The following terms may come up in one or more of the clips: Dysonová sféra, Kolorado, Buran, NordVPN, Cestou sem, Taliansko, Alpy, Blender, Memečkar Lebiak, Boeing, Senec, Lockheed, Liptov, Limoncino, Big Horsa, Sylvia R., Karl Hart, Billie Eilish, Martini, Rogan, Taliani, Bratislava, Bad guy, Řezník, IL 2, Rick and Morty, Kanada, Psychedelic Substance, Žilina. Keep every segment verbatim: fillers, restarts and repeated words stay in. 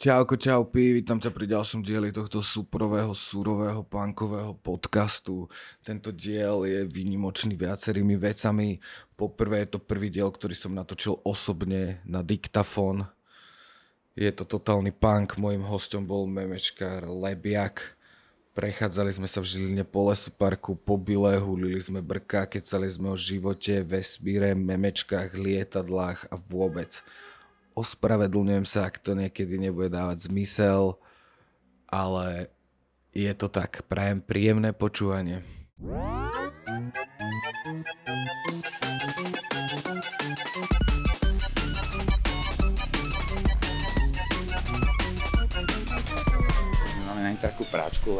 Čauko, čau, pí, vítam ťa pri ďalšom dieli tohto suprového, surového, punkového podcastu. Tento diel je výnimočný viacerými vecami. Poprvé je to prvý diel, ktorý som natočil osobne na diktafón. Je to totálny punk, mojím hosťom bol Memečkar Lebiak. Prechádzali sme sa v Žiline po lesoparku, po Bile, hulili sme brka, kecali sme o živote, vesmíre, memečkách, lietadlách a vôbec. Ospravedlňujem sa, ak to niekedy nebude dávať zmysel, ale je to tak. Prajem príjemné počúvanie. Máme na interku práčku,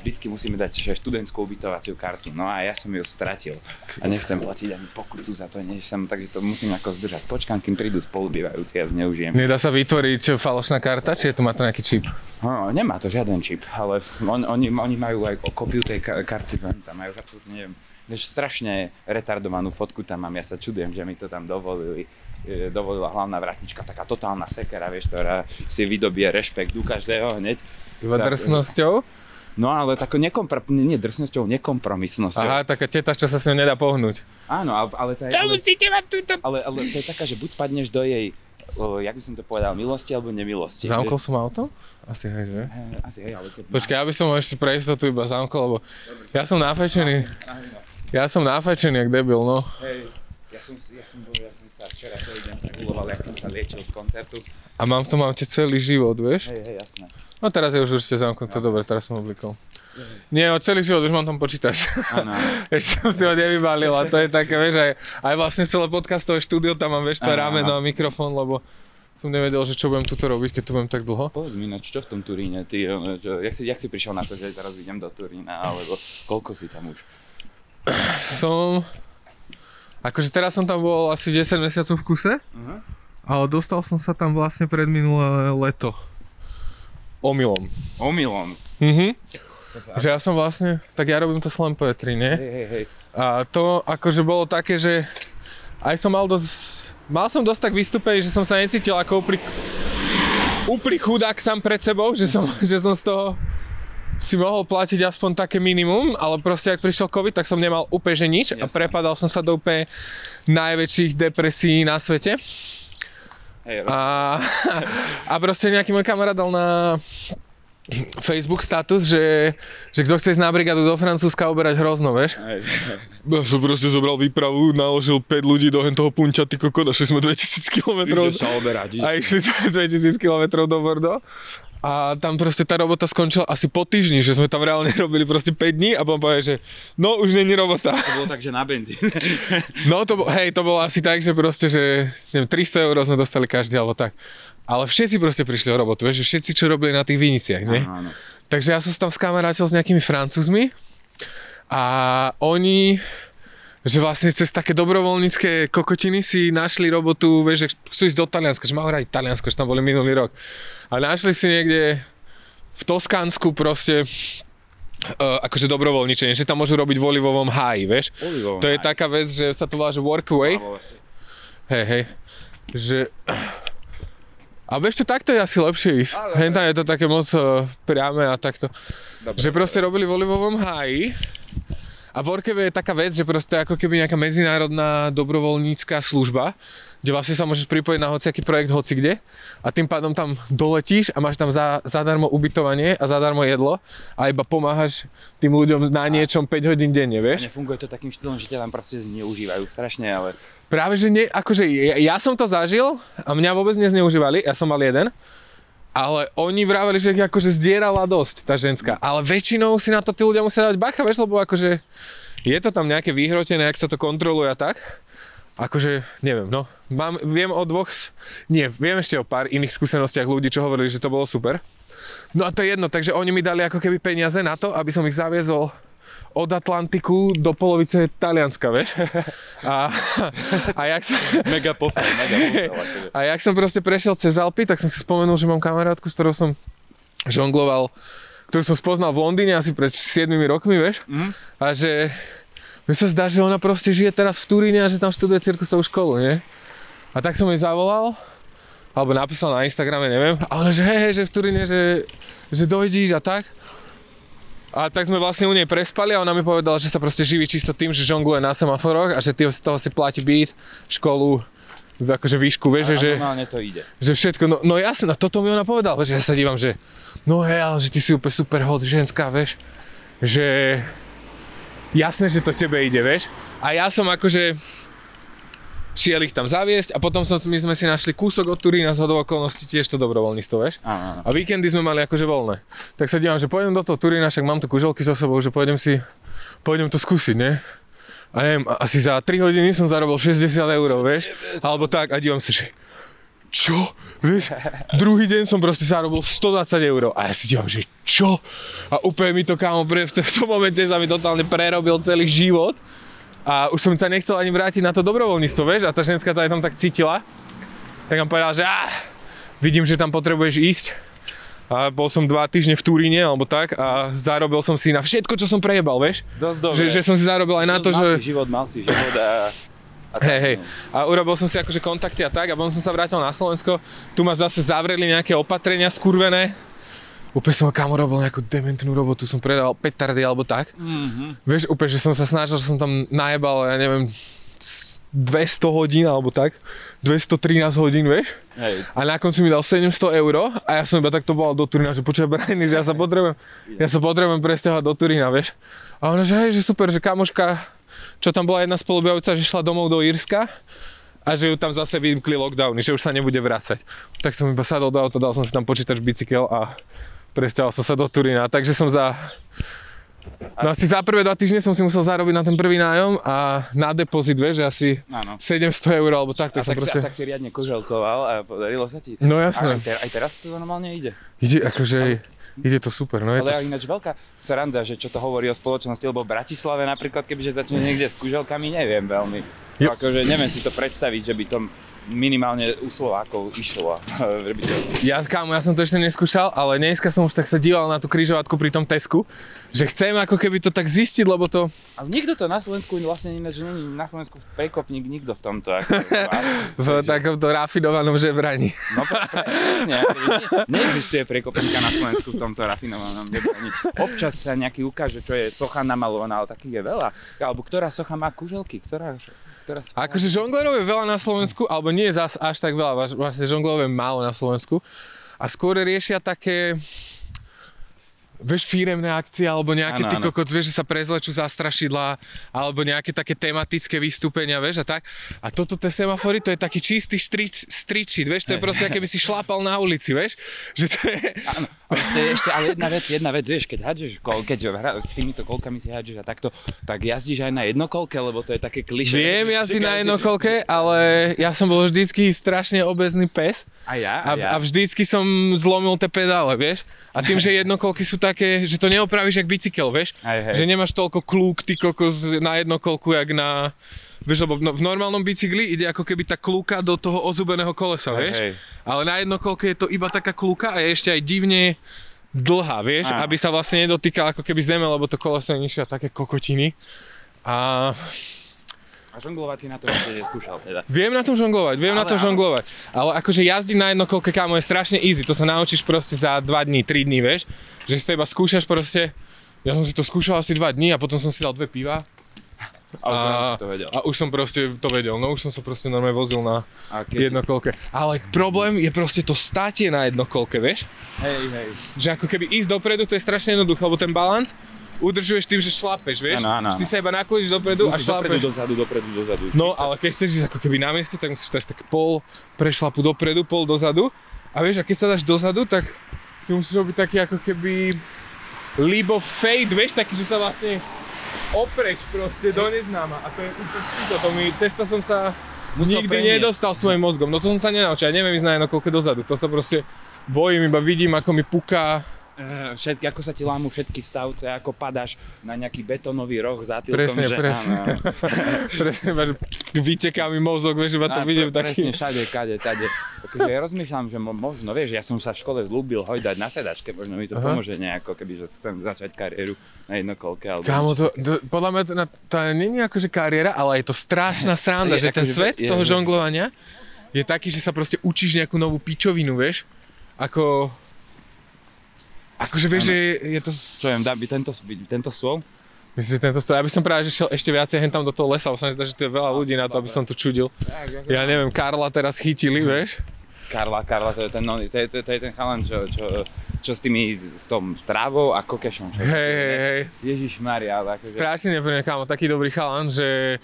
vždycky musíme dať študentskú ubytovaciu kartu, no a ja som ju stratil a nechcem platiť ani pokutu za to, než som, takže to musím ako zdržať. Počkám, kým prídu spolubývajúci a ja zneužijem. Nedá sa vytvoriť falošná karta, či je to, má to nejaký čip? No, nemá to žiaden čip, ale on, oni, oni majú aj kopiu tej karty, tam majú absolútne, neviem, než strašne retardovanú fotku tam mám, ja sa čudujem, že mi to tam dovolili. Dovolila hlavná vrátnička, taká totálna sekera, vieš, ktorá si vydobie rešpekt u každého hneď. Iba drsnosťou? No ale takou nekompr- nie drsnosťou, nekompromisnosťou. Aha, taká teta, čo sa s ňou nedá pohnúť. Áno, ale to je... To musíte mať túto... Ale, ale to je taká, že buď spadneš do jej, o, jak by som to povedal, milosti alebo nemilosti. Zamkol som auto? Asi hej, že? Asi hej, ale... Keď... Počkaj, ja by som ešte pre istotu iba zamkol, lebo dobre, ja som náfajčený. Ja som náfajčený, jak debil, no. Hej. Ja som, ja som bol, ja som sa včera celý deň reguloval, jak som sa liečil z koncertu. A mám v tom aute celý život, vieš? Hej, hej, jasné. No teraz je už určite zamknuté, no. Dobre, teraz som oblikol. Nie, o celý život už mám tam počítač. Áno. Ešte som si ho nevybalil a to je také, vieš, aj, aj vlastne celé podcastové štúdio, tam mám, vieš, to rameno a mikrofón, lebo som nevedel, že čo budem tuto robiť, keď tu budem tak dlho. Povedz mi, čo v tom Turíne, ty, čo, jak, si, jak si prišiel na to, že teraz idem do Turína, alebo koľko si tam už? Som... Akože teraz som tam bol asi desať mesiacov v kuse, uh-huh. Ale dostal som sa tam vlastne pred minulé leto. Omylom. Omylom? Mhm. Že ja som vlastne, tak ja robím to slam po E tri, nie? Hej, hej, hej. A to akože bolo také, že aj som mal dosť, mal som dosť tak vystúpený, že som sa necítil ako úplný, úplný chudák sám pred sebou, že som, že som z toho si mohol platiť aspoň také minimum, ale proste ak prišiel COVID, tak som nemal úplne že nič. Jasne. A prepadal som sa do úplne najväčších depresií na svete. Hey, a, a proste nejaký môj kamarát dal na Facebook status, že, že kto chce ísť na brigádu do Francúzska oberať hrozno, vieš? Hey. Ja som proste zobral výpravu, naložil päť ľudí do hentoho punča, ty kokot, a šli sme dvetisíc kilometrov. Ide sa oberať. A išli sme dvetisíc kilometrov do Bordeaux. A tam proste tá robota skončila asi po týždni, že sme tam reálne robili proste päť dní a potom povie, že no už není robota. To bolo tak, že na benzín. No to bolo, hej, to bolo asi tak, že proste, že neviem, tristo eur sme dostali každý alebo tak. Ale všetci proste prišli o robotu, vieš, že všetci, čo robili na tých viniciach, nie? Aha, no. Takže ja som sa tam skamarátil s nejakými Francúzmi a oni, že vlastne cez také dobrovoľnícke kokotiny si našli robotu, vieš, že chcú ísť do Talianska, že majú radi Taliansko, že tam boli minulý rok. A našli si niekde v Toskánsku proste uh, akože dobrovoľničenie, že tam môžu robiť v olivovom háji, vieš. Olivovom to je háji. Taká vec, že sa to volá, že Workaway. Hej, hej. Že... A vieš čo, takto je asi lepšie ísť. Hej, tam je to také moc uh, priame a takto. Dobre, že proste robili v olivovom háji. A v Orkeve je taká vec, že proste ako keby nejaká medzinárodná dobrovoľnícka služba, kde vlastne sa môžeš pripojiť na hociaký projekt hocikde a tým pádom tam doletíš a máš tam za, zadarmo ubytovanie a zadarmo jedlo a iba pomáhaš tým ľuďom na niečom päť hodín denne, vieš? A nefunguje to takým štýlom, že ťa tam proste zneužívajú strašne, ale... Práve že nie, akože ja, ja som to zažil a mňa vôbec nezneužívali, ja som mal jeden. Ale oni vraveli, že akože zdierala dosť tá ženská, ale väčšinou si na to tí ľudia musia dať bacha, vieš, lebo akože je to tam nejaké vyhrotené, jak sa to kontroluje a tak. Akože, neviem, no, mám, viem o dvoch, nie, viem ešte o pár iných skúsenostiach ľudí, čo hovorili, že to bolo super. No a to je jedno, takže oni mi dali ako keby peniaze na to, aby som ich zaviezol od Atlantiku do polovice Talianska, vieš? A, a jak som... Mega popel, mega popel. A jak som proste prešiel cez Alpy, tak som si spomenul, že mám kamarátku, s ktorou som žongloval, ktorú som spoznal v Londýne asi pred siedmimi rokmi, vieš? Mm. A že mi sa zdá, že ona proste žije teraz v Turíne a že tam študuje cirkusovú školu, nie? A tak som jej zavolal alebo napísal na Instagrame, neviem, a ona, že hej, hej, že v Turíne, že, že dojdíš a tak. A tak sme vlastne u nej prespali a ona mi povedala, že sa proste živí čisto tým, že žongluje na semaforoch a že z toho si platí byt, školu, akože výšku, vieš, že, to ide. Že všetko, no, no jasne, no toto mi ona povedala, že ja sa dívam, že no hej, ale že ty si úplne super hod, ženská, vieš, že jasné, že to tebe ide, vieš. A ja som akože šiel ich tam zaviesť a potom som, my sme si našli kúsok od Turína z hodou okolností, tiež to dobrovoľníctvo, vieš. A víkendy sme mali akože voľné. Tak sa dívam, že pojdem do toho Turína, však mám tu kuželky so sebou, že pojdem si, pojdem to skúsiť, ne? A neviem, asi za tri hodiny som zarobil šesťdesiat eur, vieš. Alebo tak a dívam sa, že čo? Vieš, druhý deň som proste zarobil stodvadsať eur a ja si dívam, že čo? A úplne mi to, kámo, v tom momente sa mi totálne prerobil celý život. A už som sa nechcel ani vrátiť na to dobrovoľníctvo, vieš, a tá ženská to aj tam tak cítila. Tak nám povedala, že á, vidím, že tam potrebuješ ísť. A bol som dva týždne v Turíne, alebo tak, a zarobil som si na všetko, čo som prejebal, vieš. Dosť dobre. Že, že som si zarobil aj na to, že... Mal si život, mal si život a... a tak, hej, hej. A urobil som si akože kontakty a tak, a potom som sa vrátil na Slovensko. Tu ma zase zavreli nejaké opatrenia skurvené. Úplne som, kámo, robil nejakú dementnú robotu, som predal petardy alebo tak. Mm-hmm. Vieš, úplne, že som sa snažil, že som tam najebal, ja neviem, dvesto hodín alebo tak, dvestotrinásť hodín, vieš. Hej. A na konci mi dal sedemsto eur a ja som iba takto volal do Turína, že počujem, Brajny, že ja sa potrebujem, ja sa potrebujem presťahovať do Turína, vieš. A ona, že hej, že super, že kamoška, čo tam bola jedna spolubývajúca, že šla domov do Írska a že ju tam zase vymkli lockdowny, že už sa nebude vracať. Tak som iba sadol do auta, dal som si tam počítač, bicykel a presťahol som sa do Turína, takže som za... No asi za prvé dva týždne som si musel zarobiť na ten prvý nájom a na depozit, vieš, že asi ano. sedemsto eur alebo tak, tak a som tak proste... A tak si riadne koželkoval a podarilo sa ti. No jasné. Aj, ter- aj teraz to normálne ide. Ide akože... A... Ide to super, no je ale to... Ale ináč veľká sranda, že čo to hovorí o spoločnosti, lebo v Bratislave napríklad, kebyže začne niekde s kuželkami, neviem veľmi. No akože neviem si to predstaviť, že by to... minimálne u Slovákov išlo. Ja, kámo, ja som to ešte neskúšal, ale dneska som už tak sa díval na tú križovatku pri tom Tesku, že chcem ako keby to tak zistiť, lebo to... A nikto to na Slovensku, vlastne ináč není na Slovensku prekopník nikto v tomto. Ako, v takže... takomto rafinovanom žebraní. No presne, neexistuje prekopníka na Slovensku v tomto rafinovanom žebraní. Občas sa nejaký ukáže, čo je socha namalovaná, ale takých je veľa. Alebo ktorá socha má kuželky, ktorá... Akože žonglerov je veľa na Slovensku, alebo nie je zas až tak veľa, vlastne žonglerov je málo na Slovensku a skôr riešia také, vieš, firemné akcie, alebo nejaké ano, ty kokot, vieš, že sa prezlečú zastrašidlá, alebo nejaké také tematické vystúpenia, vieš, a tak. A toto tie semafory, to je taký čistý strič, stričit, vieš, to je proste, keby si šlápal na ulici, vieš, že to je... Áno, ale to je ešte, ale jedna vec, jedna vec, vieš, keď hádžeš, keď hra, s týmito kolkami si hádžeš a takto, tak jazdíš aj na jednokolke, lebo to je také klišé. Viem jazdiť na jednokolke, ale ja som bol vždycky strašne obezný pes. A ja? A, a, ja. a vždycky som zlomil tie pedále, vieš. A tým, že jednokolky sú také, že to neopravíš jak bicykel, vieš? Aj, že nemáš toľko kľúk, ty kokos, na jednokolku, jak na... Vieš, lebo v normálnom bicykli ide ako keby tá kľúka do toho ozubeného kolesa, vieš? Aj, ale na jednokolke je to iba taká kľúka a je ešte aj divne dlhá, vieš? Aj. Aby sa vlastne nedotýkala ako keby zeme, lebo to koleso je nižšie a také kokotiny. A... A žonglovať si na tom ešte neskúšal teda. Viem na tom žonglovať, viem ale, na tom ale. žonglovať. Ale akože jazdiť na jednokolke, kámo, je strašne easy. To sa naučíš proste za dva dní, tri dní, vieš. Že si to iba skúšaš proste. Ja som si to skúšal asi dva dní a potom som si dal dve piva. A, a, to vedel. A už som proste to vedel, no už som sa proste normálne vozil na jednokolke. Ale problém je proste to státie na jednokolke, vieš? Hej, hej. Že ako keby ísť dopredu, to je strašne jednoduché, lebo ten balans udržuješ tým, že šlapeš, vieš? Ano, ano. Ty sa iba naklížiš dopredu musíš a šlapeš. Dopredu, dozadu, dopredu, dozadu. No, ale keď chceš ísť ako keby na mieste, tak musíš dať tak pol prešlapu dopredu, pol dozadu. A vieš, a keď sa dáš dozadu, tak ty musíš robiť taký ako keby leap of fade, vieš? Taký, že sa vlastne... opreč proste do neznáma a to je úplne cíto, to mi cesta som sa Musel nikdy preniesť. Nedostal svojim mozgom, no to som sa nenaučil, ja neviem ísť na jednokolke dozadu, to sa proste bojím, iba vidím ako mi puká. E, všetky, ako sa ti lámu všetky stavce, ako padáš na nejaký betónový roh zátylkom, presne, že presne. áno. presne, presne, vyteká mi mozog, vieš, iba to no, vidím pre, taký. Presne, všade, kade, tade. Takže ja rozmýšľam, že mo, možno, vieš, ja som sa v škole zľúbil hojdať na sedačke, možno mi to Aha. pomôže nejako, kebyže chcem začať kariéru na jednokolke. Alebo Kámo, to, to, podľa mňa to, to nie je akože kariéra, ale je to strašná sranda, je, že ten svet je, toho je, žonglovania je taký, že sa proste učíš nejakú novú pičovinu, vieš? Ako... Akože vieš, ano. Že je to... Čo viem, dá by tento, tento stôl? Myslím, že tento stôl. Ja by som práve že šiel ešte viacej hen tam do toho lesa, bo sa mi zdá, že tu je veľa ľudí na to, aby som tu čudil. Ja neviem, Karla teraz chytili, vieš? Karla, Karla, to je ten, to je, to je, to je ten chalan, čo, čo, čo s tými, s tom trávou a kokešom. Hej, hej, hej. Ježišmaria, ale akože... Strašne nepríjemne, kámo, taký dobrý chalan, že...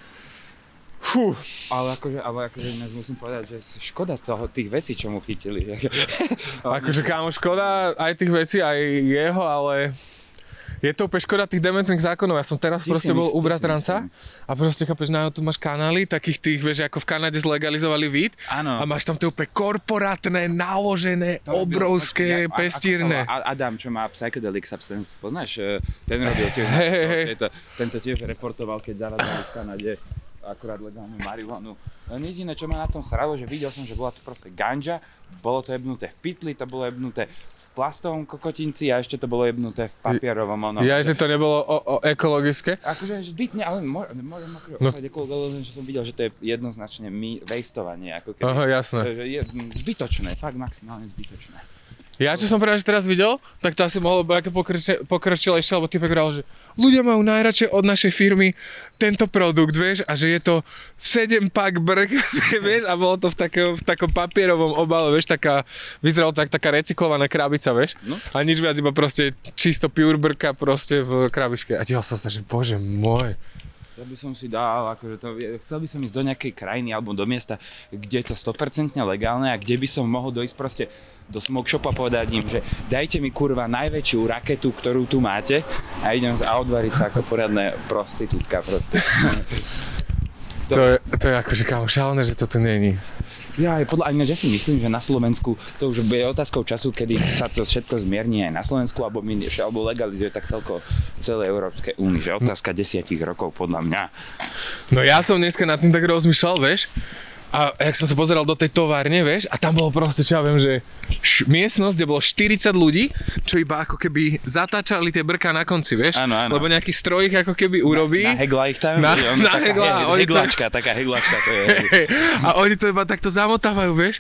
Fú. Ale akože, ale akože musím povedať, že škoda toho, tých vecí, čo mu chytili. Akože, kámo, škoda aj tých vecí, aj jeho, ale... Je to úplne škoda tých dementných zákonov. Ja som teraz ty proste bol u bratranca a proste chápeš, na YouTube máš kanály takých tých, vieš, ako v Kanade zlegalizovali weed. Áno. A máš tam tie úplne korporátne, naložené, to obrovské, by... pestírne. Adam, čo má Psychedelic Substance, poznáš? Ten robil tiež, hey, no, hey. Tento, tento tiež reportoval, keď zaradali v Kanade akurát legálnu marihuanu. Len jediné, čo ma na tom sralo, že videl som, že bola to proste ganja, bolo to jebnuté v pytli, to bolo jebnuté plastovom kokotinci a ešte to bolo jebnuté v papierovom ono. Ja, že to nebolo o, o ekologické? Akože zbytne, ale môžem akože no. Opäť ekologické, že som videl, že to je jednoznačne wastovanie, ako keby. Aha, jasné. To je zbytočné, fakt maximálne zbytočné. Ja, čo som práve teraz videl, tak to asi mohlo byť pokročilejšie, lebo typek hovoril, že ľudia majú najradšej od našej firmy tento produkt, vieš, a že je to sedem pack brk, vieš, a bolo to v, také, v takom papierovom obale, vieš, taká, vyzeralo tak taká recyklovaná krabica, vieš, no. A nič viac, iba proste čisto pure brka proste v krabičke. A díval som sa, že bože môj. To by som si dal, akože to, chcel by som ísť do nejakej krajiny alebo do miesta, kde je to sto percent legálne a kde by som mohol dojsť proste do smoke shopu a povedať im, že dajte mi kurva najväčšiu raketu, ktorú tu máte a idem a odvariť sa ako poriadne prostitútka proste. To, to je, to je akože kámo šálne, že to tu není. Ja aj podľa, aj ja si myslím, že na Slovensku to už je otázkou času, kedy sa to všetko zmierni aj na Slovensku, alebo, minieš, alebo legalizuje tak celko celé Európskej únii, že otázka desiatich rokov podľa mňa. No ja som dneska nad tým tak rozmýšľal, vieš, a jak som sa pozeral do tej továrne, vieš, a tam bolo proste, čo ja viem, že š- miestnosť, kde bolo štyridsať ľudí, čo iba ako keby zatáčali tie brká na konci, vieš, ano, ano. Lebo nejaký stroj ich ako keby urobí. Na, na hegla ich tam na, on, na taká hegla, he- heglačka, to... taká heglačka to je. A oni to iba takto zamotávajú, vieš.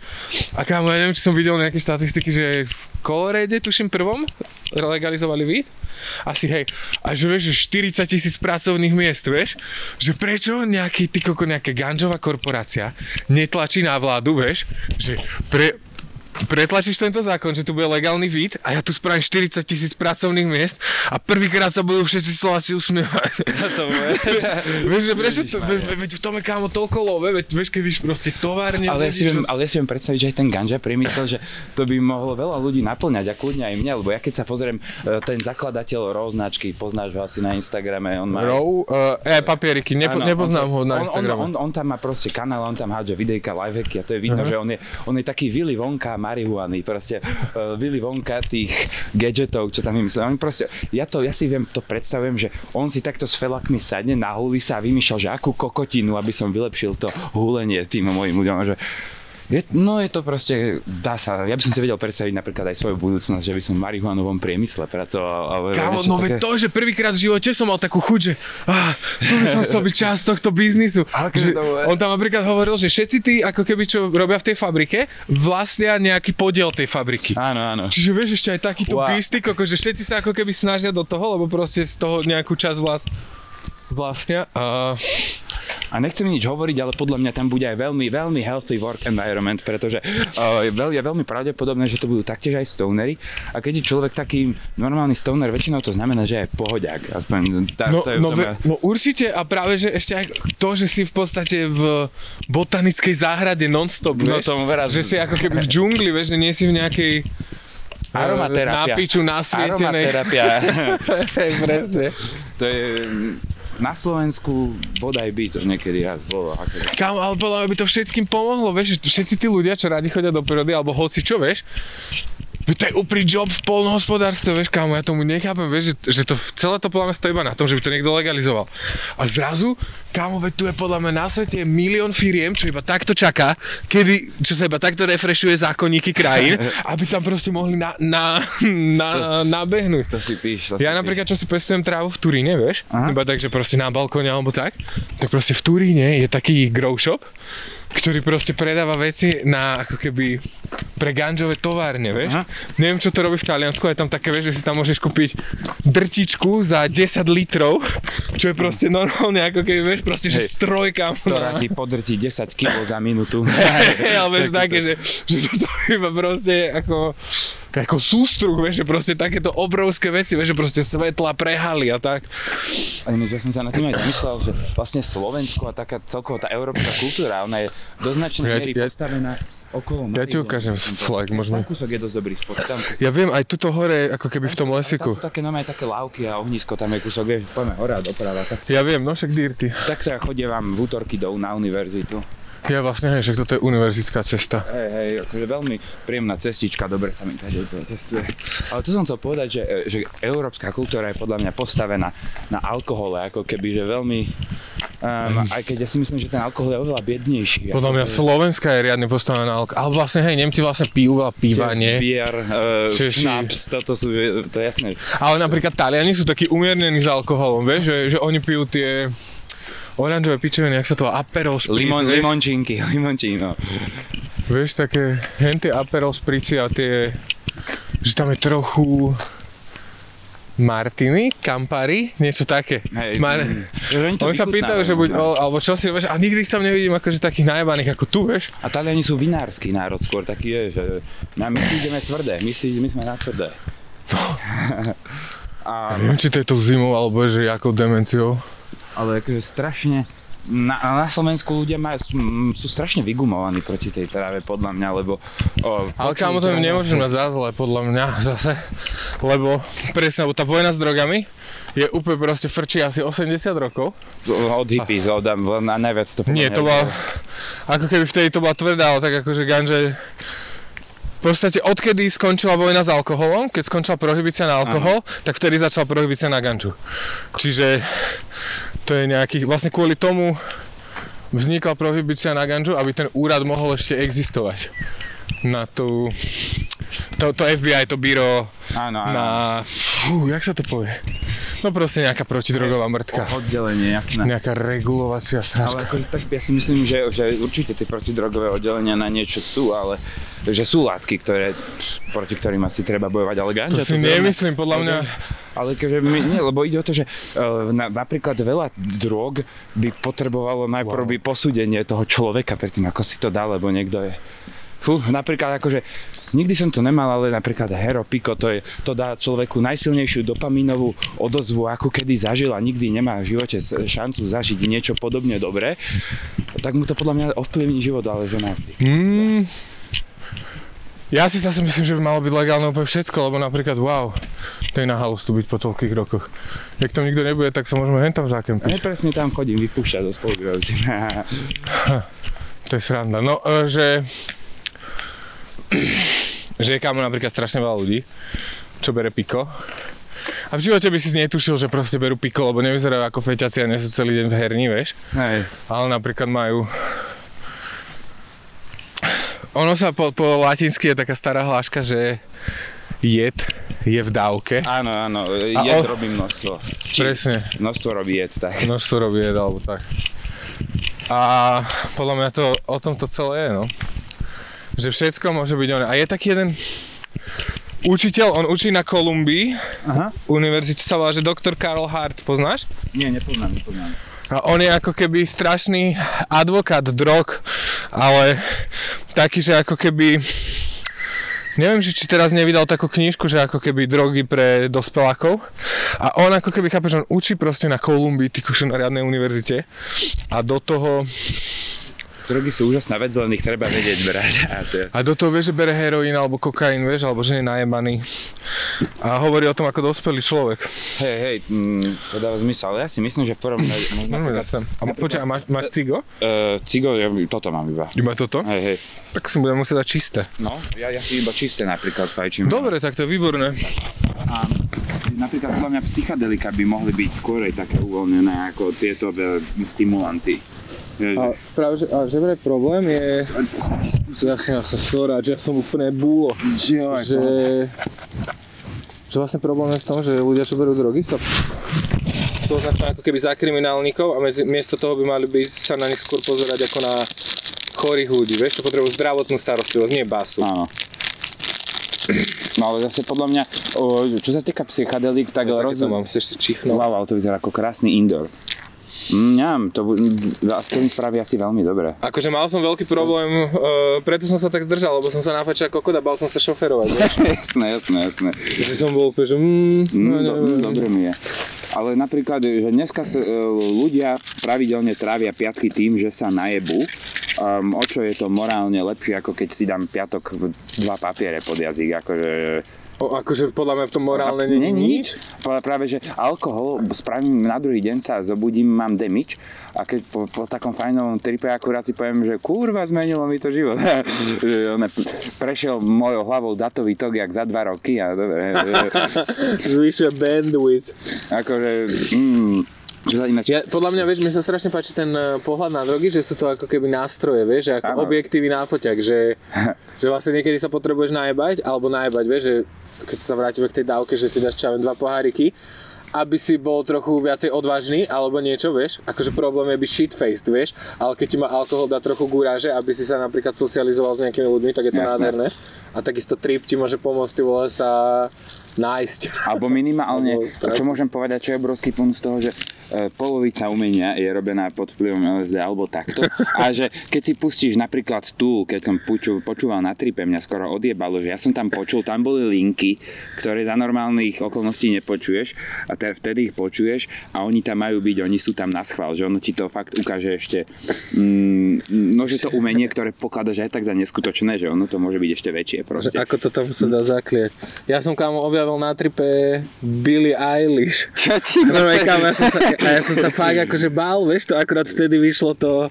A kámo, ja neviem, či som videl nejaké štatistiky, že v Kolorade, tuším prvom, legalizovali weed. Asi hej, a že vieš, že štyridsať tisíc pracovných miest, vieš, že prečo nejaký, ty koko, nejaká ganžová korporácia netlačí na vládu, vieš, že pre, pretlačíš tento zákon, že tu bude legálny vid a ja tu spravím štyridsať tisíc pracovných miest a prvýkrát sa budú všetci Slováci usmievať. Ja to bude. Vieš, že prečo to, ve, veď v tom je kámo toľko love, veď vieš, keď víš proste továrne. Ale ja si viem, ale ja si viem predstaviť, že aj ten ganža priemysel, že to by mohlo veľa ľudí naplňať a kľudne aj mňa, lebo ja keď sa pozriem, ten zakladateľ RAW značky, poznáš ho asi na Instagrame, on má... RAW? Uh, e, papieriky, Nepo, áno, nepoznám on, ho na Instagrame. On, on, on, on tam má proste kanál, on tam hádže videjka, livehacky a to je vidno, uh-huh. Že on je, on je taký Willy Wonka marihuany, proste uh, Willy Wonka tých gadgetov, čo tam vymyslel. Oni proste, ja to, ja si viem, to predstavujem, že on si takto s felakmi sadne, nahulí sa a vymýšľal, že akú kokotinu, aby som vylepšil to hulenie tým mojim ľuďom, že je, no je to proste, dá sa, ja by som si vedel predstaviť napríklad aj svoju budúcnosť, že by som v marihuanovom priemysle pracoval. Kámo, no také... to, že prvýkrát v živote som mal takú chuť, že ah, tu by som chcel byť časť tohto biznisu. Že, on tam napríklad hovoril, že všetci tí, ako keby čo robia v tej fabrike, vlastnia nejaký podiel tej fabriky. Áno, áno. Čiže vieš, ešte aj takýto wow. Bístik, akože všetci sa ako keby snažia do toho, lebo proste z toho nejakú časť vlast... vlastnia a... A nechcem nič hovoriť, ale podľa mňa tam bude aj veľmi, veľmi healthy work environment, pretože uh, je, veľ, je veľmi pravdepodobné, že to budú taktiež aj stonery. A keď je človek taký normálny stoner, väčšinou to znamená, že je pohodiak. Aspoň, tá, no, to je no, ve, no určite a práve, že ešte aj to, že si v podstate v botanickej záhrade non-stop, no, vieš, veraz... že si ako keby v džungli, vieš, že nie si v nejakej... Aromaterapia. Na piču nasvietenej. Aromaterapia. Presne. To je... Na Slovensku bodaj by to niekedy raz bolo. Akože. Kámo, ale podľa by to všetkým pomohlo, vieš, všetci tí ľudia, čo rádi chodia do prírody, alebo hoci čo, vieš, to je úpri job v poľnohospodárstve, vieš, kámo, ja tomu nechápem, vieš, že, že to celé to podľa mňa stojí iba na tom, že by to niekto legalizoval. A zrazu, kámo, veď tu je podľa mňa na svete milión firiem, čo iba takto čaká, kedy, čo sa iba takto refrešuje zákonníky krajín, aby tam proste mohli na, na, na, na, nabehnúť. To si píš. To ja si napríklad, čo si pestujem trávu v Turíne, vieš, aha. Iba tak, že proste na balkóne alebo tak, tak proste v Turíne je taký grow shop, ktorý proste predáva veci na ako keby pre ganžové továrne, vieš. Aha. Neviem, čo to robí v Taliansku, je tam také, vieš, že si tam môžeš kúpiť drtičku za desať litrov, čo je proste normálne, ako keby, vieš, proste, že stroj, kam. Ktorá ti podrti desať kíl za minútu. Hej, ale vieš, také, že, že toto iba proste ako ako sústruh, vieš, že proste takéto obrovské veci, vieš, že proste svetla, prehaly a tak. A inéč, ja som sa na tým aj zamyslel, že vlastne Slovensko a taká celkovo tá európska kultúra, ona je do značnej miery ja, ja, postavená okolo Marie. Ja ti ukážem flag, možno. Ten kúsok je dosť dobrý spot. Tam, ja viem, aj tuto hore, ako keby v tom lesiku. Tam sú také, normálne také lávky a ohnisko, tam je kúsok, vieš, poďme hore a doprava. Tak. Ja viem, no však dirty. Tak teda chodie vám v útorky do, na univerzitu. Ja vlastne, hej, však toto je univerzitská cesta. Hej, hej, akože veľmi príjemná cestička, dobre sa mi tady cestuje. Ale to som chcel povedať, že, že európska kultúra je podľa mňa postavená na alkohole, ako keby, že veľmi, um, aj keď ja si myslím, že ten alkohol je oveľa biednejší. Podľa mňa Slovenska je riadne postavená na alkohol, ale vlastne, hej, Nemci vlastne pijú veľa píva, nie? Bier, uh, šnaps, toto sú, to je jasné. Ale napríklad Taliani sú takí umiernení s alkoholom, vieš, že, že oni pijú tie oranžové pičeviny, jak sa to volá, Aperol Spritz. Limon, limončinky, limoncino. Vieš, také hentie Aperol Spritzy a tie, že tam je trochu Martini, Campari, niečo také. Hej, Mar... oni to sa pýtajú, že buď, o, alebo čo si, vieš, a nikdy ich tam nevidím akože takých najebaných ako tu, vieš. A Taliani sú vinársky národ skôr, taký je, že my si ideme tvrdé, my, si, my sme na tvrdé. No. A... Ja neviem, či to je tou zimou, alebo že jakou demenciou. Ale akože strašne, na, na Slovensku ľudia majú, sú, sú strašne vygumovaní proti tej tráve, podľa mňa, lebo... O, ale kámo, to nemôžeme za zle, podľa mňa, zase, lebo presne, lebo tá vojna s drogami je úplne proste frčí asi osemdesiat rokov. Od hippies, a... od na najviac to... Nie, to bola, ako keby vtedy to bola tvrdá, tak akože ganže... V podstate odkedy skončila vojna s alkoholom, keď skončila prohibícia na alkohol, aha, tak vtedy začala prohibícia na ganžu. Čiže to je nejakých, vlastne kvôli tomu vznikla prohibícia na ganžu, aby ten úrad mohol ešte existovať. Na tú, to, to ef bí aj, to bíro, áno, áno, na, fú, jak sa to povie? No proste nejaká protidrogová mŕtka. Oddelenie, jasné. Nejaká regulovacia sračka. Ale ako, tak ja si myslím, že, že určite tie protidrogové oddelenia na niečo sú, ale že sú látky, ktoré, proti ktorým asi treba bojovať, ale ganža... To si to nemyslím, zaujímavé. Podľa mňa... Ale keďže my, nie, lebo ide o to, že na, napríklad veľa drog by potrebovalo najprv wow. by posúdenie toho človeka predtým, ako si to dá, lebo niekto je... Fú, napríklad akože... Nikdy som to nemal, ale napríklad Hero Pico, to, je, to dá človeku najsilnejšiu dopamínovú odozvu, ako kedy zažil a nikdy nemá v živote šancu zažiť niečo podobne dobré, tak mu to podľa mňa ovplyvní život, ale že napríklad. Mm. Ja si zase myslím, že by malo byť legálne úplne všetko, lebo napríklad, wow, to je na halus tu byť po toľkých rokoch. Ak tam nikto nebude, tak sa môžeme hen tam zakempiť. Ja presne tam chodím vypúšťať do spolubývajúci. To je sranda. No, že... že je kámo napríklad strašne veľa ľudí, čo bere piko. A v živote by si netušil, že proste berú piko, lebo nevyzerajú ako feťaci a nie sú celý deň v herni, vieš. Hej. Ale napríklad majú... Ono sa po, po latinsky je taká stará hláška, že jed je v dávke. Áno, áno, jed on... robí množstvo. Presne. Množstvo robí jed, tak. Množstvo robí jed, alebo tak. A podľa mňa to o tom to celé je, no. Že všetko môže byť ono. A je taký jeden učiteľ, on učí na Kolumbii, aha, univerzite sa volá, že doktor Karl Hart, poznáš? Nie, nepoznám, nepoznám. A on je ako keby strašný advokát drog, ale taký, že ako keby... Neviem, či teraz nevydal takú knižku, že ako keby drogy pre dospelákov. A on ako keby, chápeš, on učí proste na Kolumbii, ty kožo, na riadnej univerzite. A do toho... Drogy sú úžasná vec, len ich treba vedieť brať. A, to a do toho vieš, že bere heroín alebo kokain, vieš, alebo že je najebaný. A hovorí o tom ako dospelý človek. Hej, hej, to dáva zmysel. Ja si myslím, že v prvom... Počkaj, a máš, máš cigo? Uh, cigo, ja, toto mám iba. Iba toto? Hej, hej. Tak si budem musieť dať čisté. No, ja, ja si iba čisté napríklad fajčím. Dobre, tak to je výborné. A napríklad podľa mňa psychedelika by mohli byť skôr aj také uvoľnené ako tieto stimulanty. A práve, že, a že vraj problém je, jasne, ja sa storať, že ja som úplne búlo, že, že vlastne problém je v tom, že ľudia, čo berú drogy, sa to označujú ako keby za kriminálnikov a medzi, miesto toho by mali by sa na nich skôr pozerať ako na chorých ľudí, vieš, to potrebujú zdravotnú starostlivosť, nie basu. Áno. No ale zase podľa mňa, čo sa týka psychedelík, tak no, roz... Chceš si čichnúť? Wow, to vyzerá ako krásny indoor. Mňam, to bu- s tým spraví asi veľmi dobre. Akože mal som veľký problém, uh, preto som sa tak zdržal, lebo som sa nafačil ako kokot a bal som sa šoferovať. Jasné, jasné, jasné. Že som bol úplne, že mm, mm, no, do- no, dobre mi je. Ale napríklad, že dneska sa, uh, ľudia pravidelne trávia piatky tým, že sa najebú. Um, o čo je to morálne lepšie, ako keď si dám piatok dva papiere pod jazyk, akože... O, akože podľa mňa v tom morálne nie je nič? Práve, že alkohol spravím na druhý deň, sa zobudím, mám demič a keď po, po takom fajnovom tripe akurát si poviem, že kurva, zmenilo mi to život. Prešiel mojou hlavou datový tok jak za dva roky a dobre. Zvyšuje bandwidth. Akože... Mm, Ja, podľa mňa, vieš, mi sa strašne páči ten pohľad na drogy, že sú to ako keby nástroje, vieš, že ako ano. Objektívy na foťak, že, že vlastne niekedy sa potrebuješ najebať, alebo najebať, vieš, že keď sa vrátime k tej dávke, že si dáš čaven dva poháriky, aby si bol trochu viacej odvážny, alebo niečo, vieš, akože problém je byť shitfaced, vieš, ale keď ti má alkohol dá trochu gúraže, aby si sa napríklad socializoval s nejakými ľuďmi, tak je to Jasne. Nádherné. A takisto trip ti môže pomôcť, ty vole, sa nájsť. Alebo minimálne, čo môžem povedať, čo je obrovský punkt z toho, že polovica umenia je robená pod vplyvom el es dé alebo takto a že keď si pustíš napríklad Tool, keď som počul, počúval na tripe, mňa skoro odjebalo, že ja som tam počul, tam boli linky, ktoré za normálnych okolností nepočuješ a te, vtedy ich počuješ a oni tam majú byť, oni sú tam na schvál, že ono ti to fakt ukáže ešte mm, no že to umenie, ktoré pokladaš aj tak za neskutočné, že ono to môže byť ešte väčšie proste. Ako to tam sa dá zaklieť. Ja som kámo objavil na tripe Billie Eilish. Čo ti A ja som sa fakt akože bál, vieš, to akorát vtedy vyšlo to...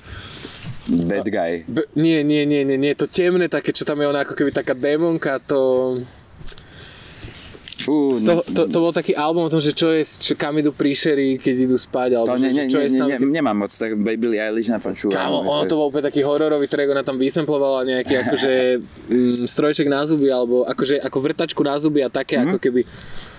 Bad guy. B- nie, nie, nie, nie, nie, to temné také, čo tam je ona ako keby taká démonka, to... Uh, toho, to, to bol taký album o tom, že čo je, čo, kam idú príšery, keď idú spať, alebo ne, že, ne, čo ne, je tam... Ne, ne, nemám moc, tak Billie Eilish napočúvam. Kámo, ono to bol úplne taký hororový track, ona tam vysamplovala nejaký akože mm, strojček na zuby, alebo akože ako vrtačku na zuby a také mm-hmm. ako keby...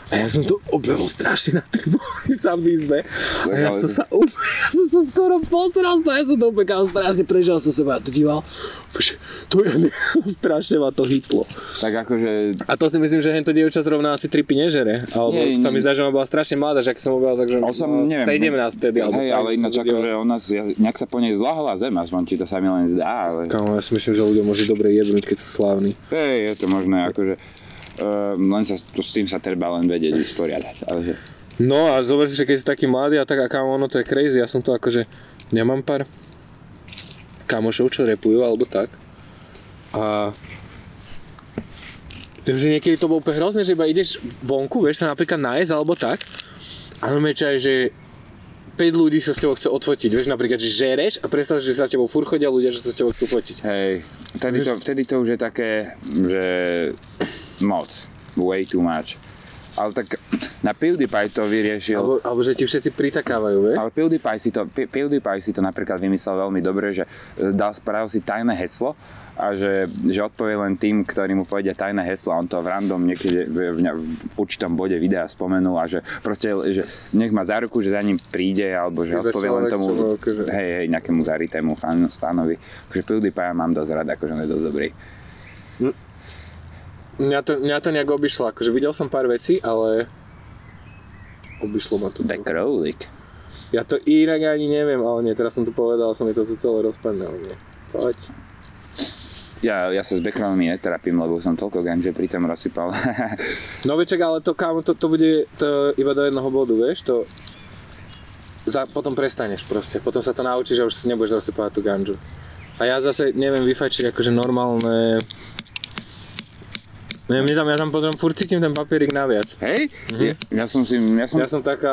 A ja som to objavil strašne na tribúny sám v izbe a ja som sa úplne, ja som sa skoro posral, ja som to úplne strašne prežil, som seba, ja to díval, bože, to ja ne, strašne ma to hitlo. Tak akože... A to si myslím, že hento dievča zrovna asi tripy nežere, alebo nie, sa mi zdá, že ona bola strašne mladá, že ak som objavil, takže som, neviem, sedemnásť tedy, alebo hej, tak, ale ináč akože ona, nejak sa po nej zlahla zem, aspoň či to sa mi len zdá, ale... Kámo, ja si myslím, že ľudia môžu dobre jebnúť, keď sú slávni. Hej, je to možné, akože... Uh, len sa, to, s tým sa treba len vedieť vysporiadať. Ale... No a zober si, že keď si taký mladý a tak a kámo, ono to je crazy, ja som to akože, ja mám pár kamošov, čo repujú alebo tak a viem, že niekedy to bolo úplne hrozné, že iba ideš vonku, vieš sa napríklad nájsť alebo tak a normálne, že päť ľudí sa s tebou chce odfotiť, vieš napríklad, že žereš a predstav, že sa s tebou furt chodia ľudia, že sa s tebou chcú fotiť. Hej, vtedy to, vtedy to už je také, že moc, way too much. Ale tak na PewDiePie to vyriešil. Alebo, alebo že ti všetci pritakávajú, vieš? Ale PewDiePie si to, PewDiePie si to napríklad vymyslel veľmi dobre, že dal spravil si tajné heslo a že, že odpovie len tým, ktorí mu povedia tajné heslo a on to v random niekde v, v, v určitom bode videa spomenul a že proste, že nech má za ruku, že za ním príde alebo že odpovie len tomu, hej, hej, nejakému zaritému fanovi. Akože PewDiePie mám dosť rád, akože on je dosť dobrý. Hm. Mňa to, mňa to nejak obišlo, akože videl som pár vecí, ale obišlo ma to. The Crowlick. Ja to inak ani neviem, ale nie, teraz som to povedal, som mi to celé rozpadne, ale nie. Poď. Ja, ja sa s backgroundmi netrapím, lebo som toľko ganže pritom rozsypal. No vieček, ale to kámo, to, to bude to iba do jednoho bodu, vieš, to... Za, potom prestaneš proste, potom sa to naučíš a už si nebudeš rozsypávať tú ganžu. A ja zase neviem vyfačiť akože normálne... Ne, mne tam, ja tam potom furt cítim ten papierik naviac. Hej? Mhm. Ja, ja som si... Ja som, ja som taká,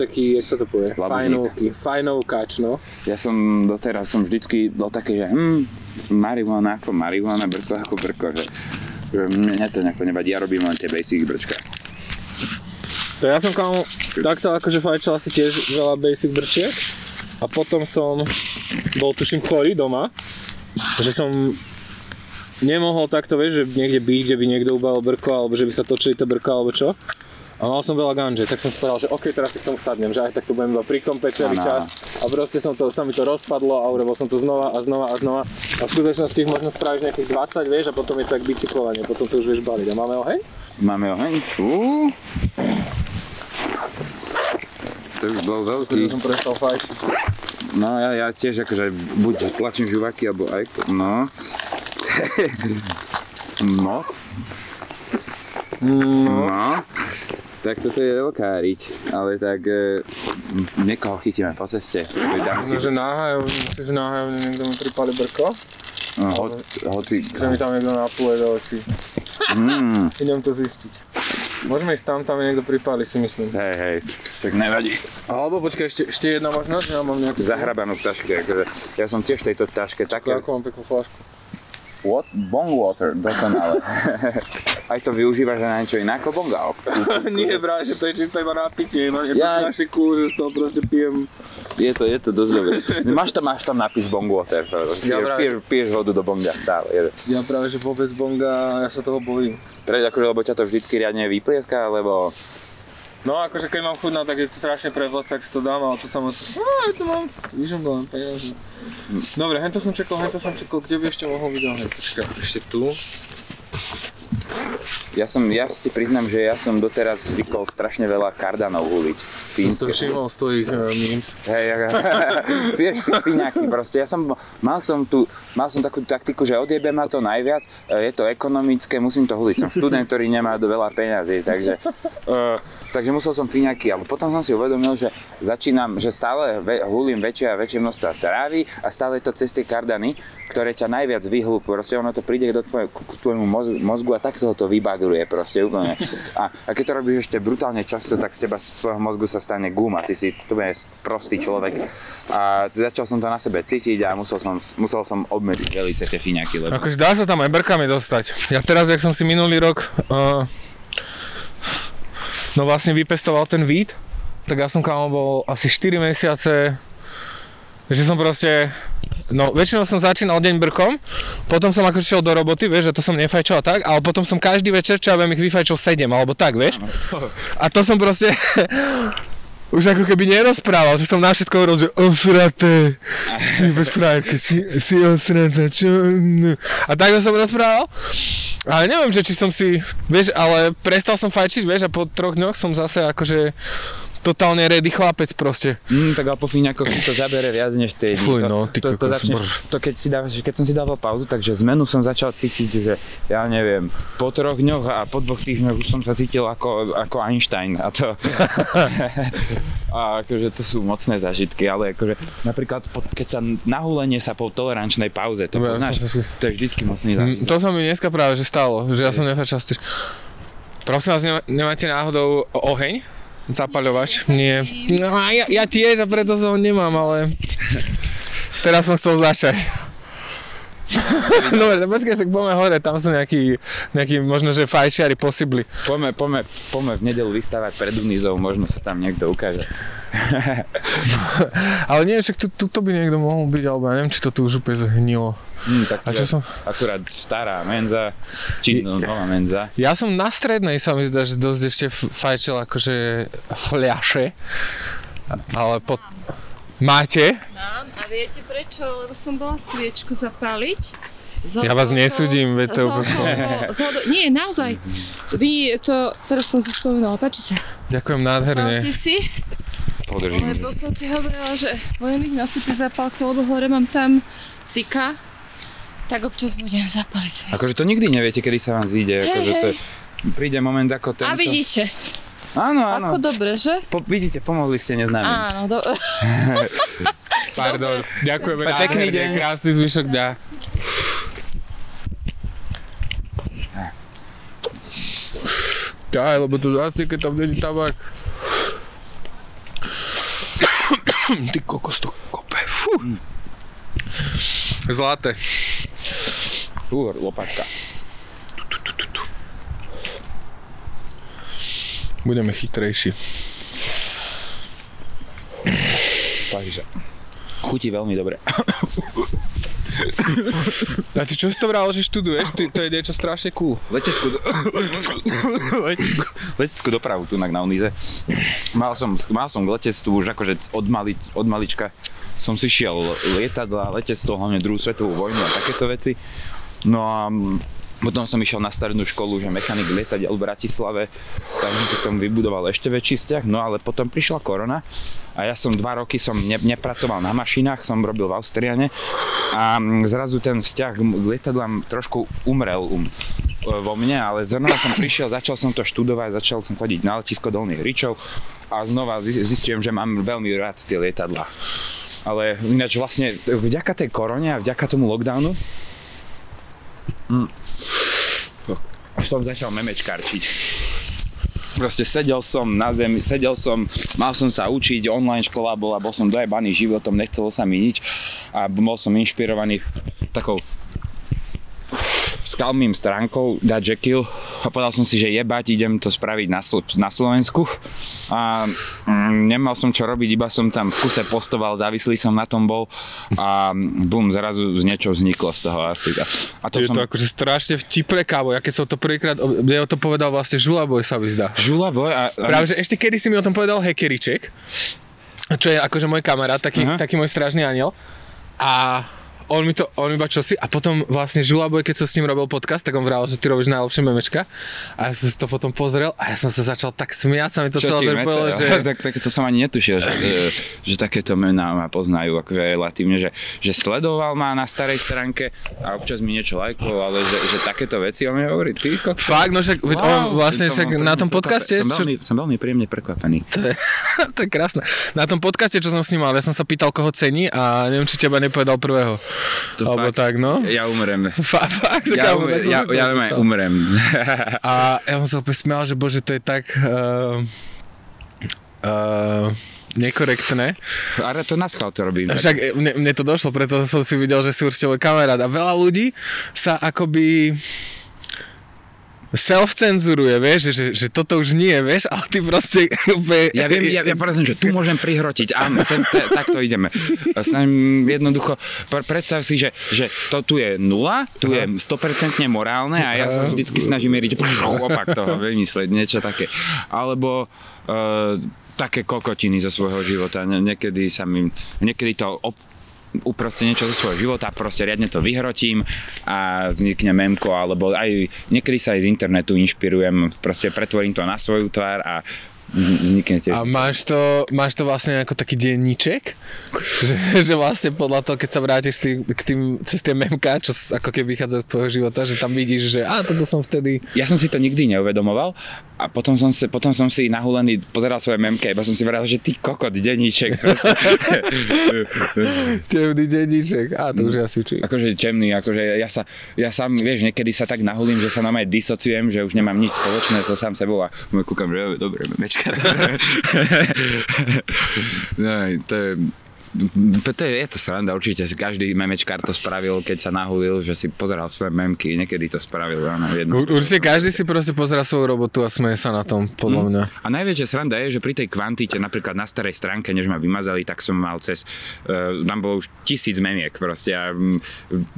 taký, jak sa to povie, fajnovky, fajnovkač, no. Ja som doteraz som vždycky bol taký, že hm, marihuana ako marihuana, brko ako brko, že, že mňa to nejako nevadí, ja robím len tie basic brčka. To ja som kam takto akože fajčil asi tiež veľa basic brčiek a potom som bol tuším chorý doma, že som nemohol takto, vieš, že niekde byť, kde by niekto ubal brko, alebo že by sa točili to brko, alebo čo. A A mal som veľa ganže, tak som si povedal, že OK, teraz si k tomu sadnem, že aj tak to budem iba pri kompe celý čas. A proste som to, sa mi to rozpadlo a urobil som to znova a znova a znova. A v skutočnosti ich možno spravíš nejakých dvadsať, vieš, a potom je to tak bicyklovanie, potom to už vieš baliť. A máme oheň? Máme oheň, fú. To už bol veľký. Som prestal fajčiť. No ja, ja tiež akože buď tlačím žuvaky, alebo aj no. No. No. No. Tak toto je veľká riť, ale tak e, niekoho chytíme po ceste. Si... Nože náhajov, musíš náhajovne niekto mu pripali brko. No, ho, hoci... Že mi tam niekto napúje do očí. Mm. Idem to zistiť. Môžeme ísť tam, tam je niekto pripali, si myslím. Hej, hej, tak nevadí. Alebo počkaj, ešte, ešte jedna možnosť, ja mám nejakú... Zahrabanú v taške, akože ja som tiež v tejto taške také... Takú mám peknú flašku. What? Bong water, dokonale. Aj to využívaš na niečo iné ako bongal? Nie, brá, že to je čisto iba na pitie, je to ja... strašne cool, že z toho proste pijem. Je to, je to dosť dobré. Máš tam, máš tam nápis bong water, ja práve... piješ vodu do bonga stále. Je... Ja práve, že vôbec bonga, ja sa toho bojím. Preď akože, lebo ťa to vždycky riadne vyplieská, lebo... No akože keď mám chudná, tak je to strašne prevlas, tak si to dám, ale to samozrejme... Áááá, to mám, vyžomlám, peniažne. Dobre, hento som čekal, hento som čekal, kde by ešte mohol byť oheň? Počkaj, ešte tu. Ja som, ja si priznám, že ja som doteraz zvykol strašne veľa kardanov huliť. Fínske. Som všimol z tvojich uh, memes. Hej, ja, vieš, fíňaky proste. Ja som, mal som tu, mal som takú taktiku, že odjebe ma to najviac, je to ekonomické, musím to huliť. Som študent, ktorý nemá veľa peňazí, takže... Uh, takže musel som fíňaky, ale potom som si uvedomil, že začínam, že stále hulím väčšie a väčšie množstvo trávy a stále to cez tie kardany, ktoré ťa najviac vyhlú, proste ono to príde do tvoj, k tvojmu mozgu a takto to vybagruje proste úplne. A, a keď to robíš ešte brutálne často, tak z teba, z tvojho mozgu sa stane guma, ty si to bude prostý človek. A začal som to na sebe cítiť a musel som, musel som obmedziť velice tie fíňaky. Lebo... Akože dá sa tam aj brkami dostať. Ja teraz, jak som si minulý rok... Uh... No vlastne vypestoval ten vid, tak ja som kámo bol asi štyri mesiace, že som proste, no väčšinou som začínal deň brkom, potom som akože šiel do roboty, vieš, že to som nefajčil a tak, ale potom som každý večer, čo ja viem, ich vyfajčil sedem alebo tak, vieš, a to som proste... Už ako keby nerozprával, že som na všetko hovoril, že osraté, ty bez frajerky, si, si osraté, čo? A tak som rozprával, ale neviem, že či som si, vieš, ale prestal som fajčiť, vieš, a po troch dňoch som zase akože totálne ready chlapec proste. Mm, tak ale po fíňakoch si to zabere viac než tej dní. Fuj, no, ty to, to, to, začneš, to keď, si dáv, keď som si dával pauzu, takže zmenu som začal cítiť, že ja neviem, po troch dňoch a po dvoch týždňoch už som sa cítil ako, ako Einstein a to... A akože to sú mocné zážitky, ale akože napríklad pod, keď sa nahúlenie sa po tolerančnej pauze, to ja, poznáš, si... to je vždycky mocný zážitok. To sa mi dneska práve že stalo, že ja som nefačastý. Prosím vás, nemáte náhodou oheň? Zapaľovač? Nie. No a ja, ja tiež a preto som ho nemám, ale teraz som chcel začať. Dobre, tak počkaj, však poďme hore, tam sú nejakí, nejakí možno, že fajčiari posibli. Poďme, poďme, poďme v nedelu vystávať pred Dunizou, možno sa tam niekto ukáže. Ale nie, však tu, tu to by niekto mohol byť, alebo ja neviem, či to tu už úplne zhnilo. Mm, tak a čo som? Akurát stará menza, či no, nová menza. Ja som na strednej, sa mi zdá, že dosť ešte fajčil akože fľaše, ale po... Máte? Mám a viete prečo? Lebo som bola sviečku zapáliť. Zhodol, ja vás nesúdim, veď to... Nie, naozaj. Vy to, teraz som si spomínala, páči sa. Ďakujem nádherne. Máte si? Podržím. Lebo som si hovorila, že budem ich nosiť zapálku, lebo hore mám tam cika, tak občas budem zapáliť sviečku. Akože to nikdy neviete, kedy sa vám zíde. Hej, akože to je, príde moment ako tento. A vidíte. Áno, áno. Ako dobre, že? Po, vidíte, pomohli ste neznámym. Áno, do... Pardon, dobre. Ďakujeme. Pekný deň, krásny zvyšok dňa. Daj, lebo to zase, keď tam není tabak. Ty kokos to kope, fú. Zlaté. Úr, lopatka. Budeme chytrejší. Páči sa. Chutí veľmi dobre. A ty čo si to bral, že študuješ? Ty, to je niečo strašne cool. Leteckú, do... leteckú, leteckú dopravu tu na unize. Mal som, mal som k letectvu už akože od, mali, od malička. Som si šiel lietadla, letectvo, hlavne druhú svetovú vojnu a takéto veci. No a potom som išiel na strednú školu, že mechanik lietadiel v Bratislave, takže potom vybudoval ešte väčší vzťah, no ale potom prišla korona a ja som dva roky som ne, nepracoval na mašinách, som robil v Austriane a zrazu ten vzťah k lietadlám trošku umrel um, vo mne, ale zrovna som prišiel, začal som to študovať, začal som chodiť na letisko Dolných Ričov a znova zistím, že mám veľmi rád tie lietadlá. Ale ináč vlastne vďaka tej korone a vďaka tomu lockdownu mm. som začal memečkarčiť. Proste sedel som na zemi, sedel som, mal som sa učiť, online škola bola, bol som dojebaný životom, nechcelo sa mi nič a bol som inšpirovaný takou skalmým stránkou Da Jekyll a povedal som si, že jebať, idem to spraviť na, Slo- na Slovensku a mm, nemal som čo robiť, iba som tam v kuse postoval, závislý som na tom bol a bum, zrazu z niečo vzniklo z toho asi. A to je som... to akože strašne vtipné, kámo, ja keď som to prvýkrát, mne o tom povedal vlastne Žulaboj sa mi zdá. Žulaboj a... a... Práve, že ešte kedy si mi o tom povedal Hekeriček, čo je akože môj kamarát, taký, taký môj strážny aniel a... On mi to, on iba čosi a potom vlastne Žulaboj, keď som s ním robil podcast, tak on vral, že ty robíš najlepšie memečka a ja som si to potom pozrel a ja som sa začal tak smiať, sa mi to celé povedal, že... Tak, tak to som ani netušil, že, že takéto mená ma poznajú akože relatívne, že, že sledoval ma na starej stránke a občas mi niečo lajkoval, ale že, že takéto veci o mne hovorí, ty kokto... Fakt, no však wow, on vlastne však na tom podcaste... Som veľmi, som veľmi príjemne prekvapený. To je, to je krásne. Na tom podcaste, čo som s ním mal, ja som sa pýtal, koho cení a neviem, či teba nepovedal prvého. To alebo fakt, tak, no. Ja umrem. Fakt, fakt, ja, um, tak, ja, ja, ja umrem. A ja som sa opäť smial, že bože, to je tak uh, uh, nekorektné. Ale to naschvál to robím. Však mne, mne to došlo, preto som si videl, že si určite kamarát. A veľa ľudí sa akoby... self-cenzuruje, vieš, že, že, že toto už nie, vieš, ale ty proste... Ja viem, ja, ja porozumiem, že tu môžem prihrotiť, áno, sem, t- takto ideme. Snažím jednoducho, predstav si, že, že to tu je nula, tu je sto percent morálne a ja sa vždycky snažím riť opak toho, vymysleť niečo také. Alebo... Uh, také kokotiny zo svojho života, niekedy sa mi... niekedy to... Op- uproste niečo zo svojho života, proste riadne to vyhrotím a vznikne memko, alebo aj niekedy sa aj z internetu inšpirujem, proste pretvorím to na svoju tvár a vznikne tie. A máš to, máš to vlastne ako taký denníček? Že, že vlastne podľa toho, keď sa vrátiš tý, k tým, cez tie memka, čo ako keby vychádzajú z tvojho života, že tam vidíš, že á, toto som vtedy... Ja som si to nikdy neuvedomoval, a potom som, si, potom som si nahulený pozeral svoje memke, iba som si vral, že ty kokot, denníček. Temný denníček, á, to už ja si učím. Akože temný, akože ja sa, ja sám, vieš, niekedy sa tak nahulím, že sa nám aj disociujem, že už nemám nič spoločné so sám sebou a môj kúkam, že dobre, memečka. No, to je... To je, je to sranda, určite si každý memečkár to spravil, keď sa nahulil, že si pozeral svoje memky, niekedy to spravil. Áno, jedno, U, určite každý si proste pozera svoju robotu a smeje sa na tom, podľa mňa. Mm. A najväčšia sranda je, že pri tej kvantite, napríklad na starej stránke, než ma vymazali, tak som mal cez, uh, tam bolo už tisíc memiek proste a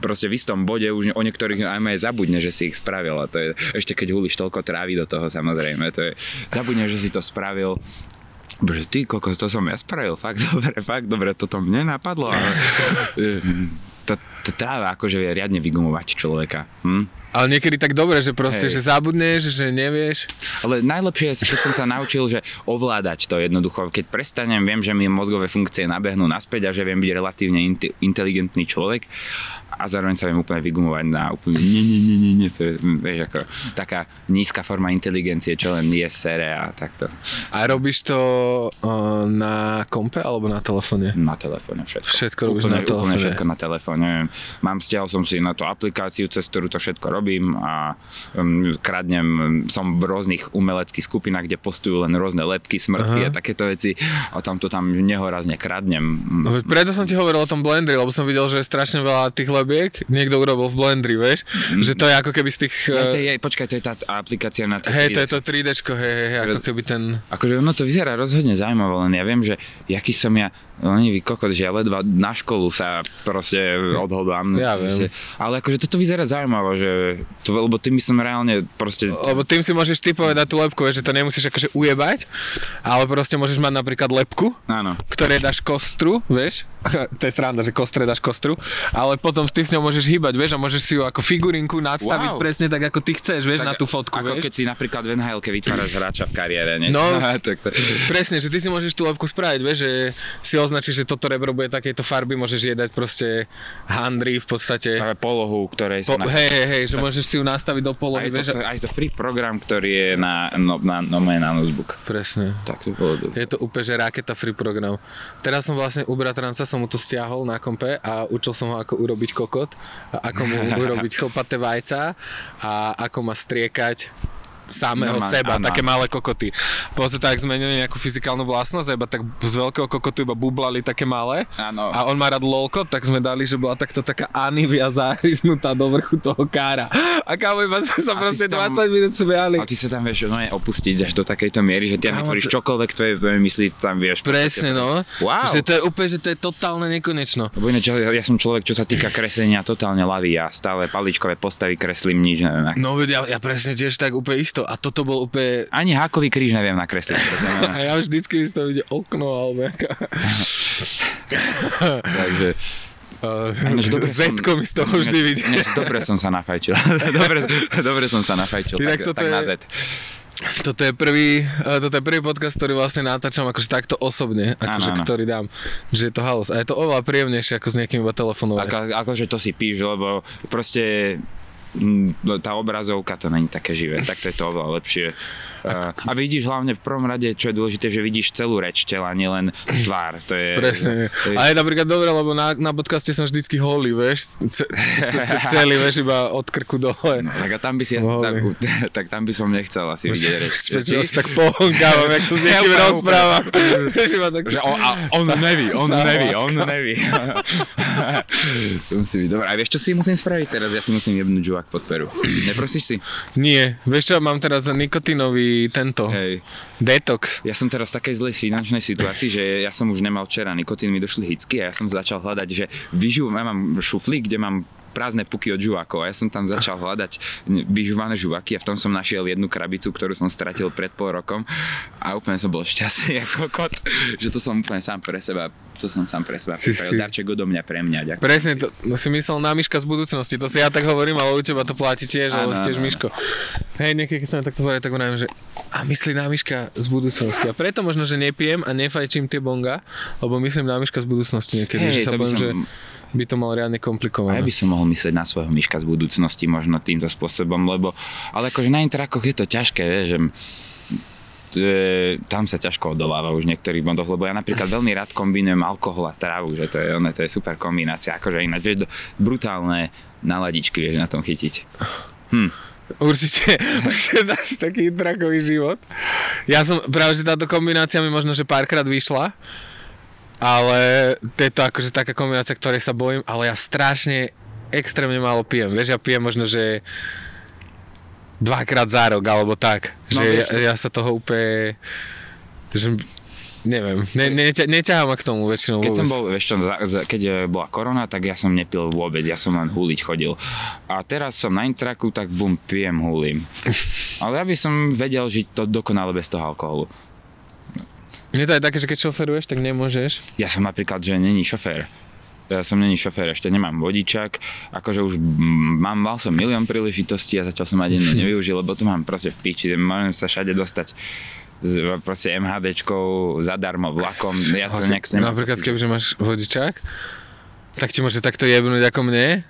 proste v istom bode už o niektorých aj ma zabudne, že si ich spravil a to je, ešte keď hulíš toľko trávy do toho samozrejme, to je, zabudne, že si to spravil. Bože, ty kokos, to som ja spravil, fakt dobre, fakt dobre, toto mne napadlo, ale to, to tráva akože vie riadne vygumovať človeka. Hm? Ale niekedy tak dobre, že proste, hej, že zabudneš, že nevieš. Ale najlepšie je, keď som sa naučil, že ovládať to jednoducho. Keď prestanem, viem, že mi mozgové funkcie nabehnú naspäť a že viem byť relatívne inti- inteligentný človek a zároveň sa viem úplne vygumovať na úplne nie, nie, nie, nie, nie. To je, vieš, ako taká nízka forma inteligencie, čo len nie sere a takto. A robíš to uh, na kompe alebo na telefóne? Na telefóne všetko. Všetko robíš úplne, na telefóne? Úplne všetko na telefóne. Mám, stiahol som si na tú aplikáciu, cez ktorú to všetko robím. robím a um, kradnem, som v rôznych umeleckých skupinách, kde postujú len rôzne lepky, smrtky Aha. a takéto veci a tam to tam nehorazne kradnem. No, preto som ti hovoril o tom Blenderi, lebo som videl, že je strašne veľa tých lebiek, niekto urobil v Blenderi, vieš, že to je ako keby z tých... No, to je, počkaj, to je tá aplikácia na... Hej, to je to tri déčko, hej, hej, ako keby ten... Akože ono to vyzerá rozhodne zaujímavé, len ja viem, že jaký som ja... lenivý kokot, že ja ledva na školu sa proste odhodlám. Ja viem. Ale akože toto vyzerá zaujímavo, že to, lebo tým by som reálne proste... Lebo tým si môžeš ty povedať tú lepku, že to nemusíš akože ujebať, ale proste môžeš mať napríklad lepku, áno, ktorej dáš kostru, vieš? To je sranda, že kostre dáš kostru, ale potom ty s ňou môžeš hýbať, vieš? A môžeš si ju ako figurinku nadstaviť wow. presne tak, ako ty chceš, vieš? Tak, na tú fotku, ako vieš? Ako keď si napríklad v en há elke vytváraš hráča v kariére, nie? No, tak to... presne, že ty si môžeš tú lepku spraviť, vieš, že si označí, že toto rebro bude takejto farby, môžeš jej dať proste handry v podstate. Také polohu, ktorej sa... Po, na... Hej, hej, že tak. Môžeš si ju nastaviť do polohy. Aj to, aj to free program, ktorý je na, no, na, no, na notebook. Presne. Tak to bolo dobre. Je to úplne, že raketa free program. Teraz som vlastne u bratranca, som mu to stiahol na kompe a učil som ho, ako urobiť kokot, a ako mu urobiť chlpaté vajca a ako ma striekať samého no man, seba, áno. Také malé kokoty. Pozor, tak zmenili nejakú fyzikálnu vlastnosť, iba tak z veľkého kokotu iba bublali také malé. Áno. A on má rád lolko, tak sme dali, že bola takto taká anivia záhryznutá do vrchu toho kára. A kámo, iba sme sa a proste tam, dvadsať minút smiali. A ty sa tam vieš, no je opustiť až do takejto miery, že ty tam vytvoríš čokoľvek, tvoje myslí, tam vieš. Presne, no. Wow. Že to je úplne, že to je totálne nekonečno. Lebo ináč, ja som človek, čo sa týka kreslenia, totálne ľavý. Ja stále paličkové postavy kreslím, nič neviem. Ak... No ja, ja presne tiež tak úplne isto. A toto bol úplne... Ani hákový kríž neviem nakresliť. A ja vždycky by si tam videl okno, alebo jaká... Takže... Uh, Zetko mi z toho vždy videl. Dobre som sa nafajčil. dobre, dobre som sa nafajčil. Inak tak, tak je... na Z. Toto je prvý, toto je prvý podcast, ktorý vlastne natáčam akože takto osobne, akože ano, ano. Ktorý dám, že je to halus. A je to oveľa príjemnejšie ako s niekým iba telefonovať. Ako, akože to si píš, lebo proste... tá obrazovka to není také živé, tak to je to oveľa lepšie. A, a vidíš hlavne v prvom rade, čo je dôležité, že vidíš celú reč tela, nielen tvár. To je, presne. To je... A je napríklad dobré, lebo na, na podcaste som vždycky holý, vieš, ce, ce, ce, celý, vieš, iba od krku dole. No, tak a tam by si, ja, tak, tak tam by som nechcel asi vidieť reč. Prečo si tak pohonkávam, jak som s niekým rozprávam. On neví, on neví, on neví. To musí byť dobré. A vieš, čo si musím spraviť teraz? Ja si musím jebnúť žuak pod peru. Neprosíš si? Nie. Vieš čo, mám teraz nikotinový tento. Hej. Detox. Ja som teraz v takej zlej finančnej situácii, že ja som už nemal včera nikotín, mi došli hicky a ja som začal hľadať, že vyžujem, ja mám šuflík, kde mám prázdne puky od žuvákov. Ja som tam začal hľadať vyžuvané žuváky a v tom som našiel jednu krabicu, ktorú som stratil pred pol rokom a úplne som bol šťastný ako kot, že to som úplne sám pre seba, to som sám pre seba pripravil. Darček odo mňa pre mňa. Ďakujem. Presne, to si myslel na Miška z budúcnosti, to si ja tak hovorím, ale u teba to platí tiež, ale si tiež Miško. Hej, niekedy keď som takto hovoril, tak hovorím, že a myslí na Miška z budúcnosti. A preto možno, že nepijem a nefajčím tie bonga, lebo myslím na Miška z budúcnosti niekedy, hey, že sa poviem, som... že by to mal reálne komplikované. A ja by som mohol myslieť na svojho myška z budúcnosti možno týmto spôsobom, lebo ale akože na intrakoch je to ťažké, vieš, že e, tam sa ťažko odoláva už niektorých bondoch, lebo ja napríklad veľmi rád kombinujem alkohol a trávu, že to je, ono, to je super kombinácia, akože ináč, vieš, brutálne naladičky vieš na tom chytiť. Hm. Určite, určite dá si taký intrakový život. Ja som, práve že táto kombinácia mi možno, že párkrát vyšla, ale to je to akože taká kombinácia, ktorej sa bojím, ale ja strašne extrémne málo pijem. Vieš, ja pijem možno, že dvakrát za rok, alebo tak. No, že ja, ja sa toho úplne... Že... Neviem, ne, ne, neťahám ma k tomu väčšinou vôbec. Keď som bol, vieš čo, keď bola korona, tak ja som nepil vôbec, ja som len huliť chodil. A teraz som na intraku, tak bum, pijem, hulím. Ale ja by som vedel žiť to dokonale bez toho alkoholu. Je to aj také, že keď šoferuješ, tak nemôžeš? Ja som napríklad, že není šofér. Ja som není šofér, ešte nemám vodičak, akože už mám, mal som milión príležitostí a zatiaľ som aj jedno nevyužil, lebo to mám proste v piči, môžem sa všade dostať proste MHDčkou, zadarmo, vlakom, ja to nejak... Napríklad, kebyže máš vodičák, tak ti môže takto jebnúť ako mne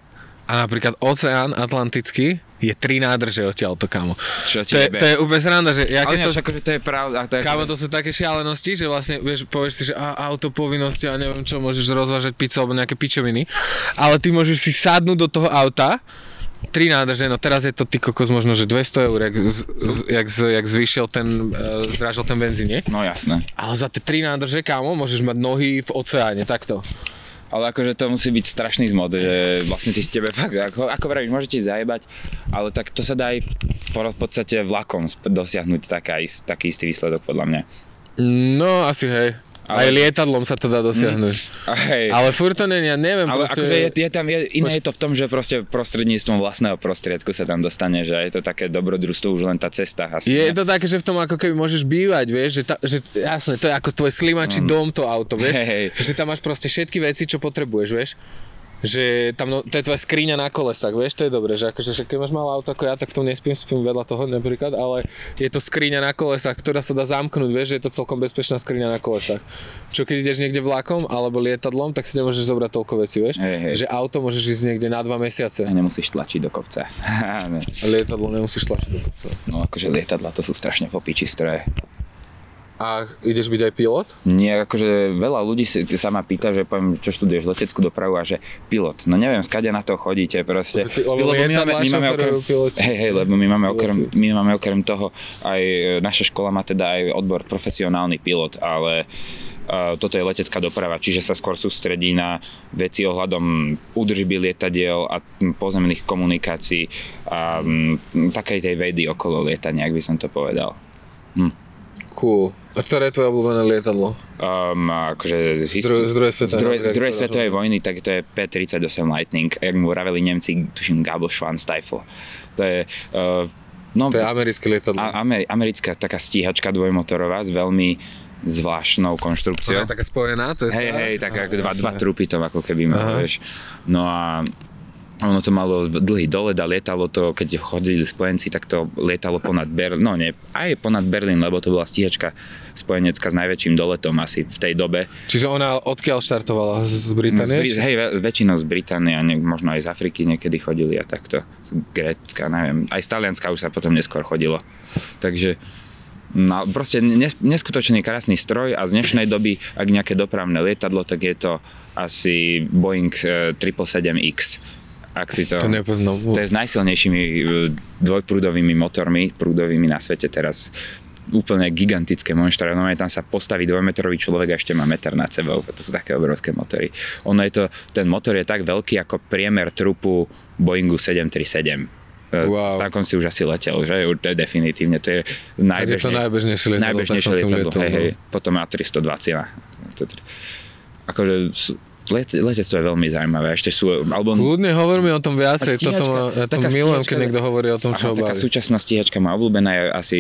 a napríklad oceán Atlantický je tri nádrže odtiaľto, kámo. Čo ti to, je, to je úplne sranda, že... Ja ale neváš, akože to je pravda. To je kámo, to sú také šialenosti, že vlastne, vieš, povieš si, že a, auto povinnosti a neviem čo, môžeš rozvážať pizzu alebo nejaké pičoviny, ale ty môžeš si sadnúť do toho auta Tri nádrže, no teraz je to ty kokos možno, že dvesto eur, jak, z, z, jak, z, jak zvýšil ten, uh, zdrážil ten benzín, nie? No jasné. Ale za tie tri nádrže, kámo, môžeš mať nohy v oceáne, takto. Ale akože to musí byť strašný zmod, že vlastne ty z tebe fakt, ako, ako vravíš, môžete zajebať, ale tak to sa dá aj v podstate vlakom dosiahnuť taká, taký istý výsledok podľa mňa. No asi hej. Ale... Aj lietadlom sa to dá dosiahnuť. Mm. Ale furt to nie, ja neviem. Ale proste... akože je, je tam, je, iné Poč... je to v tom, že proste prostredníctvom vlastného prostriedku sa tam dostane, že je to také dobrodružstvo, už len tá cesta. Hasne. Je to také, že v tom ako keby môžeš bývať, vieš, že, ta, že jasne, to je ako tvoj slimačí mm. dom, to auto, vieš, hey, hey. Že tam máš proste všetky veci, čo potrebuješ, vieš. Že tam, no, to je tvoja skriňa na kolesách, vieš, to je dobré, že akože, keď máš malé auto ako ja, tak v tom nespím, spím vedľa toho napríklad, ale je to skriňa na kolesách, ktorá sa dá zamknúť, vieš, že je to celkom bezpečná skriňa na kolesách. Čo keď ideš niekde vlakom alebo lietadlom, tak si nemôžeš zobrať toľko vecí, vieš, hej, hej. Že auto môžeš ísť niekde na dva mesiace. A nemusíš tlačiť do kopca. Ne. Lietadlo nemusíš tlačiť do kopca. No akože lietadla to sú strašne popíči stroje. A ideš byť aj pilot? Nie, akože veľa ľudí sa ma pýta, že poviem, čo študuješ leteckú dopravu a že pilot. No neviem, skade na to chodíte proste. Lebo, lebo my máme, my máme okrem, hej, hej, lebo my máme okrem, my máme okrem toho aj naša škola má teda aj odbor profesionálny pilot, ale uh, toto je letecká doprava, čiže sa skôr sústredí na veci ohľadom údržby lietadiel a pozemných komunikácií a um, takej tej vedy okolo lietania, ak by som to povedal. Hm. Cool. A ktoré je tvoje obľúbené lietadlo? Um, akože z, Dru- z druhej svetovej, z druhej svetovej vojny, tak to je pé tridsaťosem Lightning, jak mu vraveli Nemci, tuším Gabelschwanstiefel. To je... Uh, no, to je americké lietadlo. Ameri- americká taká stíhačka dvojmotorová s veľmi zvláštnou konštrukciou. Ona je taká spojená? To je hej, tá? Hej, tak dva, dva trupy to ako keby mal, vieš. No a... Ono to malo dlhý dolet a lietalo to, keď chodili spojenci, tak to lietalo ponad Berlín, no nie, aj ponad Berlín, lebo to bola stíhačka spojenecká s najväčším doletom asi v tej dobe. Čiže ona odkiaľ štartovala? Z Británie? Bri- hej, väčšinou z Británie, možno aj z Afriky niekedy chodili a takto, z Grécka, neviem, aj z Talianska už sa potom neskôr chodilo, takže... No, proste neskutočný krásny stroj a z dnešnej doby, ak nejaké dopravné lietadlo, tak je to asi Boeing triple seven X. Ak si to, to, to je s najsilnejšími dvojprúdovými motormi, prúdovými na svete teraz. Úplne gigantické monštra, no tam sa postaví dvojmetrový človek a ešte má meter nad sebou. To sú také obrovské motory. Ono je to, ten motor je tak veľký ako priemer trupu Boeingu sedemstotridsaťsedem. Wow. V takom si už asi letel, že? Definitívne, to je najbežnejšie, to najbežnejšie lietadlo. Najbežnejšie lietadlo, hej, hej. Potom má tristodvadsať. Akože... Let, letectvo je veľmi zaujímavé, ešte sú... Album... Ľudne hovor mi o tom viacej, toto ma, ja tom milujem, keď niekto hovorí o tom, aha, čo obávi. Taká súčasná stíhačka má obľúbená je asi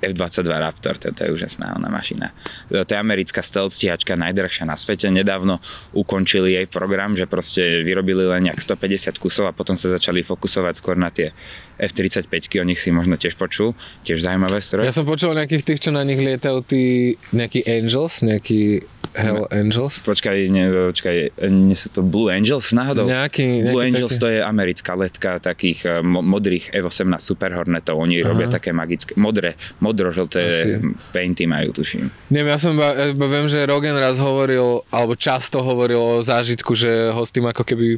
F dvadsaťdva Raptor, to je úžasná ona mašina. To je americká stealth stíhačka, najdrahšia na svete, nedávno ukončili jej program, že proste vyrobili len nejak stopäťdesiat kusov a potom sa začali fokusovať skôr na tie F tridsaťpäťky, o nich si možno tiež počul, tiež zaujímavé stroje. Ja som počul nejakých tých, čo na nich lietajú, tí nejakí Angels, nejakí Hell Angels. Počkaj, ne, počkaj, nie sú to Blue Angels náhodou? Nejaký, Blue nejaký Angels taký. To je americká letka takých mo- modrých E osemnásť Super Hornetov, oni aha. Robia také magické, modré, modrožlté painty majú, tuším. Neviem, ja som iba, ja viem, že Rogan raz hovoril, alebo často hovoril o zážitku, že ho s tým ako keby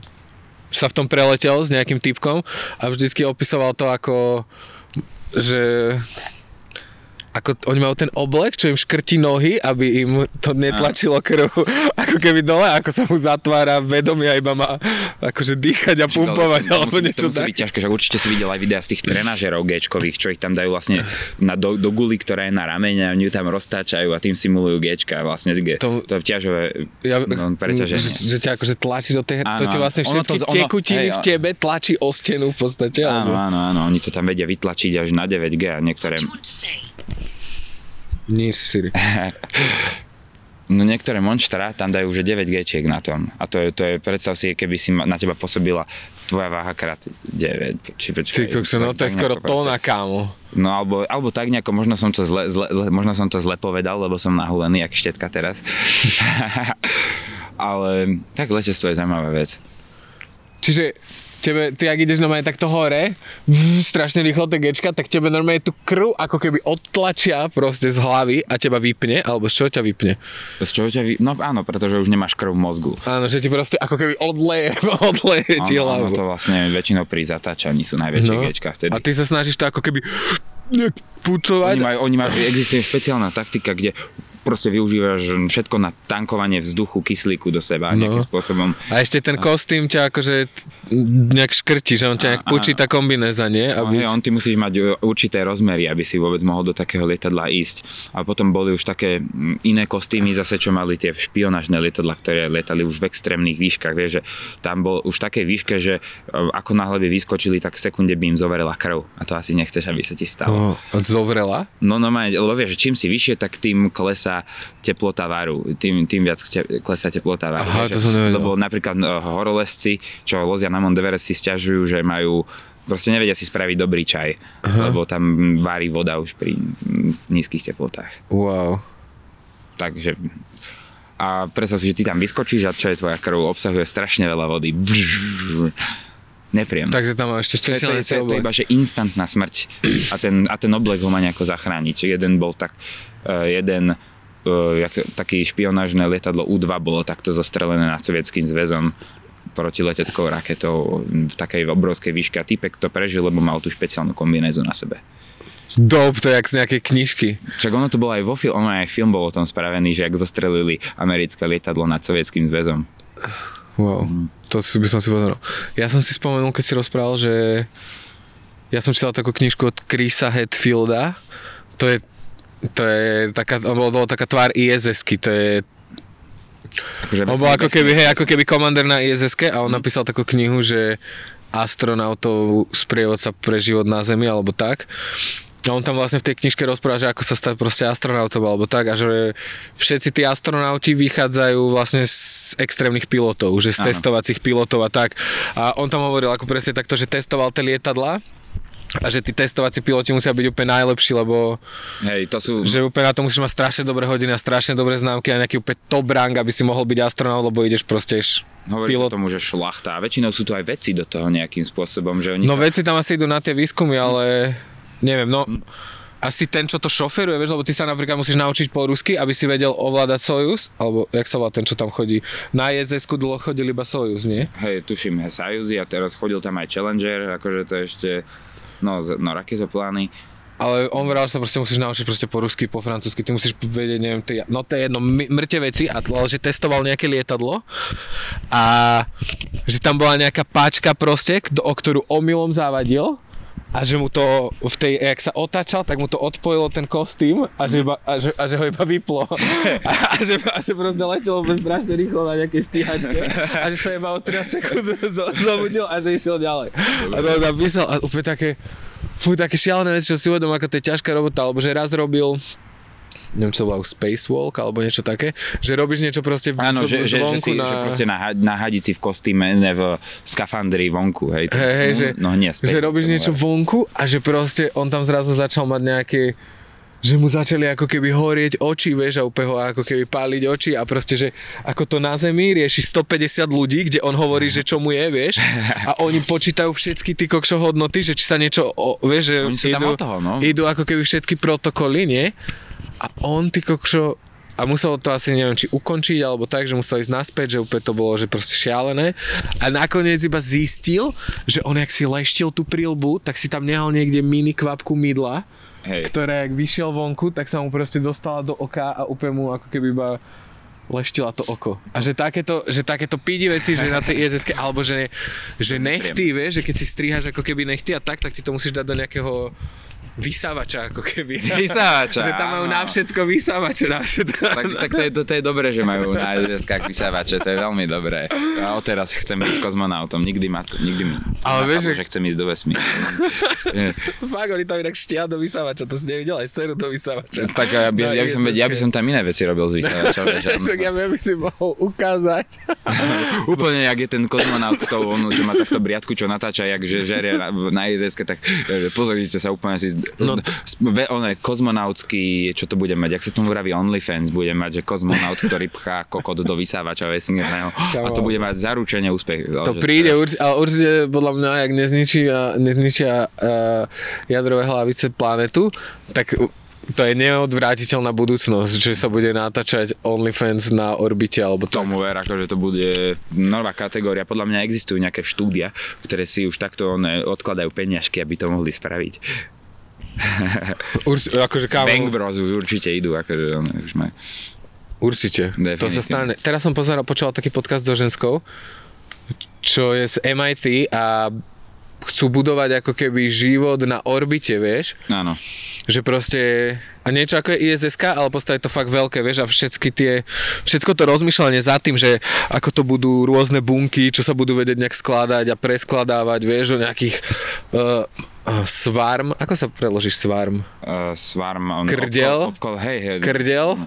sa v tom preletel s nejakým typkom a vždycky opisoval to ako, že... Ako oni majú ten oblek, čo im škrtí nohy, aby im to netlačilo krv, ako keby dole, ako sa mu zatvára vedomie a iba má akože dýchať a pumpovať, ale to niečo musí byť ťažké, že určite si videl aj videa z tých trenažerov G-čkových, čo ich tam dajú vlastne na do, do guly, ktorá je na ramene a oni tam roztáčajú a tým simulujú G-čka vlastne z G. To, to ťažové ja, no, preťaženie. Že ťa akože tlačí do tej, áno, to ti vlastne všetky ono to, tekutiny ono, hej, v tebe tlačí o stenu v podstate. Áno, alebo? áno, áno, oni to tam vedia vytlačiť až na deväť G a niektoré... Nič, Siri. No niektoré monštra tam dajú už deväť géčiek na tom. A to je, to je predstav si, keby si na teba pôsobila tvoja váha krát deväť. Či, počkaj, Ty kokso, no to je skoro tóna, kámo. No alebo, alebo tak nejako, možno som, to zle, zle, možno som to zle povedal, lebo som nahulený, jak štetka teraz. Ale tak letectvo je zaujímavá vec. Čiže tebe, ty ak ideš normálne takto hore, vf, strašne rýchlo to gečka, tak tebe normálne tu krv ako keby odtlačia proste z hlavy a teba vypne, alebo z čoho ťa vypne? Z čoho ťa vypne? No áno, pretože už nemáš krv v mozgu. Áno, že ti proste ako keby odleje, odleje ti hlavu. Áno, to vlastne väčšinou pri zatáčaní sú najväčšie no. gečka vtedy. A ty sa snažíš to ako keby pucovať. Oni majú, oni majú, existuje špeciálna taktika, kde proste využívaš všetko na tankovanie vzduchu, kyslíku do seba no. nejakým spôsobom. A ešte ten kostým ťa akože nejak škrti, že on ťa nejak pučí tá kombinéza, nie? No, hej, on ty musíš mať určité rozmery, aby si vôbec mohol do takého lietadla ísť. A potom boli už také iné kostýmy zase, čo mali tie špionážne lietadla, ktoré lietali už v extrémnych výškach, vieš, že tam bol už také výške, že ako náhle by vyskočili, tak v sekunde by im zoverela krv. A to asi nechceš, aby sa ti stalo. No, zoverela? No, no, lebo vieš, čím si vyššie, tak tým klesá teplota varu, tým, tým viac te, klesá teplota varu. Aha, že, lebo napríklad uh, horolezci, čo lozia na Mount Everest, si sťažujú, že majú, proste nevedia si spraviť dobrý čaj, aha, lebo tam varí voda už pri nízkych teplotách. Wow. Takže a predstav si, že ty tam vyskočíš a čo je tvoja krv, obsahuje strašne veľa vody. Nepriem. Takže tam máš ešte špeciálne to, to, to, to je iba, že instantná smrť a ten, a ten oblek ho má nejako zachrániť. Čiže jeden bol tak, uh, jeden Uh, jak, taký špionážne lietadlo U dva bolo takto zostrelené nad Sovietským zväzom protileteckou raketou v takej obrovskej výške a týpek to prežil, lebo mal tú špeciálnu kombinézu na sebe. Dob, to je jak z nejakej knižky. Však ono to bolo aj vo filme, aj film bol o tom spravený, že jak zostrelili americké lietadlo nad Sovietským zväzom. Wow, mm. to by som si pozeral. Ja som si spomenul, keď si rozprával, že ja som čítal takú knižku od Chrisa Hadfielda, to je To je taká, on bol, bol taká tvár í es esky, to je... Akože on bol ako keby, hej, ako keby komandér na í es eske a on mm. napísal takú knihu, že astronautov sprievodca pre život na Zemi, alebo tak. A on tam vlastne v tej knižke rozpráva, že ako sa stať proste astronautom, alebo tak, a že všetci tí astronauti vychádzajú vlastne z extrémnych pilotov, že z Aha. testovacích pilotov a tak. A on tam hovoril ako presne takto, že testoval tie lietadlá, a že tí testovací piloti musia byť úplne najlepší, lebo hej, to sú... že úplne na to musíš mať strašne dobré hodiny a strašne dobré známky a nejaký úplne top rank, aby si mohol byť astronaut, lebo ideš proste š... Hovorí pilot... sa tomu, že šlachta. A väčšinou sú tu aj veci do toho nejakým spôsobom, že oni... No sa... veci tam asi idú na tie výskumy, ale neviem, no... Asi ten, čo to šoferuje, vieš, lebo ty sa napríklad musíš naučiť po rusky, aby si vedel ovládať Sojuz, alebo jak sa volá ten, čo tam chodí. Na í es esku dlho chodil iba Sojuz, nie? Hej, tuším, he, Sojuzy a teraz chodil tam aj Challenger, akože to ešte... No, no raketoplány. Ale on vral, že sa proste musíš naučiť proste po rusky, po francúzsky, ty musíš vedieť, neviem, ty, no to je jedno, mŕte veci, a to, že testoval nejaké lietadlo a že tam bola nejaká páčka proste, o ktorú omylom závadil a že mu to, v tej, jak sa otáčal, tak mu to odpojilo ten kostým a že, iba, a že, a že ho iba vyplo a, a, že, a že proste letelo strašne rýchlo na nejakej stíhačke a že sa iba o tri sekúnd zobudil a že išiel ďalej. A to napísal a úplne také, fú, také šialené veci, čo si uvedom, ako to je ťažká robota, lebo že raz robil neviem, čo to bola spacewalk alebo niečo také, že robíš niečo proste v áno, že, zvonku že, že si, na... Áno, že proste nahadiť si v kostýme, ne v skafandri vonku, hej. Hej, hej, no, že, no, nie, že robíš niečo vonku a že proste on tam zrazu začal mať nejaké, že mu začali ako keby horieť oči, vieš, a úplne ho ako keby páliť oči a proste, že ako to na Zemi rieši stopäťdesiat ľudí, kde on hovorí, že čo mu je, vieš, a oni počítajú všetky tí kokšo hodnoty, že či sa niečo, o, vieš, že idú, toho, no? idú ako keby všetky protokoly, nie? A on ty kokšo, a musel to asi neviem či ukončiť alebo tak, že musel ísť naspäť, že úplne to bolo, že proste šialené. A nakoniec iba zistil, že on jak si leštil tú prilbu, tak si tam nehal niekde mini kvapku mydla, hej, ktorá jak vyšiel vonku, tak sa mu proste dostala do oka a úplne mu ako keby iba leštila to oko. A že takéto, že takéto pídi veci, že na tej í es eske, alebo že, že nechty, vieš, že keď si striháš ako keby nechty a tak, tak ti to musíš dať do nejakého vysávača, ako keby. Vysávača, že tam majú áno. na všetko vysávače. Na všetko. Tak, tak to, je, to, to je dobré, že majú na í es eskách vysávače, to je veľmi dobré. A odteraz chcem byť kozmonautom, nikdy ma to, nikdy mi. Ale vieš, že... že chcem ísť do vesmíru. Fakt, oni tam inak štia do vysávača, to si nevidel aj seru do vysávača. Tak ja by, no, ja by som, ja by som tam iné veci robil z vysávača. Tak ja by si mohol ukázať. Úplne, jak je ten kozmonaut s tou, on, že má takto briadku, čo natáča, jak že žerie na í es eske, tak pozorite sa úplne si no, oné, kozmonautský, čo to bude mať, ak sa tomu vraví OnlyFans, bude mať, že kozmonaut, ktorý pchá kokot do vysávača vesmírneho a to bude mať zaručenie úspech. To príde, urč- ale určite podľa mňa, ak nezničia, nezničia uh, jadrové hlavice planetu, tak to je neodvrátiteľná budúcnosť, že sa bude natáčať OnlyFans na orbite alebo tak. Tomu ver, akože to bude nová kategória. Podľa mňa existujú nejaké štúdia, ktoré si už takto odkladajú peniažky, aby to mohli spraviť. Urč- akože kámo... Bang Bros už určite idú, akože on už majú. Určite, definitívne. To sa stane. Teraz som pozeral, počúval taký podcast so ženskou, čo je z em í té a chcú budovať ako keby život na orbite, vieš? Áno. Že proste, a niečo ako je í es es ká, ale postaviť to fakt veľké, vieš, a všetky tie, všetko to rozmýšľanie za tým, že ako to budú rôzne bunky, čo sa budú vedieť nejak skladať a preskladávať, vieš, o nejakých uh, uh, svarm, ako sa preložíš svarm? Uh, svarm, on krdel, obkol, obkol, hej, hej. Krdel,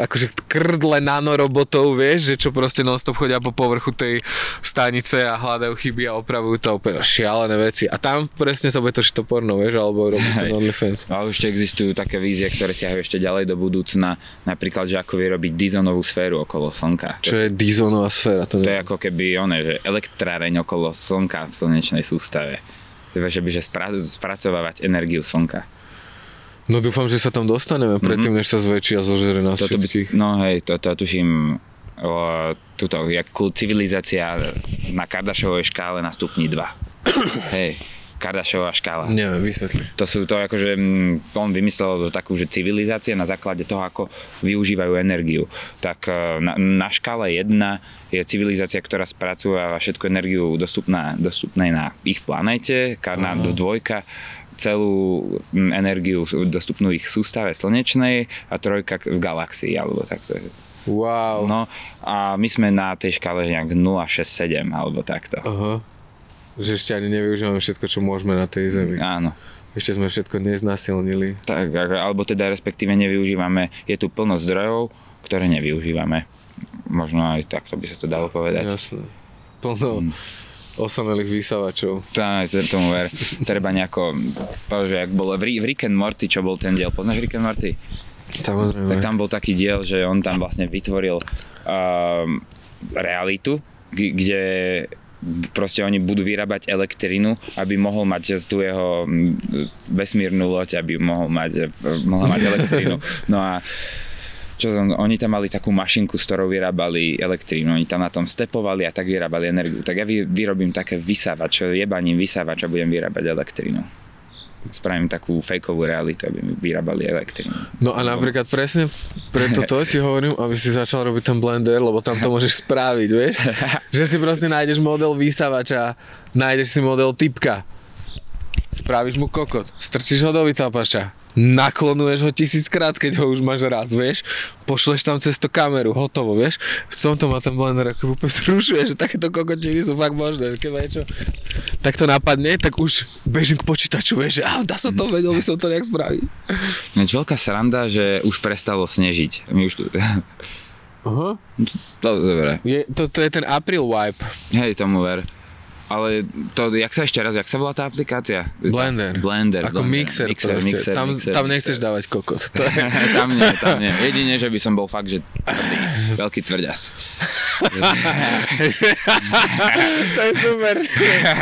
akože krdle nanorobotov, vieš, že čo proste non-stop chodia po povrchu tej stanice a hľadajú chyby a opravujú to, úplne šialené veci. A tam presne sa bude točiť to porno, vieš, alebo robí to OnlyFans. Existujú také vízie, ktoré siahajú ešte ďalej do budúcna, napríklad, že ako vyrobiť Dysonovú sféru okolo Slnka. Čo to je Dysonová sféra? To, to je ako keby oné, že elektráreň okolo Slnka v slnečnej sústave. Že by, že spra- spracovávať energiu Slnka. No dúfam, že sa tam dostaneme predtým, mm-hmm. než sa zväčší a zožere nás toto všetkých. By, no hej, to, to tuším, o, tuto, ako civilizácia na Kardashovej škále na stupni dva. Hej. Kardashová škála. Neviem, vysvetli. To sú to akože, on vymyslel takú, že civilizácia na základe toho, ako využívajú energiu. Tak na, na škále jedna je civilizácia, ktorá spracováva všetku energiu dostupná, dostupnej na ich planéte, na dvojka celú energiu dostupnú ich sústave slnečnej a trojka v galaxii, alebo takto. Wow. No a my sme na tej škále nejak nula šesť sedem, alebo takto. Aha. Že ešte ani nevyužívame všetko, čo môžeme na tej zemi. Áno. Ešte sme všetko neznasilnili. Tak, alebo teda respektíve nevyužívame, je tu plno zdrojov, ktoré nevyužívame. Možno aj takto by sa to dalo povedať. Jasné. Plno mm. osamelých vysavačov. Tak, tomu ver. Treba nejako, že ak bolo v Rick and Morty, čo bol ten diel, poznáš Rick and Morty? Samozrejme. Tak tam bol taký diel, že on tam vlastne vytvoril um, realitu, kde proste oni budú vyrábať elektrinu, aby mohol mať z tú jeho vesmírnu loď, aby mohol mať, mohla mať elektrinu. No a čo, oni tam mali takú mašinku, s ktorou vyrábali elektrínu. Oni tam na tom stepovali a tak vyrábali energiu. Tak ja vy, vyrobím také vysávač, jebaním vysávač a budem vyrábať elektrínu. Spravím takú fejkovú realitu, aby mi vyrábali elektrinu. No a napríklad presne preto to ti hovorím, aby si začal robiť ten Blender, lebo tam to môžeš spraviť, vieš? Že si proste nájdeš model vysavača, nájdeš si model typka, spravíš mu kokot, strčíš ho do vytápača, naklonuješ ho tisíckrát, keď ho už máš raz, vieš? Pošleš tam cez to kameru, hotovo, vieš? V tom to má ten Blender, ako úplne zrušuje, že takéto kokotiny sú fakt možné, keď niečo tak to napadne, tak už bežím k počítaču, vieš, že á, dá sa to, vedel by som to nejak spraviť. Neč veľká sranda, že už prestalo snežiť. My už tu... Aha. To, dobre. Je, to, to je ten April wipe. Hej, tomu ver. Ale to, jak sa ešte raz, jak sa volá tá aplikácia? Blender. Blender. Ako Blender. Mixer, mixer, mixer, tam, mixer. Tam nechceš dávať kokos. To je... tam nie, tam nie. Jedine, že by som bol fakt, že tvrdý, veľký tvrďas. To je super.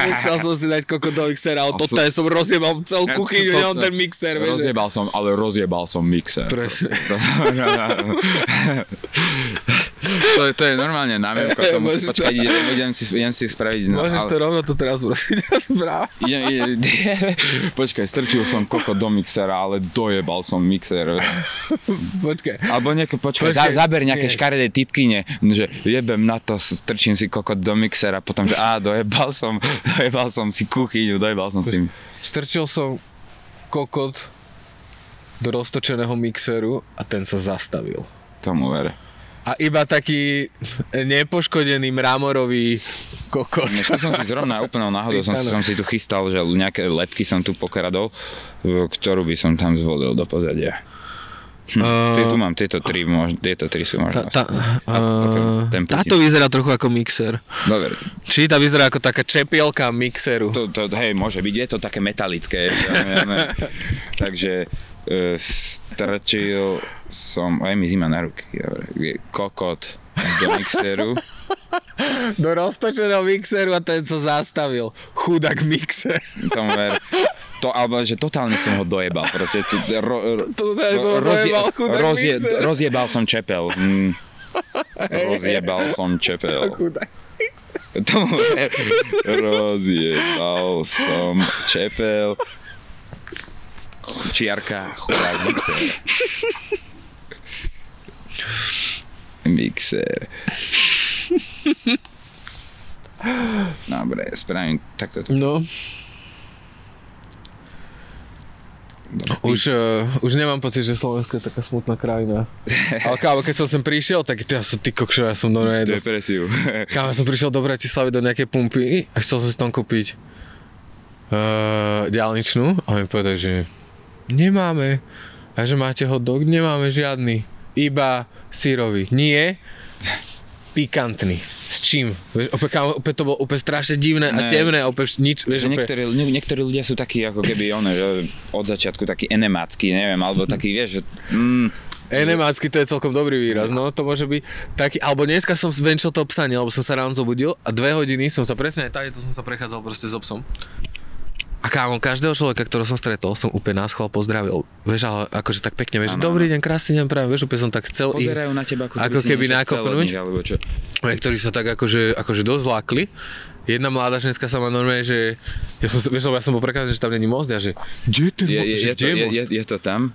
Nechcel som si dať kokot do mixera, ale to je som rozjebal celú kuchyňu, nemám ten mixer. Rozjebal som, ale rozjebal som mixer. Presne. To je, to je normálne námienka, to musím počkať, to... idem, idem, si, idem si spraviť. No, môžeš ale... to rovno to teraz prosiť a správa. Idem, idem, počkaj, strčil som koko do mixera, ale dojebal som mixer. Počkaj. Alebo nejaké, počkaj, počkaj. Za, zaber nejaké yes. škaredé typkyne, že jebem na to, strčím si koko do mixera, potom že á, dojebal som, dojebal som si kuchyňu, dojebal som si... Strčil som kokot do roztočeného mixeru a ten sa zastavil. Tomu ver. A iba taký nepoškodený mramorový kokot. Než som si zrovna úplnou náhodou, som, som si tu chystal, že nejaké lepky som tu pokradol, ktorú by som tam zvolil do pozadia. Hm, uh, tu mám tieto tri, mož, tieto tri sú možnosti. Tá, tá, uh, táto vyzerá trochu ako mixer. Dobre. Či tá vyzerá ako taká čepielka mixeru. To, to, hej, môže byť, je to také metalické. Ja, takže e, strčil som, aj mi zima na ruky, kokot do mixeru. Do roztočeného mixeru a ten sa zastavil. Chudák mixer. Tomber, to, alebo že totálne som ho dojebal. Proste, ro, ro, Totálne som ho rozie, dojebal, chudák rozie, mixer. Rozjebal som čepel. Mm. Rozjebal som čepel. Chudák mixer. Tomber, rozjebal som čepel. Čiarka, chudák mixer. Mixer. Dobre, spravím takto. takto. No. Už, uh, už nemám pocit, že Slovensko je taká smutná krajina. Ale kámo, keď som sem prišiel, tak ja som ty kokšo, ja som do nej... Depresiu. Kámo, som prišiel do Bratislavy do nejakej pumpy a chcel som si tam kúpiť uh, diaľničnú a mi povedal, že nemáme. A že máte hot dog? Nemáme žiadny. Iba syrový. Nie. Pikantný. S čím? Vieš, opäť, opäť to bolo úplne strašne divné a ne, temné, opäť nič, vieš, niektorí, opäť... niektorí ľudia sú takí ako keby one, že od začiatku takí enemácky, neviem, alebo taký, vieš, že... Mm, enemácky, to je celkom dobrý výraz, no, to môže byť taký, alebo dneska som venčil toho psa, lebo som sa ráno zobudil a dve hodiny som sa presne aj tady, to som sa prechádzal proste so psom. A kámo, každého človeka, ktorého som stretol, som úplne náschval pozdravil. Vieš, ale akože tak pekne, vieš, ano, dobrý ano. deň, krásny deň, práve, vieš, úplne som tak chcel ich... Pozerajú na teba, ako, ako keby nakopnúť. Niektorí sa tak akože, akože dosť zlákli. Jedna mladá ženská sa ma normálne, že... Ja som, vieš, lebo ja som bol prekvapený, že tam není most, a že... Kde je ten most? Je, je, je, je, je, je to tam?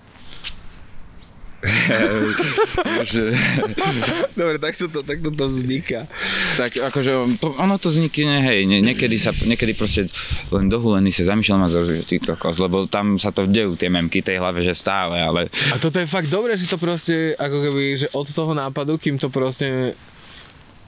Dobre, tak to, tak to, to vzniká. Tak akože ono to vznikne, hej, nie, niekedy sa, niekedy proste len dohulený sa zamýšľam a zrozumiem, že ty kokos, lebo tam sa to dejú tie memky tej hlave, že stále, ale... A toto je fakt dobré, že to proste, ako keby, že od toho nápadu, kým to proste...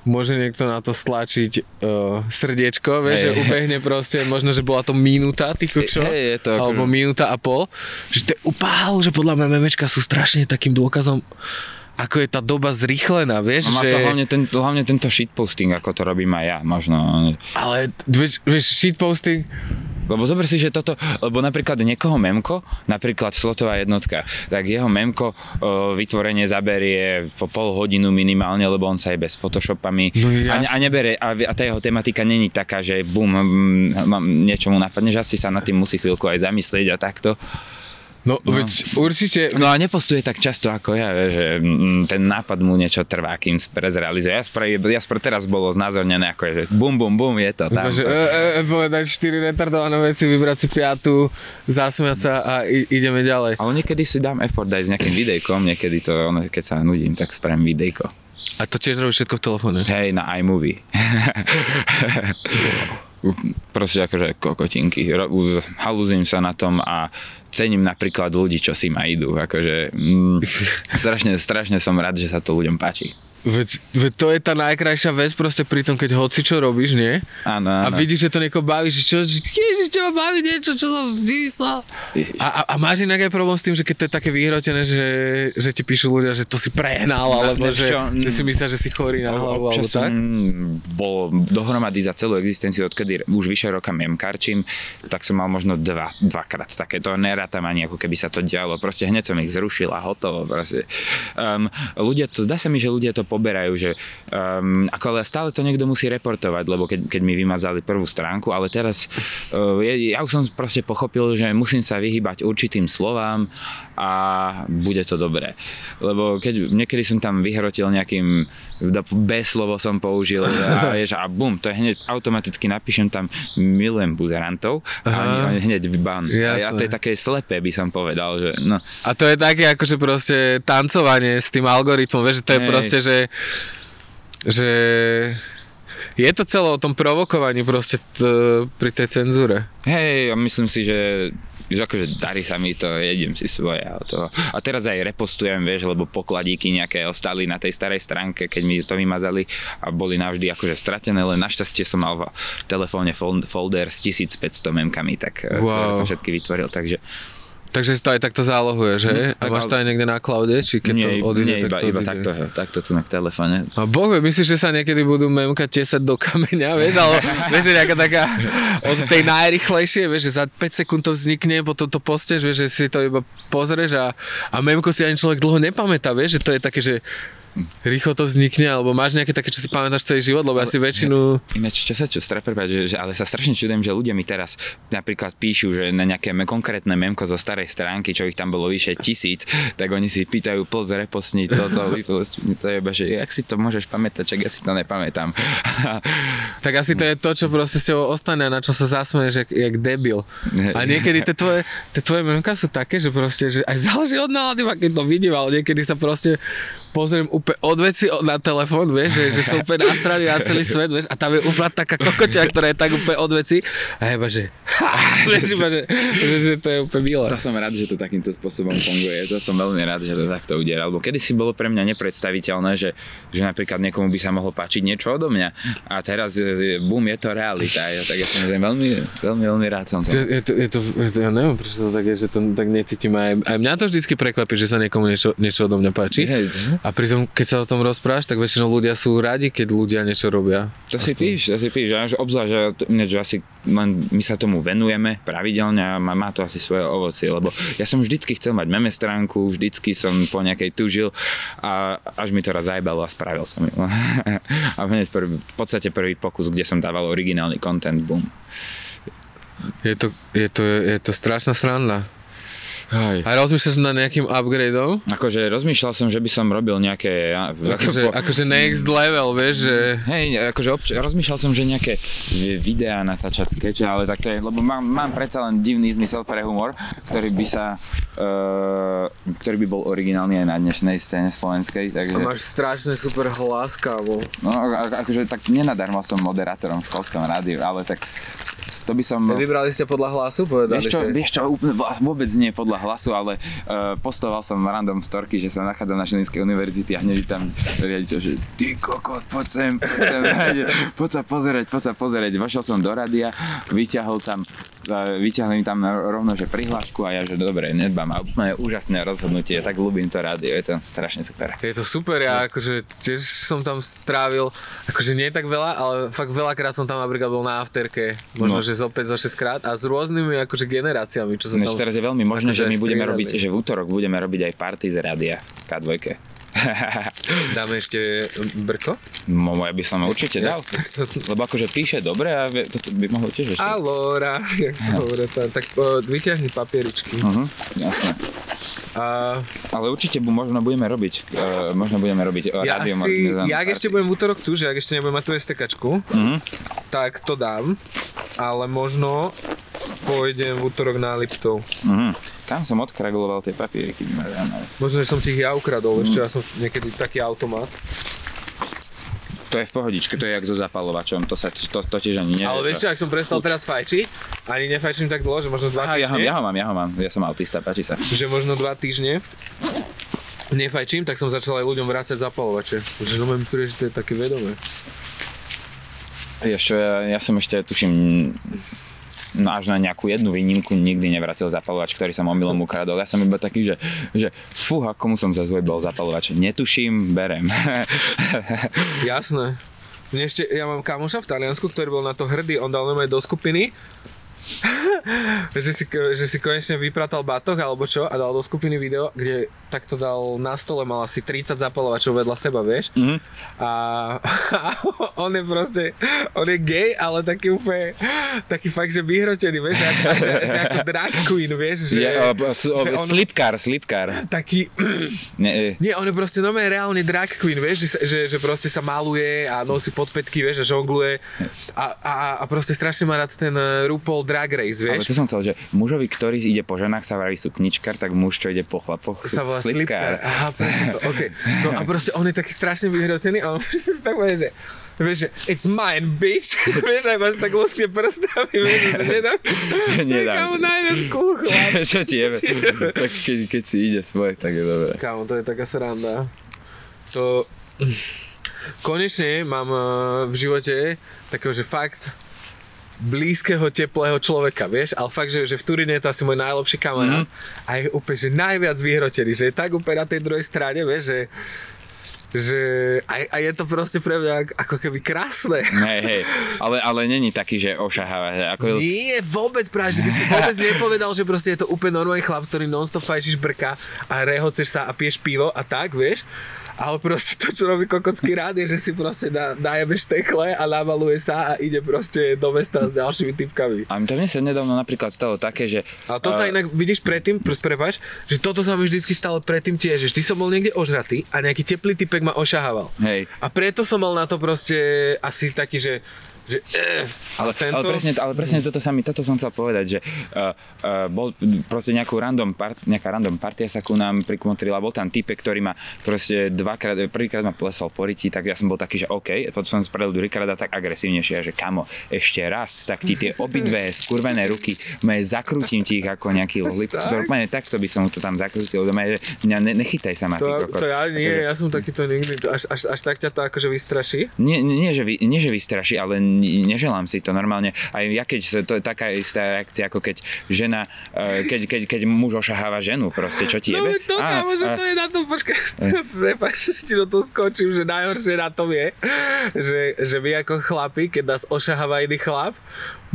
Môže niekto na to stlačiť uh, srdiečko, vieš, hey, že ubehne proste, možno, že bola to minúta, ty kokšo, hey, alebo akože... minúta a pol, že to je upál, že podľa mňa memečka sú strašne takým dôkazom, ako je tá doba zrýchlená, vieš, no, že... Má to hlavne, ten, hlavne tento shitposting, ako to robím aj ja, možno. Ale, vieš, vieš shitposting... Lebo zober si, že toto, lebo napríklad niekoho memko, napríklad slotová jednotka, tak jeho memko e, vytvorenie zaberie po pol hodinu minimálne, lebo on sa aj bez photoshopami no, a, a nebere, a, a tá jeho tematika není taká, že bum, niečo mu napadne, že asi sa nad tým musí chvíľku aj zamyslieť a takto. No, no. Veď, určite... No a nepostuje tak často ako ja, že ten nápad mu niečo trvá, kým prezrealizuje. Ja spre, ja spre teraz bolo znázornené ako je, že bum, bum, bum, je to tam. Že, e, e, povedať štyri retardované veci, vybrať si piatu, zasmiať sa a i, ideme ďalej. Ale niekedy si dám effort aj s nejakým videjkom, niekedy to, keď sa nudím, tak spravím videjko. A to tiež robíš všetko v telefóne? Hej, na iMovie. Proste akože kokotinky. Halúzim sa na tom a cením napríklad ľudí, čo si ma idú. Akože mm, strašne, strašne som rád, že sa to ľuďom páči. Veď, veď to je tá najkrajšia vec proste pri tom, keď hoci čo robíš, nie? Áno, áno. A vidíš, že to niekoho baví, že čo, ježiš, teba baví niečo, čo som vymyslel. A, a, a máš inak aj problém s tým, že keď to je také vyhrotené, že, že ti píšu ľudia, že to si prehnal, alebo no, že, že si myslia, že si chorý na hlavu, alebo tak? Bol dohromady za celú existenciu, odkedy už vyše roka memkarčím, tak som mal možno dva, dvakrát takéto, nerátam ani ako keby sa to dialo, proste hneď som ich zrušil a hotovo, proste. Um, ľudia to, zdá sa mi, že ľudia to poberajú, že um, ako ale stále to niekto musí reportovať, lebo keď, keď mi vymazali prvú stránku, ale teraz uh, ja, ja už som proste pochopil, že musím sa vyhýbať určitým slovám a bude to dobré. Lebo keď niekedy som tam vyhrotil nejakým bez slovo som použil a, jež, a bum, to je hneď automaticky napíšem tam milujem buzerantov a oni hneď ban. A to je také slepé, by som povedal. Že, no. A to je také akože proste tancovanie s tým algoritmom, vieš, že to je hey. proste, že, že je to celé o tom provokovaní proste t- pri tej cenzúre. Hej, myslím si, že akože darí sa mi to, jedem si svoje a toho. A teraz aj repostujem, vieš, lebo pokladíky nejaké ostali na tej starej stránke, keď mi to vymazali a boli navždy akože stratené, len našťastie som mal v telefóne folder s tisícpäťsto memkami, tak wow. Som všetky vytvoril, takže Takže si to aj takto zálohuješ, že? Mm, tak a máš to aj niekde na cloude, či keď nie, to odíde, nie, tak to iba, iba takto, takto tu na telefóne. A bohve, myslíš, že sa niekedy budú memka tesať do kameňa, vieš? Ale vieš, že nejaká taká od tej najrychlejšie, vieš, že za päť sekúnd to vznikne, potom to postieš, vieš, že si to iba pozrieš a, a memku si ani človek dlho nepamätá, vieš? Že to je také, že rýchlo to vznikne, alebo máš nejaké také, čo si pamätáš celý život, lebo ale, asi väčšinu... Ináč, čo sa čo, streprbať, že, že, ale sa strašne čudujem, že ľudia mi teraz napríklad píšu, že na nejaké konkrétne memko zo starej stránky, čo ich tam bolo vyše tisíc, tak oni si pýtajú, poz reposni toto, vyposni to, jeba, že jak si to môžeš pamätať, čak ja si to nepamätám. Tak asi to je to, čo proste s tebou ostane a na čo sa zasmeješ, jak, jak debil. A niekedy tie tvoje, tie tvoje memka sú také, že proste, že aj záleží od nálady, keď to vidím, ale niekedy sa proste pozriem úplne od veci na telefón, vieš, že, že som úplne nástraný na celý svet, vieš, a tam je úplne taká kokotia, ktorá je tak úplne od veci a jeba, že, vieš, iba, že, že, že to je úplne milé. To som rád, že to takýmto spôsobom funguje, to som veľmi rád, že to takto udiera, lebo kedysi bolo pre mňa nepredstaviteľné, že, že napríklad niekomu by sa mohlo páčiť niečo odo mňa a teraz, bum, je to realita, ja, tak ja som veľmi, veľmi, veľmi rád som to. Je to, je to, je to ja neviem, prečo to tak je, že to tak necítim aj, aj mňa to vždycky prekvapí, že sa niekomu niečo, niečo odo mňa páči. Je, a pritom, keď sa o tom rozprávaš, tak väčšinou ľudia sú radi, keď ľudia niečo robia. To si píš, to si píš. Obzvlášť, že, že asi len my sa tomu venujeme pravidelne a má to asi svoje ovocie, lebo ja som vždycky chcel mať meme stránku, vždycky som po nejakej tužil a až mi to raz zajebalo a spravil som ju. A hneď prvý, v podstate prvý pokus, kde som dával originálny content, boom. Je to, je to, je to strašná sranda. Aj. A rozmýšľaš nad nejakým upgradeom? Akože rozmýšľal som, že by som robil nejaké... Akože, akože next level, vieš, že... Hej, akože obč- rozmýšľal som, že nejaké videá natáčať, skeče, ale tak to je... Lebo mám, mám predsa len divný zmysel pre humor, ktorý by sa... Uh, ktorý by bol originálny aj na dnešnej scéne slovenskej, takže... Máš strašne super hlas, kávo. No, akože tak nenadarmo som moderátorom v školskom rádiu, ale tak... To by som... Vybrali ste podľa hlasu, povedali ste? Vieš čo, vôbec nie podľa hlasu, ale uh, postoval som random storky, že sa nachádzam na Žilinskej univerzity a hneď tam riaditeľ, že ty kokot, poď sem, poď sem, poď sa pozerať, poď sa pozerať. Vošiel som do radia, vyťahol tam, uh, vyťahol mi tam rovno, že prihlášku a ja, že dobre, nedbám. A úplne úžasné rozhodnutie, tak ľúbim to rádio, je to strašne super. Je to super, ja akože tiež som tam strávil, akože nie tak veľa, ale fakt veľakrát som tam napríklad bol na afterke, možno, no. zo päť, zo šesť krát a s rôznymi akože generáciami, čo sa tam... Teraz je veľmi možné, že my budeme robiť, že v útorok budeme robiť aj party z rádia ká dva. Dáme ešte brko? No, ja by som určite dal, lebo akože píše dobre a to by mohlo tiež ešte... Alora, jak to hovorí, tak vyťahni papieričky. Uh-huh, jasné. A... Ale určite možno budeme robiť, uh, možno budeme robiť ja rádiom. Ja ak ešte budem v útorok tu, že ak ešte nebudem mať tú STKčku, uh-huh. tak to dám, ale možno pôjdem v útorok na Liptov. Uh-huh. Kam som odkraguloval tie papieriky? Možno, že som ti ich ja ukradol, mm. ešte ja som niekedy taký automat. To je v pohodičke, to je jak so zapalovačom, to sa to, to tiež ani nevie. Ale vieš čo, ak som prestal teraz fajčiť, ani nefajčím tak dlho, že možno dva Aha, týždne. Ja ho, ja ho mám, ja ho mám, ja som autista, páči sa. Že možno dva týždne nefajčím, tak som začal aj ľuďom vrácať zapalovače. Že no mi príde, že to je také vedomé. Vieš čo, ja, ja som ešte tuším... No až na nejakú jednu výnimku nikdy nevrátil zapalovač, ktorý som omylom ukradol. Ja som iba taký, že, že fúha, komu som zazvojbal zapalovač. Netuším, berem. Jasné. Ešte, ja mám kamoša v Taliansku, ktorý bol na to hrdý, on dal normálne do skupiny, že, si, že si konečne vypratal batoh alebo čo a dal do skupiny video, kde takto dal na stole, mal asi tridsať zapalovačov vedľa seba, vieš? Mm-hmm. A, a on je proste, on je gay, ale taký úplne, taký fakt, že vyhrotený, vieš, že, že, že ako drag queen, vieš, že... Ja, slipkár, slipkár. Taký... Nie, nie, on je proste normálne reálne drag queen, vieš, že, že, že proste sa maluje a nosí podpätky, vieš, a žongluje a, a, a proste strašne má rád ten RuPaul Drag Race, vieš. Ale to som chcel, že mužovi, ktorý ide po ženách, sa vraví sukničkár, tak muž, čo ide po chlapoch, sa volá slipkár. Aha, preto, okej. Okay. No a proste on je taký strašne vyhrotený a on proste si tak povie, že vieš, že it's mine, bitch. Vieš, aj vás tak luskne prstami, vieš, že nedám. Nedám. Kámo, najviac cool chlap. Čo ti jebe? Tak keď, keď si ide svoje, tak je dobré. Kámo, to je taká sranda. To... Konečne mám v živote takého, že fakt blízkeho, teplého človeka, vieš, ale fakt, že, že v Turíne je to asi môj najlepší kamarát mm-hmm. a je úplne, že najviac vyhrotený, že je tak úplne na tej druhej strane, vieš, že, že a, a je to proste pre mňa ako keby krásne. Hej, hej, ale, ale není taký, že ošaháva. Ako... Nie, vôbec práve, že by si vôbec nepovedal, že proste je to úplne normálny chlap, ktorý non-stop fajčíš brka a rehoceš sa a pieš pivo a tak, vieš. Ale proste to, čo robí kokocký rád, je, že si proste na, najeme štekle a namaluje sa a ide proste do mesta s ďalšími typkami. A to mne sa nedávno napríklad stalo také, že... Ale to uh... sa inak vidíš predtým, prepáč, že toto sa mi vždycky stalo predtým tiež, že ty som bol niekde ožratý a nejaký teplý typek ma ošahával. Hej. A preto som mal na to proste asi taký, že... Že, eh, ale, tento... ale presne, ale presne toto, sa mi, toto som chcel povedať, že uh, uh, bol proste nejakú random part, nejaká random partia sa ku nám prikmotrila, bol tam typek, ktorý ma proste dvakrát, prvýkrát ma plesol po ryti, tak ja som bol taký, že OK, potom som spravil druhýkrát a tak agresívnejšie, že kamo, ešte raz, tak ti tie obidve skurvené ruky, mne zakrútim ti ich ako nejaký lollip, úplne takto by som to tam zakrútil, mňa ne, nechytaj sa ma, ty kokot. To ja nie, ja som takýto nikdy, až, až, až tak ťa to akože vystraší? Nie, nie, že, vy, nie že vystraší, ale neželám si to normálne. Aj ja keď sa, to je taká istá reakcia, ako keď žena, keď, keď, keď muž ošaháva ženu, proste, čo ti jebe? No, to, á, kámo, že á, to je na tom, počkaj, prepáč, ti do toho skočím, že najhoršie na tom je, že, že my ako chlapi, keď nás ošaháva iný chlap,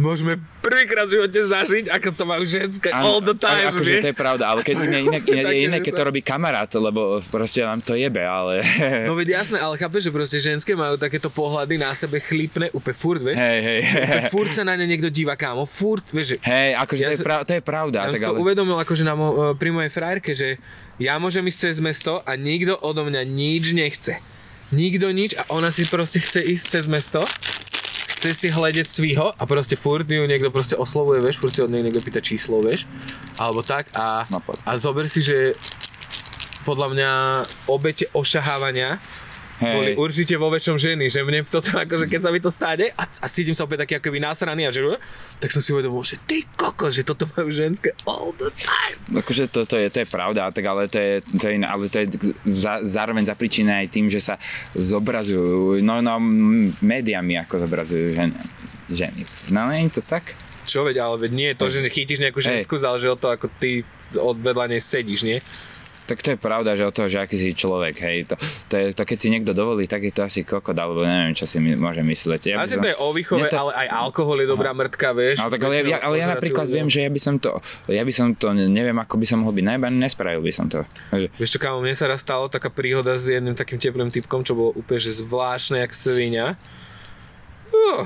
môžeme prvýkrát v živote zažiť, ako to majú ženské all the time, ako, vieš? Akože to je pravda, ale keď iné, iné, iné, je iné, keď to robí kamarát, lebo proste nám to jebe, ale... No veď jasné, ale chápeš, že proste ženské majú takéto pohľady na sebe chlípne, úplne furt, vieš? Hej, hej, hej. Furt sa na ne niekto díva, kámo, furt, vieš? Hej, akože ja to, je prav, to je pravda. Ja tak som ale... to uvedomil akože na mo- pri mojej frajerke, že ja môžem ísť cez mesto a nikto odo mňa nič nechce. Nikto nič a ona si proste chce ísť cez mesto. Chce si hľadať svýho a proste furt ju niekto proste oslovuje, vieš, furt si od nej niekto pýta číslo, vieš, alebo tak a, a zober si, že podľa mňa obete ošahávania hej. Boli určite vo väčšom ženy, že mne toto akože keď sa mi to stane a, a cítim sa opäť taký ako keby nasraný a že tak som si uvedomil, že ty kokos, že toto majú ženské all the time. Akože to, to, je, to je pravda, tak ale to je, to je, iná, ale to je za, zároveň zapríčinené aj tým, že sa zobrazujú, no, no médiami ako zobrazujú ženy. ženy. No nie je to tak? Čo veď, ale veď nie je to, že chytíš nejakú ženskú, záleží od toho, ako ty od vedľa nej sedíš, nie? Tak to je pravda, že od toho, že aký si človek, hej, to, to je to, keď si niekto dovolí, tak je to asi kokot, alebo neviem, čo si my, môže myslieť. Ja asi som, to je o výchove, to... ale aj alkohol je dobrá mŕtka, vieš. Ale, tak, ale, ja, ale ja napríklad viem, že ja by som to, ja by som to, neviem, ako by som mohol byť najebány, nespravil by som to. Vieš čo, kámo, mne sa raz stalo taká príhoda s jedným takým teplým typkom, čo bolo úplne že zvláštne, jak svinia. Uh.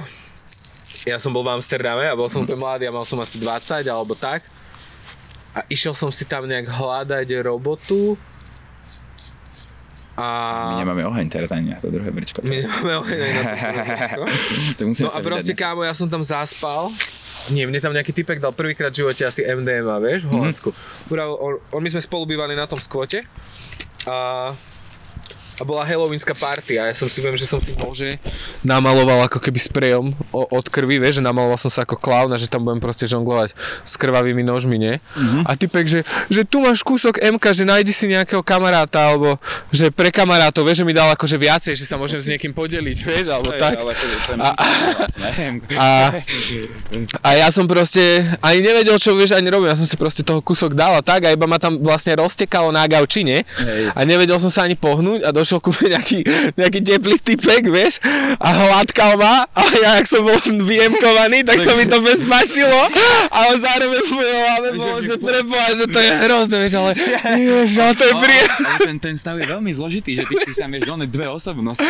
Ja som bol v Amsterdame a bol som úplne mladý a mal som asi dvadsať alebo tak. A išiel som si tam nejak hľadať robotu a... My nemáme oheň teraz ani na to druhé brčko. Teraz. My nemáme oheň ani na to druhé brčko. No a proste kámo, ja som tam zaspal. Nie, mne tam nejaký typek dal prvýkrát v živote asi em dé em á, vieš, v Holandsku. Mm-hmm. Uravil, on, on, my sme spolu bývali na tom skvote a, a bola halloweenská party a ja som si viem, že som si bože namaloval ako keby sprejom od krvi, vieš, že namaloval som sa ako klauna, že tam budem proste žonglovať s krvavými nožmi, nie? Mm-hmm. A typek, že, že tu máš kúsok em ká, že nájdi si nejakého kamaráta, alebo že pre kamarátov, vieš, že mi dal akože viacej, že sa môžem s niekým podeliť, vieš, alebo aj, tak. Ale to je, to je a, a, a ja som proste ani nevedel, čo vieš, ani robím, ja som si proste toho kúsok dal a tak a iba ma tam vlastne roztekalo na gaučine a nevedel som sa ani pohnúť a došiel ku mne nejaký, nejaký teplý typek, vieš, a hladkal ma, ale ja, jak som bol vyjemkovaný, tak sa mi to bezpašilo, ale zároveň v mojej hlave bolo, že preboha, že to je hrozné, vieš, ale jež, ale to je príjemné. Ale ten, ten stav je veľmi zložitý, že ty si tam, vieš, len dve osobnosti.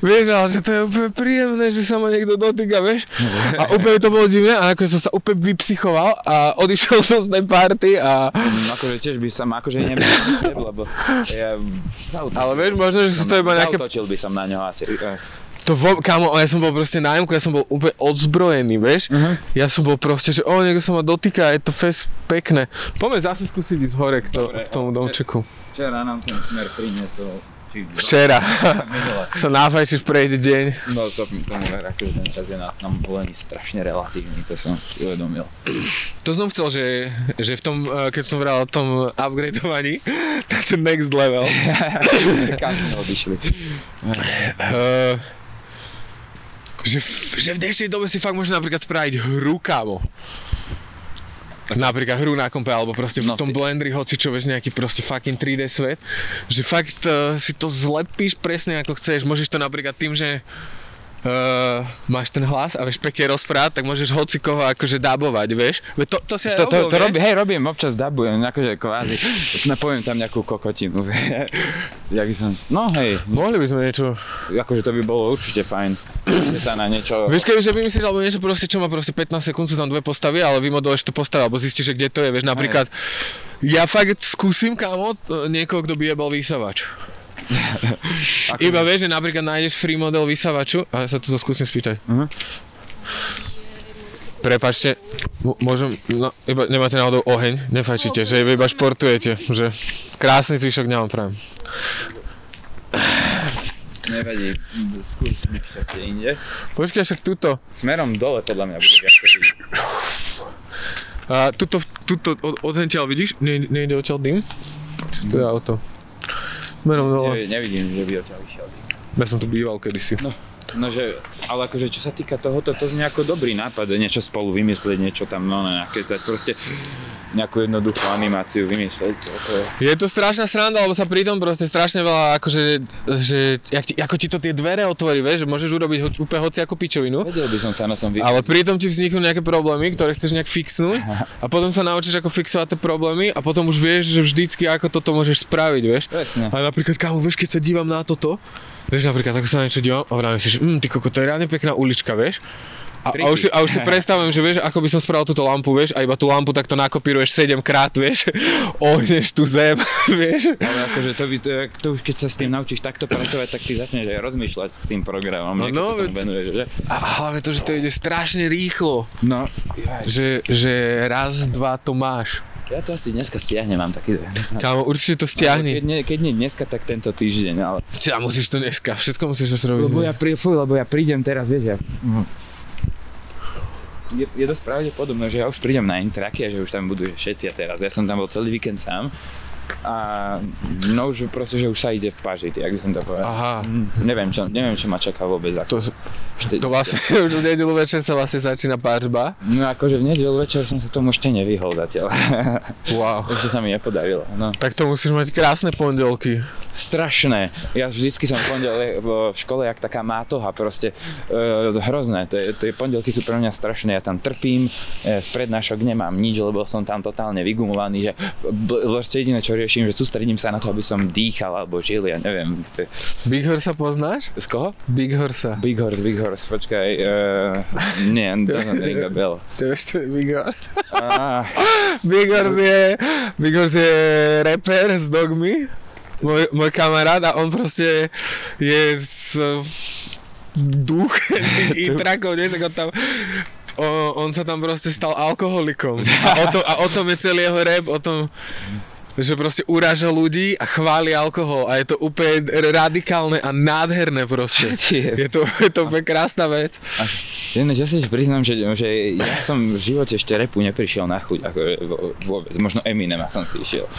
Vieš, ale že to je úplne príjemné, že sa ma niekto dotýka, vieš, a úplne to bolo divné a nakoniec som sa úplne vypsychoval a odišiel som z tej party a... Akože tiež by som, akože neviem, lebo ja... Ale vieš, možno, že som to iba nejaké... Zautočil by som na ňo asi. To vo... Kámo, ja som bol proste nájomku, ja som bol úplne odzbrojený, vieš? Uh-huh. Ja som bol proste, že o, niekto sa ma dotýka, je to fest pekné. Poďme zase skúsiť ísť hore k, to, dobre, k tomu domčeku. Včera nám ten smer priniesol. Včera. Sa náfajčíš prejde deň. No to tomu vera, keď ten čas je na, na volení strašne relatívny, to som si uvedomil. To som chcel, že, že v tom, keď som vral o tom upgradeovaní, na ten next level. Každý odišli. Uh, Že, že v dnešnej dobe si fakt môže napríklad spraviť hru, kámo. Napríklad hru na kompe, alebo proste v no, tom ty... Blenderi hocičo, vieš, nejaký proste fucking tri dé svet. Že fakt uh, si to zlepíš presne ako chceš. Môžeš to napríklad tým, že uh, máš ten hlas a vieš pekne rozprávať, tak môžeš hocikoho akože dabovať, vieš. To, to si aj to, robil, to, to robí, hej, robím, občas dabujem, akože kvázi. Napoviem tam nejakú kokotinu. No hej. Mohli by sme niečo... Akože to by bolo určite fajn. Sa na niečo... Vieš, kebyže vymyslíš alebo niečo proste, čo má proste pätnásť sekúnd, sú tam dve postavy, ale vymodeluješ to postavu, alebo zistíš, že kde to je, vieš, napríklad... Ja fakt skúsim, kámo, niekoho, kto by jebal vysavač. Iba vieš, že napríklad nájdeš free model vysavaču, a ja sa to skúsim spýtať. Uh-huh. Prepáčte, môžem, no, iba nemáte náhodou oheň, nefajčíte, že iba športujete, že krásny zvyšok nemám práve. Nevadí, skúšam ešte inde. Počkaj, však tuto. Smerom dole podľa mňa bude ťažko. A tuto, tuto od, odhentiaľ vidíš? Ne, nejde odtiaľ dym? Čo to je auto? Smerom dole. Ne, nevidím, že by odtiaľ išiel dym. Ja som tu býval kedysi. No, nože, ale akože čo sa týka tohoto, to znie ako dobrý nápad. Niečo spolu vymyslieť, niečo tam no, nakecať, proste nejakú jednoduchú animáciu vymyslieť. Je to strašná sranda, lebo sa pritom proste strašne veľa, akože, že, jak ti, ako ti to tie dvere otvorí, vieš, že môžeš urobiť ho, úplne hociakú pičovinu. Vedel by som sa na tom vyhnúť. Ale pritom ti vzniknú nejaké problémy, ktoré chceš nejak fixnúť. Aha. A potom sa naučíš, ako fixovať tie problémy a potom už vieš, že vždycky ako toto môžeš spraviť, vieš. Presne. A napríklad, kámo, vieš, keď sa dívam na toto, vieš, napríklad, ako sa na niečo dívam a vravím si, že mm, ty koko, to je reálne pekná ulička, vieš. A, a, už si, a už si predstavujem, že vieš, ako by som spravil túto lampu, vieš, a iba tú lampu takto nakopíruješ sedemkrát, vieš, ohneš tú zem, vieš. Ale akože to by, to, to už keď sa s tým naučíš takto pracovať, tak ty začneš aj rozmýšľať s tým programom, no, no, sa tam venuješ, že? A hlavne to, že to ide strašne rýchlo, no. že, že raz, dva to máš. Ja to asi dneska stiahnem, mám taký... Kámo, určite to stiahni. Keď nie, keď nie dneska, tak tento týždeň, ale... Čiže musíš to dneska, všetko musíš to robiť. Lebo ja, prí, fuj, lebo ja prídem teraz, vieš, ja... Je, je dosť pravdepodobné, že ja už prídem na interaky a že už tam budú všetci a teraz. Ja som tam bol celý víkend sám a no už proste, že už sa ide pažiť, jak by som to povedal. Aha. Neviem, čo, neviem, čo ma čaká vôbec. To, to vlastne už v nedeľu večer sa vlastne začína pažba. No akože v nedeľu večer som sa tomu ešte nevyhol zatiaľ. Wow. Ešte sa mi nepodarilo. No. Tak to musíš mať krásne pondelky. Strašné. Ja vždycky som pondelok v škole jak taká mátoha, proste e, hrozné. Tie pondelky sú pre mňa strašné, ja tam trpím, e, v prednášok nemám nič, lebo som tam totálne vygumovaný, že vlastne jediné, čo riešim, že sústredím sa na to, aby som dýchal alebo žil, ja neviem. Big Horsa poznáš? Z koho? Big Horsa. Big Horse, Big Horse, počkaj, e, nie, to som Ringa Bell. To vieš, to je Big Horse? Ah. Big Horse je, Big Horse je rapper s dogmi. Môj, môj kamarát a on proste je z duch tých intrakov, vieš, ako tam, on, on sa tam proste stal alkoholikom a o, to, a o tom je celý jeho rap, o tom, že proste uráža ľudí a chváli alkohol a je to úplne radikálne a nádherné proste, je to, je to úplne krásna vec. Ja si priznám, že, že ja som v živote ešte rapu neprišiel na chuť, ako vôbec, možno Eminema som si išiel.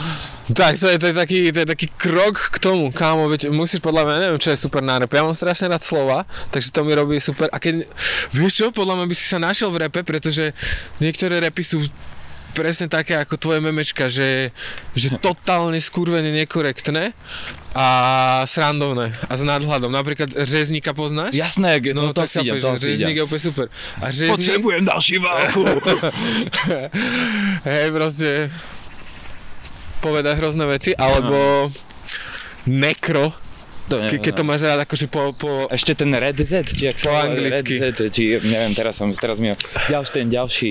Tak, to je, to je, taký, to je taký krok k tomu, kámo, veď musíš podľa mňa, neviem čo je super na rape, ja mám strašne rád slova, takže to mi robí super, a keď, vieš čo, podľa mňa by si sa našiel v rape, pretože niektoré rapy sú presne také ako tvoje memečka, že, že totálne skurvene nekorektné a srandovné a s nadhľadom. Napríklad Řezníka poznáš? Jasné, no, no to si idem, to si idem. Řezník je úplne super. A Řezník... Potrebujem ďalší válku! Hej, proste... Poveda hrozné veci, alebo... Nekro. Ke, keď to máš rád akože po, po... Ešte ten Red Z, či jak sa... Po anglicky. Red Z, či neviem, teraz som, teraz mi... Ďalší, ten ďalší,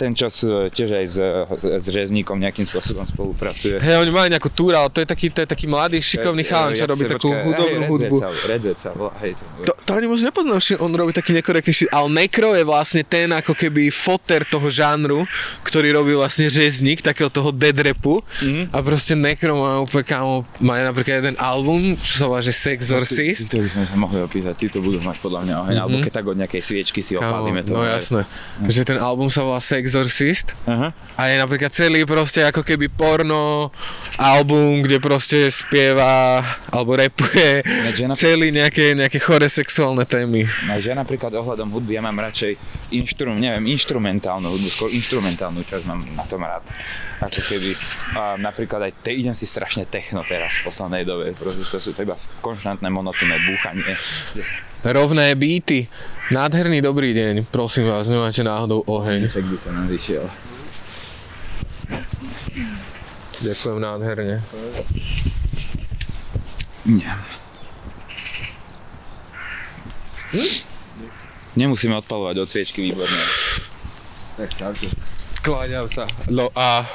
ten čas tiež aj s, s Řezníkom nejakým spôsobom spolupracuje. Hej, oni majú nejakú túra, ale to je taký, to je taký mladý, šikovný chalan, čo robí takú hudobnú hudbu. Red Z sa volá, hej. To, to ani možno nepoznám, že on robí taký nekorektný šit, ale Nekro je vlastne ten ako keby foter toho žánru, ktorý robí vlastne Řezník, takého toho dead rapu. Mm. A proste Nekro má úplne, kámo, má napríklad jeden album, čo sa volá, že Sexorcist. No, ty, ty, ty sme sa mohli opýtať, ty to budú mať podľa mňa oheň, mm-hmm. alebo keď tak od nejakej sviečky si opálime to. No jasné, mm. že ten album sa volá Sexorcist uh-huh. a je napríklad celý proste ako keby porno album, kde proste spieva alebo rapuje napríklad, celý nejaké, nejaké chore sexuálne témy. Že napríklad ohľadom hudby ja mám radšej inštrum, neviem, inštrumentálnu hudbu, skôr inštrumentálnu časť mám na tom rád. Ako keby, a napríklad aj te, idem si strašne techno teraz v poslednej dobe, proste to sú to iba konštantné monotónne búchanie. Rovné beaty. Nádherný dobrý deň, prosím vás, nemáte náhodou oheň. Však by to nadišiel. Ďakujem nádherne. Yeah. Hm? Nemusíme odpaľovať od sviečky, výborné. Tak čaute. Kláňam sa. No a...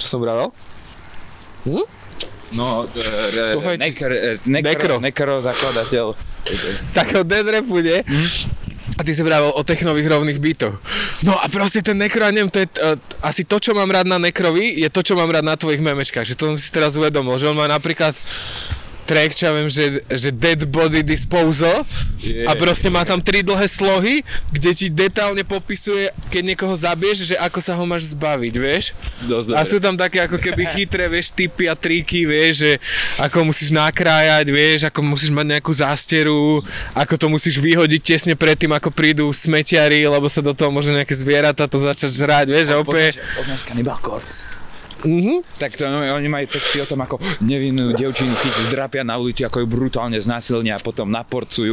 Čo som bravel? Hm? No, e, e, nekr, nekro, nekro zakladateľ. Takého dead rapu, nie? Hm? A ty si bravel o technových rovných bytoch. No a proste ten Nekro, ja neviem, to je uh, asi to, čo mám rád na Nekrovi, je to, čo mám rád na tvojich memečkách. Že to som si teraz uvedomil, že on má napríklad track, čo ja viem, že, že Dead Body Disposal yeah, a proste yeah. má tam tri dlhé slohy, kde ti detálne popisuje, keď niekoho zabiješ, že ako sa ho máš zbaviť, vieš? Dozor. A sú tam také ako keby chytré, vieš, tipy a triky, vieš, že ako musíš nakrájať, vieš, ako musíš mať nejakú zásteru, ako to musíš vyhodiť tesne predtým, ako prídu smetiari, lebo sa do toho môže nejaké zvieratá to začať žrať, vieš, a opäť... Poznáš Cannibal Corpse? Mm-hmm. Tak to, no, oni majú texty o tom, ako nevinnú dievčinu chytí, zdrapia na ulici, ako ju brutálne znásilnia a potom naporcujú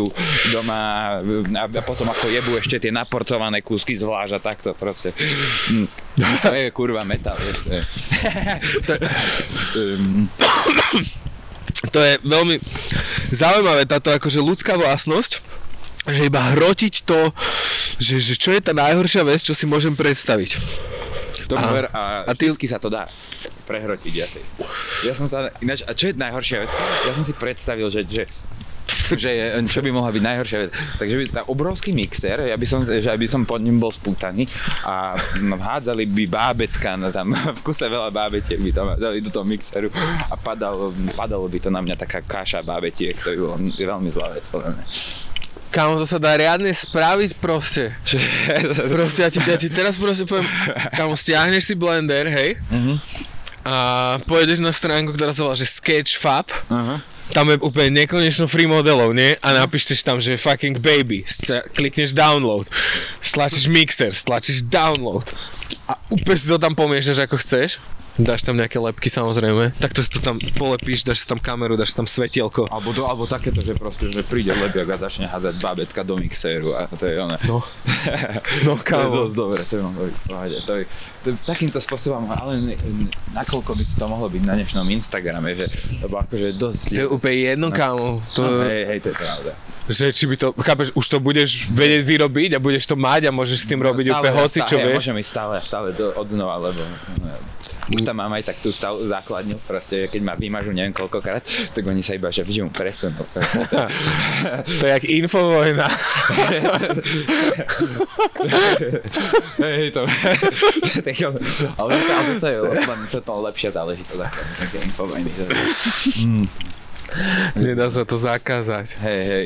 doma a, a potom ako jebu ešte tie naporcované kúsky zvlášť a takto proste. Mm. To je kurva metal. Je. To je veľmi zaujímavé táto akože ľudská vlastnosť, že iba hrotiť to, že, že čo je tá najhoršia vec, čo si môžem predstaviť. Tomu ver a, a všetky sa to dá prehrotiť. Ja, ja som sa, ináč, a čo je najhoršia vec? Ja som si predstavil, že, že, že je, čo by mohla byť najhoršia vec. Takže by tá obrovský mixer, ja by som, že by som pod ním bol spútaný a hádzali by bábetka, no tam v kuse veľa bábetiek by tam hádzali do toho mixeru a padalo, padalo by to na mňa taká káša bábetiek, to by bolo veľmi zlá vec. Kámo, to sa dá riadne spraviť proste. Proste, ja ti, ja ti teraz proste poviem, kámo, stiahneš si Blender, hej? Uh-huh. A pojedeš na stránku, ktorá sa volá, že Sketchfab. Uh-huh. Tam je úplne nekonečno free modelov, nie? A napíšeš tam, že fucking baby. St- klikneš download. Stlačíš mixer, stlačíš download. A úplne si to tam pomiešaš, ako chceš. Dáš tam nejaké lepky, samozrejme. Takto si to tam polepíš, dáš si tam kameru, dáš si tam svetielko. Alebo, to, alebo takéto, že proste, že príde Lebiak a začne házať bábetka do mixéru a to je ono. No, no kámo. To je dosť dobré, to je ono. Takýmto spôsobom, ale nakoľko by to mohlo byť na dnešnom Instagrame, že to bolo akože dosť... To je úplne jedno, kámo. To... No, hej, hej, to je pravda. Že či by to, chápeš, už to budeš vedieť vyrobiť a budeš to mať a môžeš s tým robiť stále, úplne hoci, čo vieš. Môžem ísť stále a stále odznova, lebo... Už tam mám aj tak tú stav, základňu, proste, keď ma vymažu neviem koľkokrát, tak oni sa iba, že vždy mu presunú. To je jak infovojna. Hej, to je... Ale to je lepšia záležitosť, také infovojny. Nedá sa to zakázať. Hej, hej,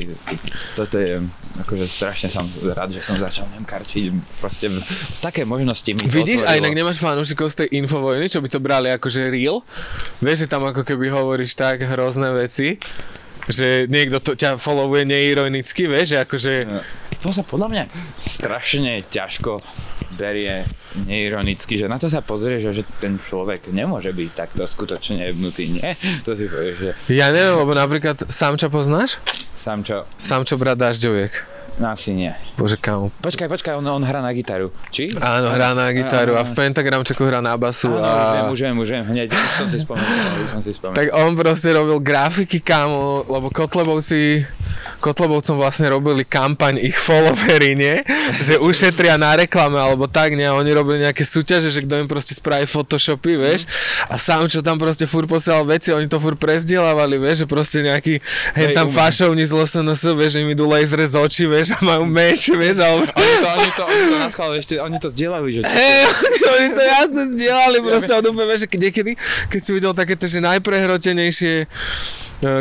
toto je akože strašne som rád, že som začal nemkarčiť, proste z také možnosti mi to vidíš, otvorilo. A inak nemáš fanúšikov z tej infovojny, čo by to brali akože real? Vieš, že tam ako keby hovoríš tak hrozné veci, že niekto to ťa followuje neironicky, vieš, že akože... To sa podľa mňa strašne ťažko berie neironicky, že na to sa pozrieš, že ten človek nemôže byť takto skutočne jebnutý, nie? To si povieš, že... Ja neviem, lebo napríklad Sámča poznáš? Sámčo. Sámčo brat Dažďoviek. Asi nie. Bože, kámo. Počkaj, počkaj, on, on hrá na gitaru, či? Áno, hrá na gitaru a v Pentagramčeku hrá na basu áno, a... Áno, už viem, už viem, hneď, už som si spomenul, už som si spomenul. Tak on proste robil grafiky, kámo, lebo Kotlebovci Kotlebovcom vlastne robili kampaň ich followery, nie? Že ušetria na reklame alebo tak, nie? A oni robili nejaké súťaže, že kto im proste spraví photoshopy, vieš? A Sámčo tam proste furt posielal veci, oni to furt prezdielavali, vieš? Že proste nejaký, hej, tam fašovní z el es en es, vieš, im idú lasery z očí, vieš? A majú meč, vieš? Ale... Oni to, oni to, oni to naschválili, ešte, oni to zdieľali, že? Hej, oni to jasne zdieľali, proste od úplne, vieš, niekedy, keď si videl takéto, že najprehrotenejšie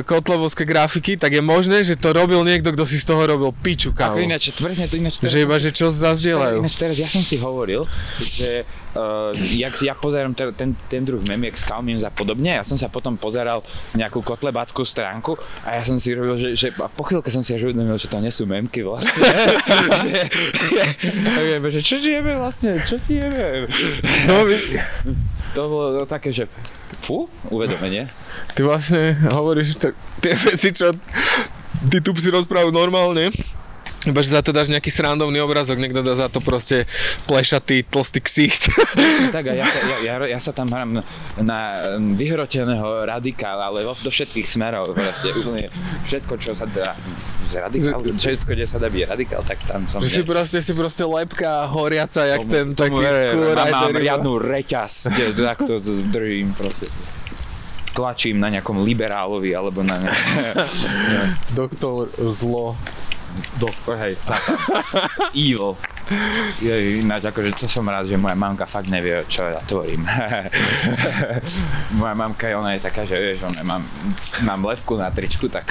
kotlebovské grafiky, tak je možné, že to robil niekto, kto si z toho robil piču, kámo. Ako ináč, presne to ináč. Že iba, že čo zazdielajú. Ináč teraz, ja som si hovoril, že uh, jak, ja pozerám ter, ten, ten druh memiek s Kalmims a podobne, ja som sa potom pozeral nejakú kotlebáckú stránku a ja som si robil, že, že a po chvíľke som si až uvedomil, že to nie sú memky vlastne. že, že, že, čo žijeme vlastne, čo žijeme. No, to bolo také, že fú, uvedomenie. Ty vlastne hovoríš tak, tie veci, čo ty tu si rozprávajú normálne, iba že za to dáš nejaký srandovný obrázok, niekto dá za to proste plešatý, tlstý ksicht. Tak a ja, ja, ja, ja sa tam hrám na vyhroteného radikála, ale do všetkých smerov proste, úplne všetko, čo sa dá. Radikál, všetko, kde sa dá byť radikál, tak tam som... Že si proste, si proste lepká, horiaca, jak tomu, ten taký skôr... Mám riadnu reťaz, tak to držím proste. Tlačím na nejakom liberálovi, alebo na nejakom... Doktor zlo... Doktor, hej, satan. Evil. Ináč akože, čo som rád, že moja mamka fakt nevie, čo ja tvorím. Moja mamka, ona je taká, že vieš, ona mám, mám lepku na tričku, tak...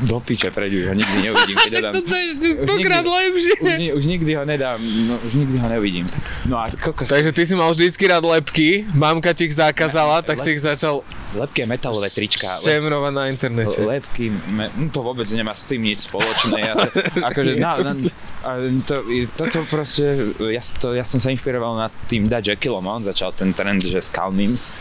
Do piče, preď, už ho nikdy neuvidím, keď ho dám. Toto je ešte stokrát lepšie. Už, už, už nikdy ho nedám, no, už nikdy ho neuvidím. No a kokos. Takže ty si mal vždycky rád lepky, mamka ti ich zakázala, tak si ich začal... Lepky je metalové trička. Šemrovať na internete. Lepky, me, to vôbec nemá s tým nič spoločné. Ja to, akože, na, na, to, toto proste, ja, to, ja som sa inšpiroval nad tým Da Jekyllom, on začal ten trend, že Skull Memes.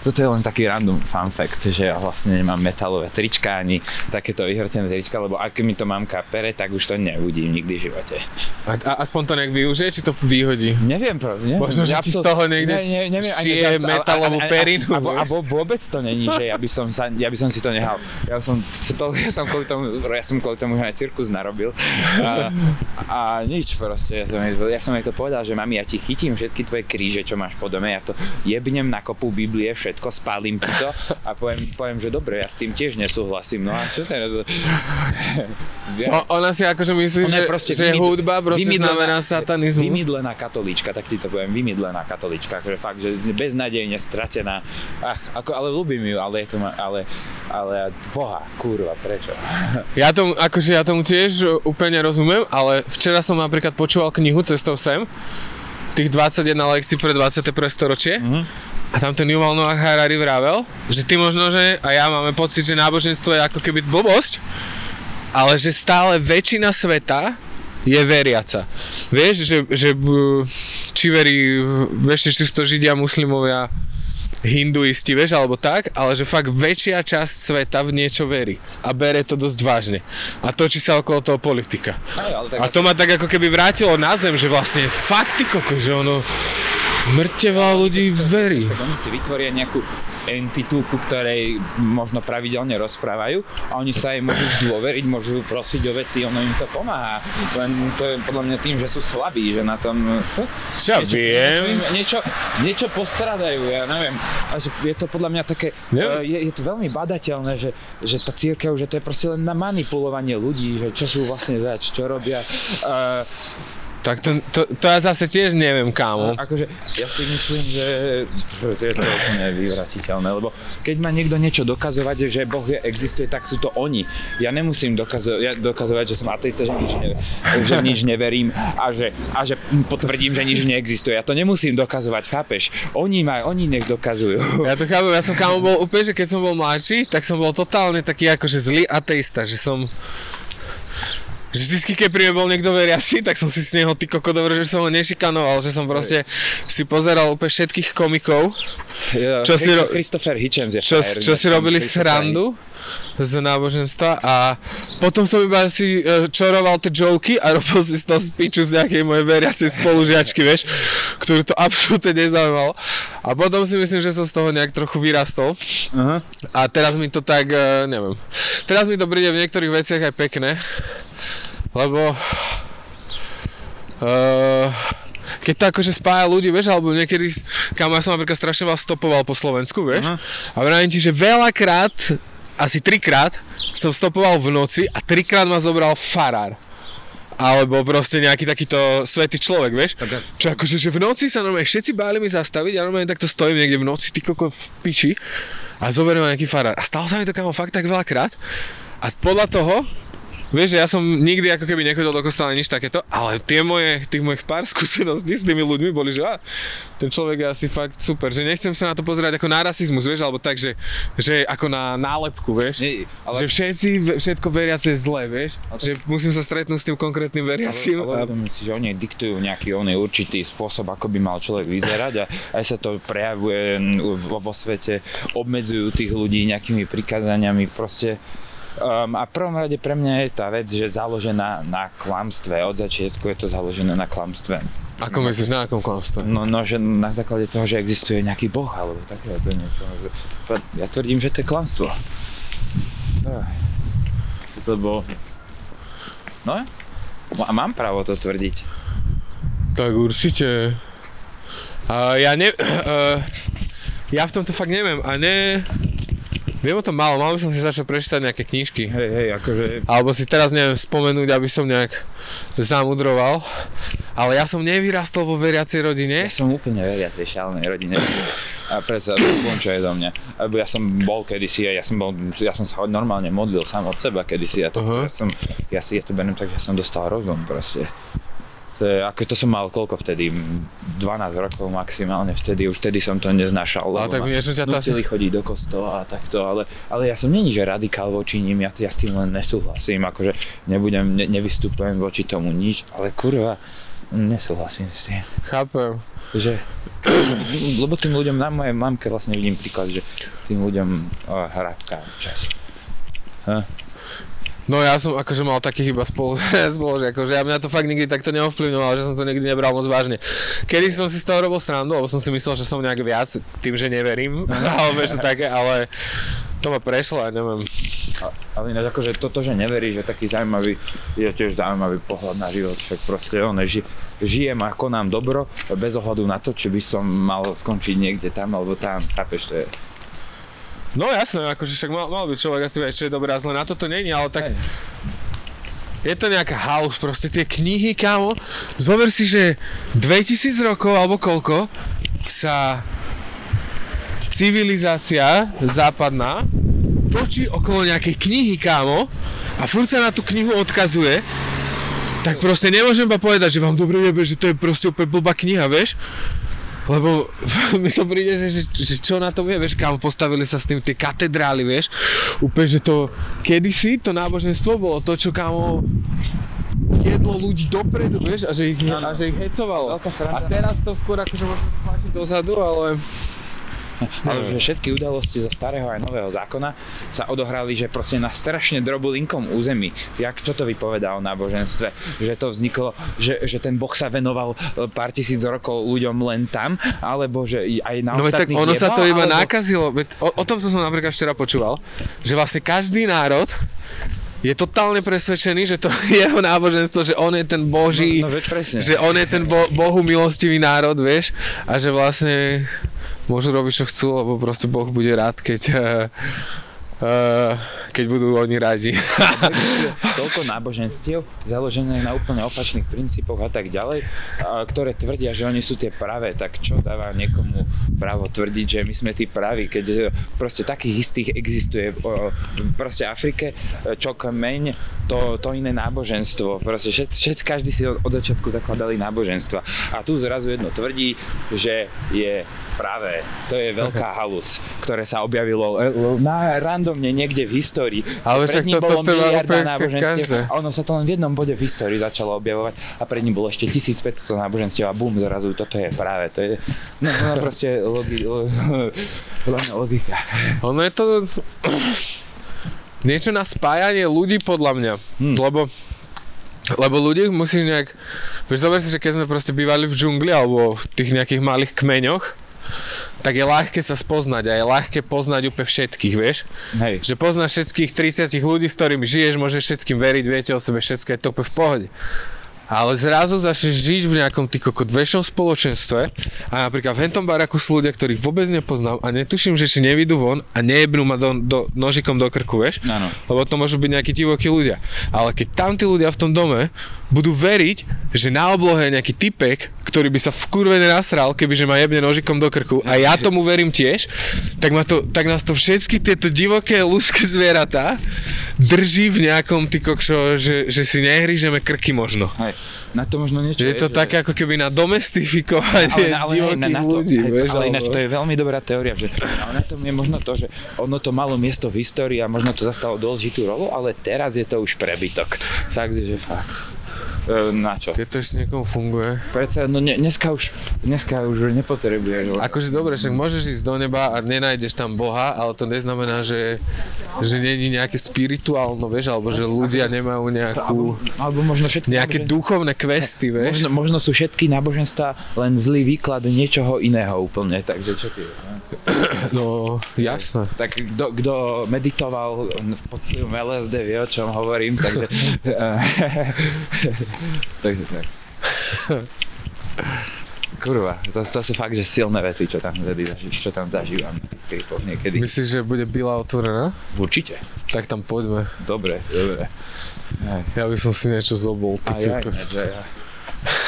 Toto je len taký random fun fact, že ja vlastne nemám metalové trička ani takéto vyhrtené trička, lebo ak mi to mamka pere, tak už to neuvidím nikdy v živote. A, a aspoň to nejak využije, či to vyhodí? Neviem, proste, neviem. Možno, že ti z toho niekde ne, ne, šije metalovú perinu. A, a, a, a vôbec to není, že ja by som, sa, ja by som si to nehal. Ja som, to, ja som kvôli tomu, ja som kvôli tomu aj cirkus narobil. A, a nič proste, ja som, ja som jej to povedal, že mami, ja ti chytím všetky tvoje kríže, čo máš po dome, ja to jebnem na kopu Biblie, všetko, spálim ti to a poviem, poviem, že dobre, ja s tým tiež nesúhlasím, no a čo sa roz... Ja... O, ona si akože myslí, že, proste že vymydl... hudba proste znamená satanizmus. Vymydlená katolíčka, tak ti to poviem, vymydlená katolíčka, akože fakt, že beznadejne stratená, ach, ako, ale ľúbim ju, ale je to ma, ale, ale boha, kurva, prečo? Ja tomu, akože ja tomu tiež úplne rozumiem, ale včera som napríklad počúval knihu Cestou sem, tých dvadsaťjeden lekcií pre dvadsiate storočie. Mm-hmm. A tam ten Yuval Noah Harari vravel, že ty možno, že a ja máme pocit, že náboženstvo je ako keby blbosť, ale že stále väčšina sveta je veriaca. Vieš, že, že či verí väčšie čisto židia, muslimovia, hinduisti, vieš, alebo tak, ale že fakt väčšia časť sveta v niečo verí a bere to dosť vážne. A točí sa okolo toho politika. Aj, a to ma tak ako keby vrátilo na zem, že vlastne fakt ty koko, že ono... Mŕteva ľudí verí. Tak oni si vytvoria nejakú entitu, ku ktorej možno pravidelne rozprávajú a oni sa jej môžu zdôveriť, môžu prosiť o veci, ono im to pomáha. Len to je podľa mňa tým, že sú slabí, že na tom... Čo niečo, viem? Niečo, niečo postradajú, ja neviem. A že je to podľa mňa také... Je, je to veľmi badateľné, že, že tá cirkev, že to je proste len na manipulovanie ľudí, že čo sú vlastne zač, čo robia. A, tak to, to, to ja zase tiež neviem, kámo. Akože, ja si myslím, že to je to úplne vyvratiteľné, lebo keď má niekto niečo dokazovať, že Boh existuje, tak sú to oni. Ja nemusím dokazo- ja dokazovať, že som ateista, že nič, ne- že nič neverím a že, a že potvrdím, že nič neexistuje. Ja to nemusím dokazovať, chápeš? Oni ma, oni nech dokazujú. Ja to chápem, ja som kámo bol úplne, že keď som bol mladší, tak som bol totálne taký akože zlý ateista, že som... Že vždycky, keď pri mne bol niekto veriaci, tak som si s neho ty koko dobre, že som ho nešikanoval, že som proste si pozeral úplne všetkých komikov, yeah, čo, si ro- čo, čo si robili srandu z náboženstva a potom som iba si čoroval tie joky a robil si z toho spíču z nejakej mojej veriacej spolužiačky, vieš, ktorú to absolútne nezaujímalo. A potom si myslím, že som z toho nejak trochu vyrastol. Aha. A teraz mi to tak, neviem, teraz mi to príde v niektorých veciach aj pekné, lebo uh, keď to akože spája ľudí, vieš, alebo niekedy, kam ja som napríklad strašne vás stopoval po Slovensku, vieš, aha, a vravím ti, že veľakrát, asi trikrát som stopoval v noci a trikrát ma zobral farár. Alebo proste nejaký takýto svätý človek, vieš? Okay. Čo akože, že v noci sa normálne všetci báli mi zastaviť, ja normálne takto stojím niekde v noci, ty koko v piči, a zoberiem ma nejaký farár. A stalo sa mi to, kámo, fakt tak veľakrát. A podľa toho, vieš, že ja som nikdy ako keby nechodil do kostola nič takéto, ale tie moje, tých mojich pár skúseností s tými ľuďmi boli, že á, ten človek je asi fakt super, že nechcem sa na to pozerať ako na rasizmus, vieš, alebo tak, že, že ako na nálepku, vieš, nie, ale... že všetci, všetko veriace je zlé, vieš, ale... že musím sa stretnúť s tým konkrétnym veriacím. Ale, ale uvedomím si, že oni diktujú nejaký oný určitý spôsob, ako by mal človek vyzerať a aj sa to prejavuje vo svete, obmedzujú tých ľudí nejakými prikázaniami, proste. Um, a v prvom rade pre mňa je tá vec, že založená na klamstve. Od začiatku je to založené na klamstve. Ako myslíš, na akom klamstve? No, no že na základe toho, že existuje nejaký boh, alebo takéto niečo. Ja tvrdím, že to je klamstvo. Lebo... No, a mám právo to tvrdiť. Tak určite. Uh, ja ne... Uh, ja v tomto fakt neviem a ne... Viem o tom málo, mal by som si začal prečítať nejaké knižky. Hej, hej, akože... Alebo si teraz neviem spomenúť, aby som nejak zamudroval. Ale ja som nevyrastol vo veriacej rodine. Ja som úplne veriacej šialenej rodine. A predsa čo je do mňa. Ja som bol kedysi, ja som bol, ja som sa normálne modlil sám od seba kedysi. Ja to, uh-huh. ja, som, ja si ja to beriem tak, že som dostal rozum proste. To, je, ako to som mal koľko vtedy, dvanásť rokov maximálne vtedy, už vtedy som to neznášal, lebo nutili chodiť do kostola a takto, ale, ale ja som není, že radikál voči ním, ja, ja s tým len nesúhlasím, akože nebudem, ne, nevystupujem voči tomu nič, ale kurva, nesúhlasím s tým. Chápem. Že, lebo tým ľuďom, na mojej mamke vlastne vidím príklad, že tým ľuďom oh, hrábka čas. Huh? No ja som akože mal takých iba spolužiakov, akože ja mňa to fakt nikdy takto neovplyvňovalo, že som to nikdy nebral moc vážne. Kedy som si z toho robil srandu, lebo som si myslel, že som nejak viac tým, že neverím, alebo ešte také, ale to ma prešlo, ja neviem. A, ale ináč akože toto, že neveríš, je taký zaujímavý, je tiež zaujímavý pohľad na život, však proste on je, žijem a konám dobro, bez ohľadu na to, či by som mal skončiť niekde tam alebo tam, chápeš, to je. No jasné, akože však mal, mal by človek asi vedieť, čo je dobré a zle, na toto není, ale tak... Aj. Je to nejaká house, proste tie knihy, kámo, zober si, že dvetisíc rokov alebo koľko sa civilizácia západná točí okolo nejakej knihy, kámo, a furt sa na tú knihu odkazuje, tak proste nemôžem iba povedať, že vám dobre nebe, že to je proste úplne blbá kniha, vieš? Lebo mi to príde, že, že, že čo na tom je, vieš, kámo, postavili sa s tým tie katedrály, vieš, úplne, že to kedysi, to náboženstvo bolo to, čo, kámo, jedlo ľudí dopredu, vieš, a že ich, no, no. A že ich hecovalo. A teraz to skôr akože môžeme pláčiť dozadu, ale... Ale že všetky udalosti zo starého aj nového zákona sa odohrali, že proste na strašne drobulinkom území. Jak čo to vypovedá o náboženstve? Že to vzniklo, že, že ten boh sa venoval pár tisíc rokov ľuďom len tam, alebo že aj na no, ostatných nebol? Ono nebol, sa to iba alebo... nákazilo. O, o tom som som napríklad včera počúval, že vlastne každý národ je totálne presvedčený, že to jeho náboženstvo, že on je ten boží, no, no, že on je ten bo, bohu milostivý národ, vieš, a že vlastne môžu robiť, čo chcú, lebo proste Boh bude rád, keď, uh, uh, keď budú oni radi. Toľko náboženstiev, založené na úplne opačných princípoch a tak ďalej, a ktoré tvrdia, že oni sú tie pravé, tak čo dáva niekomu právo tvrdiť, že my sme tí praví, keď proste takých istých existuje v proste Afrike, čo kmeň, to, to iné náboženstvo. Proste všet, všet, každý si od, od začiatku zakladali náboženstva. A tu zrazu jedno tvrdí, že je práve. To je veľká halus, ktoré sa objavilo na random randomne niekde v histórii. Ale však toto trvá úplne každé. A ono sa to len v jednom bode v histórii začalo objavovať a pred ním bolo ešte tisícpäťsto náboženstiev a bum, zrazu toto je práve, to je, no, no proste logi, lo, logika. Ono je to niečo na spájanie ľudí podľa mňa, hmm. lebo Lebo ľudí musíš nejak, vieš, zober si, že keď sme proste bývali v džungli alebo v tých nejakých malých kmeňoch, tak je ľahké sa spoznať a je ľahké poznať úplne všetkých, vieš? Hej. Že poznáš všetkých tridsať ľudí, s ktorými žiješ, môžeš všetkým veriť, viete o sebe všetko, je to úplne v pohode. Ale zrazu začneš žiť v nejakom ty kokot väčšom spoločenstve a napríklad v hentom baraku sú ľudia, ktorých vôbec nepoznám a netuším, že či nevidú von a nejebnú ma do, do, nožikom do krku, vieš? Ano. Lebo to môžu byť nejakí divokí ľudia. Ale keď tam tí ľudia v tom dome budú veriť, že na oblohe je nejaký typek, ktorý by sa v kurve nenasral, kebyže ma jebne nožikom do krku a ja tomu verím tiež, tak, ma to, tak nás to všetky tieto divoké ľudské zvieratá drží v nejakom ty kokšo, že, že si nehryžeme krky možno. Hej. Na to možno niečo je, je to že... také ako keby na domestifikovanie divokých ľudí. Ale ináč to je veľmi dobrá teória, že ale na tom je možno to, že ono to malo miesto v histórii a možno to zastalo dôležitú rolu, ale teraz je to už prebytok. Fakt, že fakt. E, na čo? Keď to ešte niekomu funguje. Predsa, no ne, dneska už, dneska už nepotrebuješ. Akože dobre, však môžeš ísť do neba a nenájdeš tam Boha, ale to neznamená, že, že není nejaké spirituálno, vieš, alebo že ľudia nemajú nejakú, alebo, alebo všetky nejaké náboženstv... duchovné questy, vieš. Možno, možno sú všetky náboženstva len zlý výklad niečoho iného úplne, takže čo ty? No, jasné. Tak kdo, kdo meditoval pod tým el es dé, vie o čom hovorím, takže... takže tak. Kurva, to, to sú fakt, že silné veci, čo tam, čo tam zažívam niekedy. Myslíš, že bude Bila otvorená? Určite. Tak tam poďme. Dobre, dobre. Aj. Ja by som si niečo zobol. A ja, ja, ja.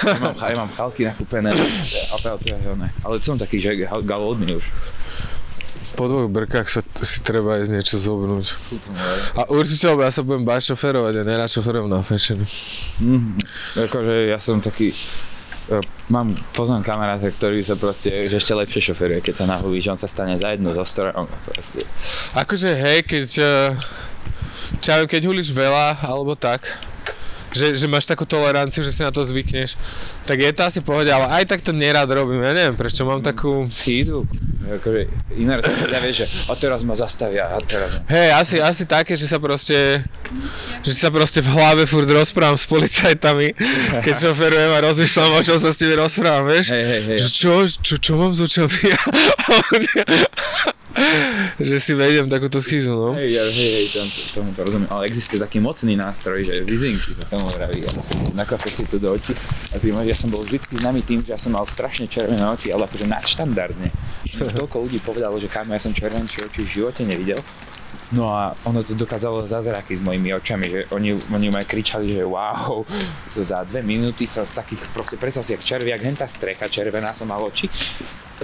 Ja mám, ja mám chalky nakúpené, ale som taký, že galódny už. Po dvoch brkách sa t- si treba ísť niečo zobnúť. A určite, ja sa budem báť šoferovať, ja nerad šoferujem na fešenu. Mm, akože ja som taký... Mám, poznám kamaráta, ktorý sa proste, že ešte lepšie šoferuje, keď sa nahubí, že on sa stane za jednu zo strojom. Akože hej, keď... Čo ja viem, keď hulíš veľa, alebo tak, že, že máš takú toleranciu, že si na to zvykneš, tak je to asi pohode, ale aj tak to nerád robím, ja neviem prečo, mám takú... Schýdu, akože iná rozpráda, vieš, že od teraz ma zastavia, od teraz... Hej, asi, asi také, že sa proste, že sa proste v hlave furt rozprávam s policajtami, keď šoferujem a rozmýšľam, o čom sa s tými rozprávam, vieš, hey, hey, hey, že čo, čo, čo mám s očami, že si vediem takúto schizu, no. Hej, hej, hej, tam, tomu to rozumiem, ale existuje taký mocný nástroj, že vizinky sa tomu vraví, na kafe si to doťi a ty máš, ja som bol vždycky známy tým, že ja som mal strašne červené oči, ale akože nadštandardne. Toľko ľudí povedalo, že kámo, ja som červenšie oči v živote nevidel. No a ono to dokázalo zázraky s mojimi očami, že oni, oni ma kričali, že wow, to za dve minúty som z takých, proste predstav si, jak červiak, hentá strecha červená, som mal oči,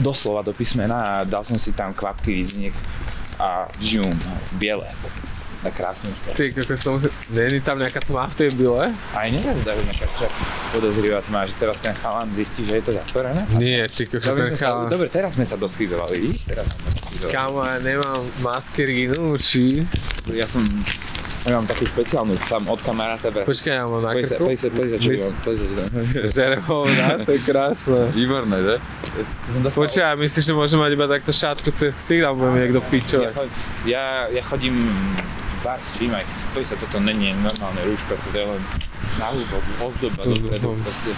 doslova do písmena a dal som si tam kvapky význik a žum, biele. Na krásnička. Ty, ako som musel... Není tam nejaká tma v tej bile? Aj nezazda, že nejaká však podozrýva tma, že teraz ten chalan zistí, že je to zatvorené. Nie, ty, ako ten chalan... Sa, dobre, teraz sme sa doschyzovali, vidíš? Teraz sme sa doschyzovali. Kámo, ja nemám maskerinu, či... Ja som... Ja mám takú špeciálnu, sám od kamaráta brat. Počkaj, ja mám na krku? Pojď sa, pojď sa, čo mám, pojď sa, čo mám. Žeremovná, to je krásne. Výborné, že? Počkaj, ja myslíš, že môžem mať iba takto šátku cez ksich, tam budem niekto pičovať. Ja chodím... Bar s čím aj, to sa toto není normálne rúško, to je len na húbok, ozdoba dopredu proste.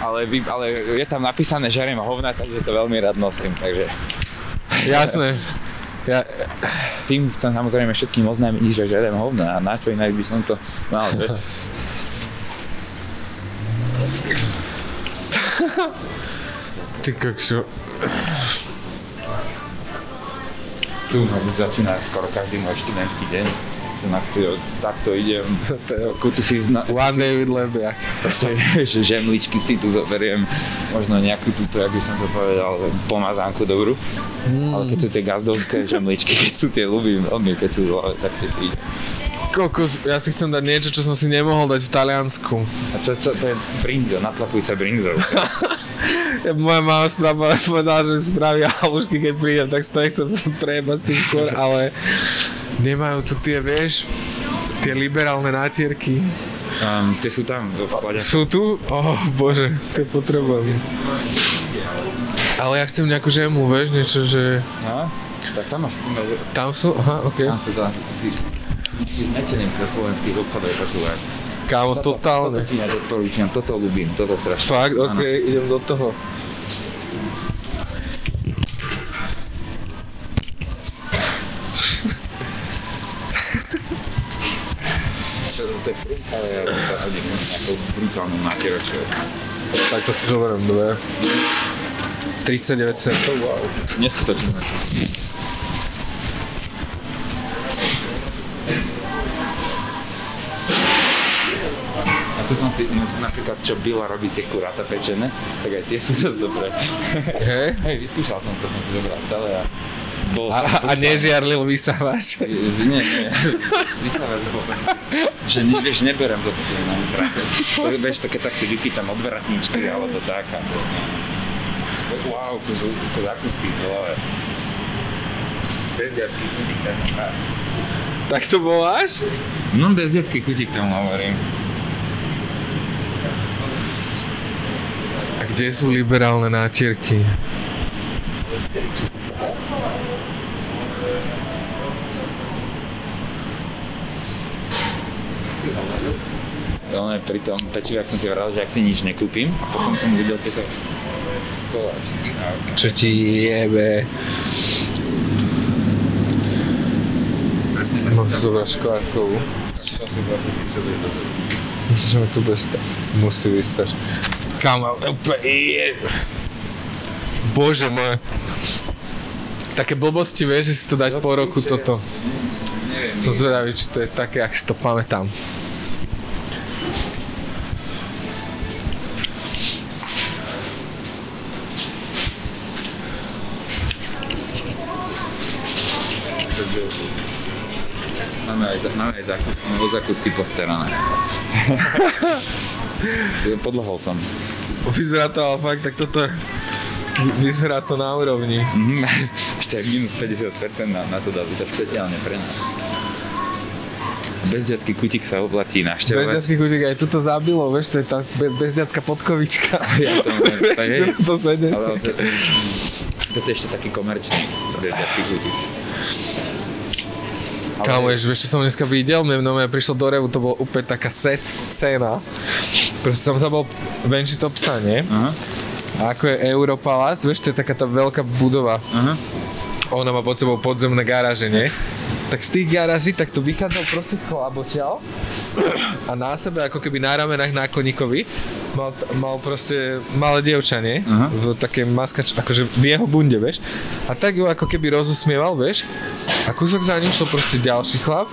Ale, ale je tam napísané žerem hovna, takže to veľmi rád nosím, takže... Jasné. Ja... Tým chcem samozrejme všetkým oznámiť, že žerem hovna a na čo inak by som to mal, že? Ty kokšo... Tu začína skoro každý môj študentský deň. Ak si takto idem, kutu si zna... One day with Lebiak. Proste, že žemličky si tu zoberiem, možno nejakú túto, jak by som to povedal, pomazánku dobrú. Mm. Ale keď sú tie gazdovské žemličky, keď sú tie ľubím, veľmi keď sú zlové, tak tie si idem. Kokos, ja si chcem dať niečo, čo som si nemohol dať v Taliansku. A čo, čo to je brinzo, natlapuj sa brinzo. Moja mama správa, povedala, že mi spraví halušky, keď prídem, tak to nechcem sa prejebať s tým skôr, ale nemajú tu tie, vieš, tie liberálne nátierky. Um, tie sú tam. Sú tu? Oh, bože, to potrebujem. Ale ja chcem nejakú žemu, vieš, niečo, že... Aha, tak tam máš. Tam sú? Aha, okej. Okay. Tam sú, tam si... Nečením pre slovenských obchodov, počúvaj. Kámo, toto, totálne. Toto číňa, toto líčňam, toto ľubím, toto strašne. Fakt? Okej, okay, idem do toho. To je príkladné, ale ja hodím nejakou brutálnu nátieračku. Tak to si zoberiem, dobre. tridsaťdeväť centov, wow. Neskutočné. A tu som si, napríklad čo Bila robí tie kuráta pečené, tak aj tie sú dosť dobré. Hej? Hej, vyskúšal som to, som si zobral celé a... Bol a a nežiarlil vysávač? Nie, nie. Vysávač bol. Že vieš, neberem dosť tým na práce. Vieš, to keď tak si vypýtam od vratničky alebo tak. A to, wow, to sú zákusky zlové. Bez detských kutík tam mám. Tak to voláš? No bez detských kutík tam hovorím. A kde sú liberálne nátierky? Pri tom pečivu, ak som si vral, že ak si nič nekúpim, a potom som videl tieto koláčky. Čo ti jebe? Mám zobrať škvárkovú. Musíme tu bestať. Musí vystať. Kámo, bože môj. Také blbosti, vieš, že si to dať po roku toto. Som zvedavý, či to je také, ak si to pamätám. Máme aj zákusky, mám o zákusky posterané. Podlahol som. Vyzerá to, ale fakt, tak toto vyzerá to na úrovni. Mm-hmm. Ešte aj minus päťdesiat percent na, na to dá, to špeciálne pre nás. Bezďacký kutík sa oplatí našťavovať. Bezďacký kutík, aj tuto zabilo, vieš, to je tá bezďacká podkovička. Ja to mám, vieš, to je. To sedem. Ale to, to je ešte taký komerčný bezďacký kutík. Kámo, jež, vieš, čo som dneska videl? Mne mnohé prišlo do revu, to bola úplne taká set scéna. Proste som sa bol venčiť to psa, nie? Uh-huh. A ako je Europalace, vieš, to je taká tá veľká budova. Uh-huh. Ona má pod sebou podzemné garáže, nie? Tak z tých garáží takto vychádzal proste chlaboťal a na sebe, ako keby na ramenách na koníkovi, mal, mal proste malé dievča, nie? Uh-huh. V takej maskač, akože v jeho bunde, vieš? A tak ju ako keby rozosmieval, vieš? A kúsok za ním šol proste ďalší chlap,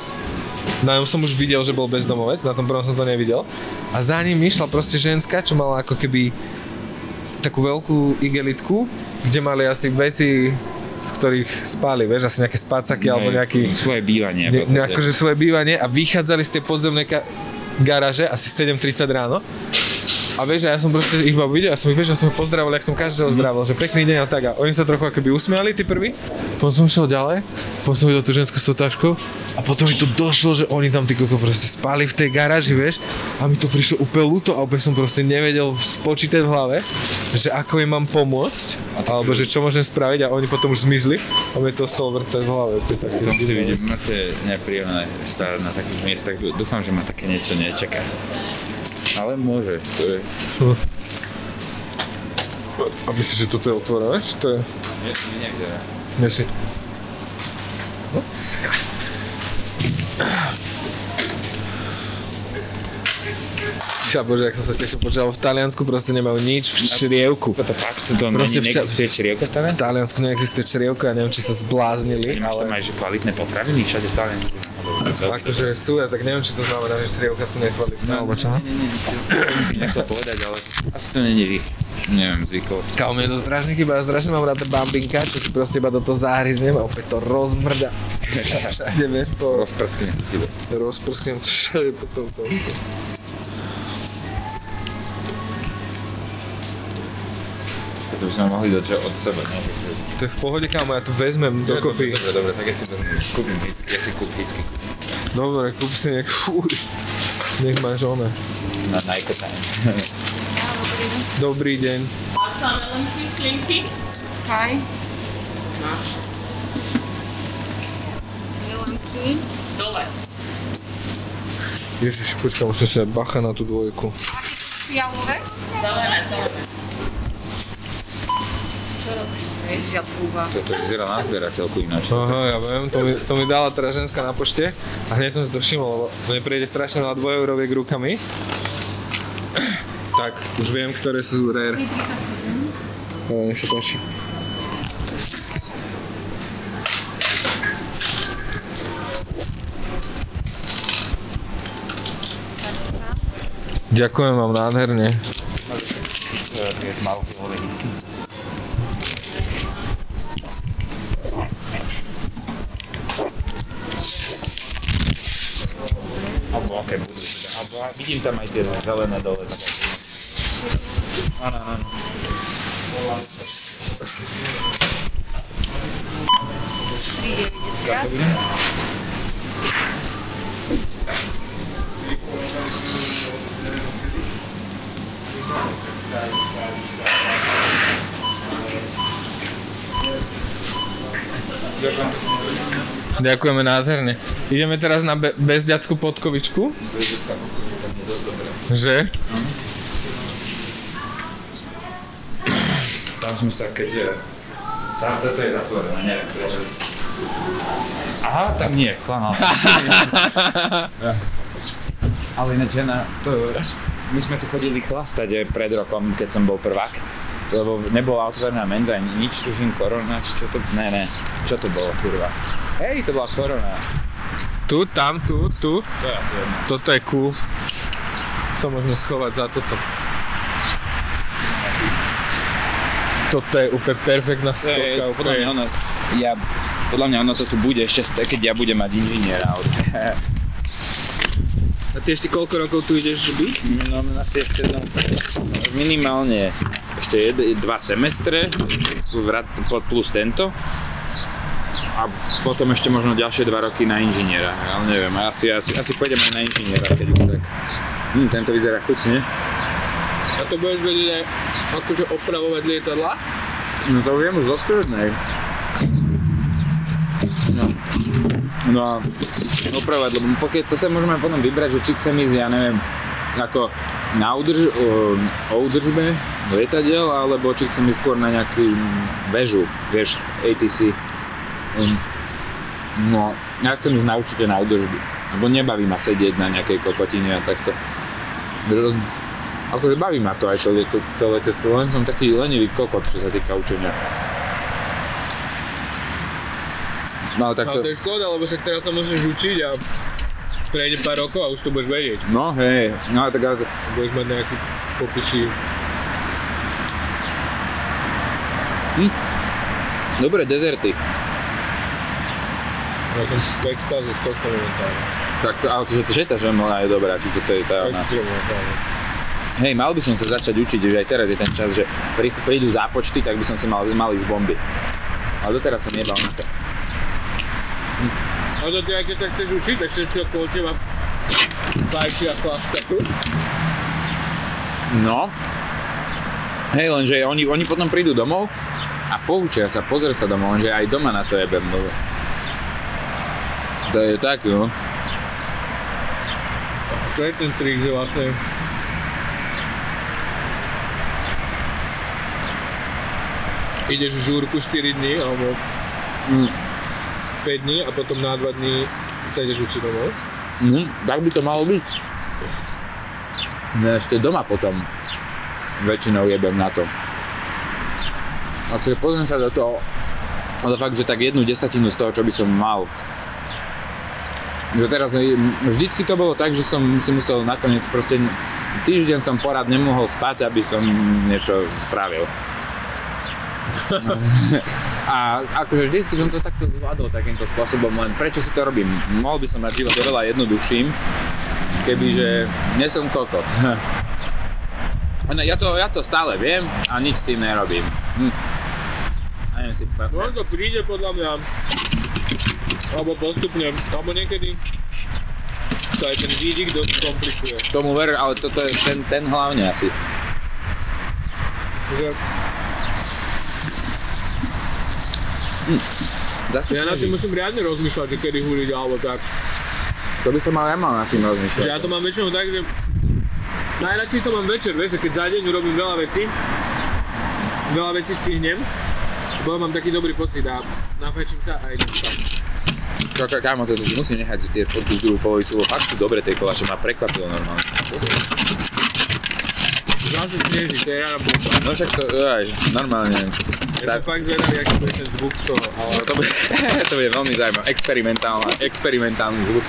na ňom som už videl, že bol bezdomovec, na tom prvom som to nevidel. A za ním išla proste ženská, čo mala ako keby takú veľkú igelitku, kde mali asi veci, v ktorých spali, vieš, asi nejaké spácaky, alebo nejaké... Svoje bývanie. Ne, akože svoje bývanie a vychádzali z tej podzemnej ka- garáže asi sedem tridsať ráno. A vieš, a ja som proste ich videl, ja som ich, vieš, ja som ich pozdravil, jak som každého zdravil, že pekný deň a tak a oni sa trochu akoby usmiali, tí prví. Potom som šiel ďalej, potom som videl tú ženskú sotážku a potom mi to došlo, že oni tam tí koko proste spali v tej garáži, vieš, a mi to prišlo úplne ľúto a úplne som proste nevedel spočítať v hlave, že ako im mám pomôcť, alebo že čo môžem spraviť a oni potom už zmizli a mi to ostalo vrtať v hlave. Potom si vidím, to je nepríjemné spávať na takých miestach, dúfam, že ma také niečo nečaká. Ale môže, to je... Hm. A myslíš, že toto je otvorené? Či to je... Nie, niekde. Nie si. No. Čiže, bože, jak som sa tešil, počal, v Taliansku proste nemajú nič v črievku. To fakt, to proste v, neexistuje črievka v Taliansku? V Taliansku neexistuje črievka, ja neviem, či sa zbláznili, ale... Máš tam aj, že kvalitné potraviny všade v Taliansku? Akože sú, ja tak neviem, čo to znamená, že črievka sú nekvalitné, no, alebo čo? Nie, nie, nie, nechcel povedať, ale asi to není ich, neviem, zvyklosti. Kámo, mne to strašne chyba, ja strašne mám rád bambinka, čo si proste iba do toho zahryznem a opäť to rozmrda. Všade, vieš, po... Rozprsknem tebe. Rozprsknem to všade po tomto. To by sme mohli dať, že od sebe. To je v pohode, kámo, ja to vezmem dokopy. Dobre, dobre, tak ja si to kúpim, ja si kúp, vždycky kúpim. Dobre, kúp si nejak, fúj. Nech máš ona. Na Nike time. Dobrý deň. Máš tam elementní klinky? Hej. Máš. Elementní. Dole. Ježiš, počkaj, musím sa bacha na tú dvojku. Fialové? Zelené, zelené. Čo robíš? Ježiš, púva. Toto vyzerá na zberateľku ináč. Aha, ja viem, to mi, to mi dala teda ženská na pošte a hneď som si to všimol, lebo mne prejde strašne na dvojeuroviek rukami. Tak, už viem, ktoré sú rare. Ale nech sa páči. Ďakujem vám nádherne. Vidím tam aj tie zelené dole. Áno, áno. Ďakujeme nádherne. Ideme teraz na be- bezďackú podkovičku. Že? Mhm. Tam sme sa keď... Tam toto je zatvorené, neviem prečo. Aha, tak nie, klamal som. Ale ináč, na to... My sme tu chodili chlastať pred rokom, keď som bol prvák. Lebo nebola otvorená menza, nič, tužím, korona, čo to... Ne, ne, čo to bolo, kurva? Hej, to bola korona. Tu, tam, tu, tu. To je asi jedno. Toto je cool. Co môžeme schovať za toto? Toto je úplne perfektná stovka. Podľa mňa ono, ja, podľa mňa ono to tu bude ešte, keď ja budem mať inžiniera. A ty ešte koľko rokov tu ideš byť? No, asi ešte no, minimálne ešte jed, dva semestre plus tento. A potom ešte možno ďalšie dva roky na inžiniera. Ja neviem, asi, asi, asi pôjdem aj na inžiniera, keď už tak. Hm, tento vyzerá chutne. A to budeš vedieť aj akože opravovať lietadlá? No to viem už zo strednej. No. No a opravovať, lebo pokiaľ to sa môžeme potom vybrať, že či chcem ísť, ja neviem, ako na udrž- o, o udržbe lietadiel, alebo či chcem ísť skôr na nejakú väžu, vieš, á té cé. No, ja chcem ísť na určite na údržbu, lebo nebaví ma sedieť na nejakej kokotine a takto. Akože baví ma to aj to, to, to letectvo, len som taký lenivý kokot, čo sa týka učenia. No, takto... Ale to je škoda, lebo však teraz sa musíš učiť a prejde pár rokov a už to budeš vedieť. No hej, no tak ale... Budeš mať nejaký popičí. Hm? Dobre, dezerty. Ja som v extáze z tohto momentálne. Tak to, ale že tá žemlná je dobrá, či toto je tá ona. Hej, mal by som sa začať učiť, že aj teraz je ten čas, že prídu zápočty, tak by som si mal, mal ísť z bomby. Ale doteraz som nebal na to. Hm. A to ty aj keď sa chceš učiť, tak všetci okolo teba fajčia chlastajú. No. Hej, lenže oni, oni potom prídu domov a poučia sa, pozrie sa domov, lenže aj doma na to jebem. To je tak, no. To je ten trik, že vlastne... Ideš v žúrku štyri dni, alebo mm. päť dní a potom na dva dni sa ideš učiť domov. Mm, tak by to malo byť. No ešte doma potom väčšinou jebem na to. A keď pozriem sa do toho, ale fakt, že tak jednu desatinu z toho, čo by som mal. Že teraz, vždycky to bolo tak, že som si musel nakoniec proste týždeň som porad nemohol spať, aby som niečo spravil. A akože vždycky som to takto zvládol takýmto spôsobom, len prečo si to robím? Mohol by som mať život oveľa jednoduchším, kebyže nie som kokot. Ja to, ja to stále viem a nič s tým nerobím. Hm. A neviem si povedať. No to príde podľa mňa. Alebo postupne, alebo niekedy sa aj ten výdik dosť komplikuje. Tomu ver, ale toto je ten, ten hlavne asi. Čiže... Hm. Zase ja na tým musím riadne rozmýšľať, že kedy húliť alebo tak. To by som mal aj mal na tým rozmýšľať. Ja to mám väčšinou tak, že... Najradšej to mám večer, vieš, že keď za deň urobím veľa vecí, veľa vecí stihnem, bo mám taký dobrý pocit a nafajčím sa a idem spať. Kámo, kámo, to musím nechať tie fotky druhú polovicu, lebo fakt sú dobre tie koláče, ma prekvapilo normálne. Zase sneží, to je rána púta. No však to, aj, normálne. Je to fakt zvedavý, aký bude ten zvuk z toho, ale... To bude, to bude veľmi zaujímavé, experimentálny, experimentálny zvuk.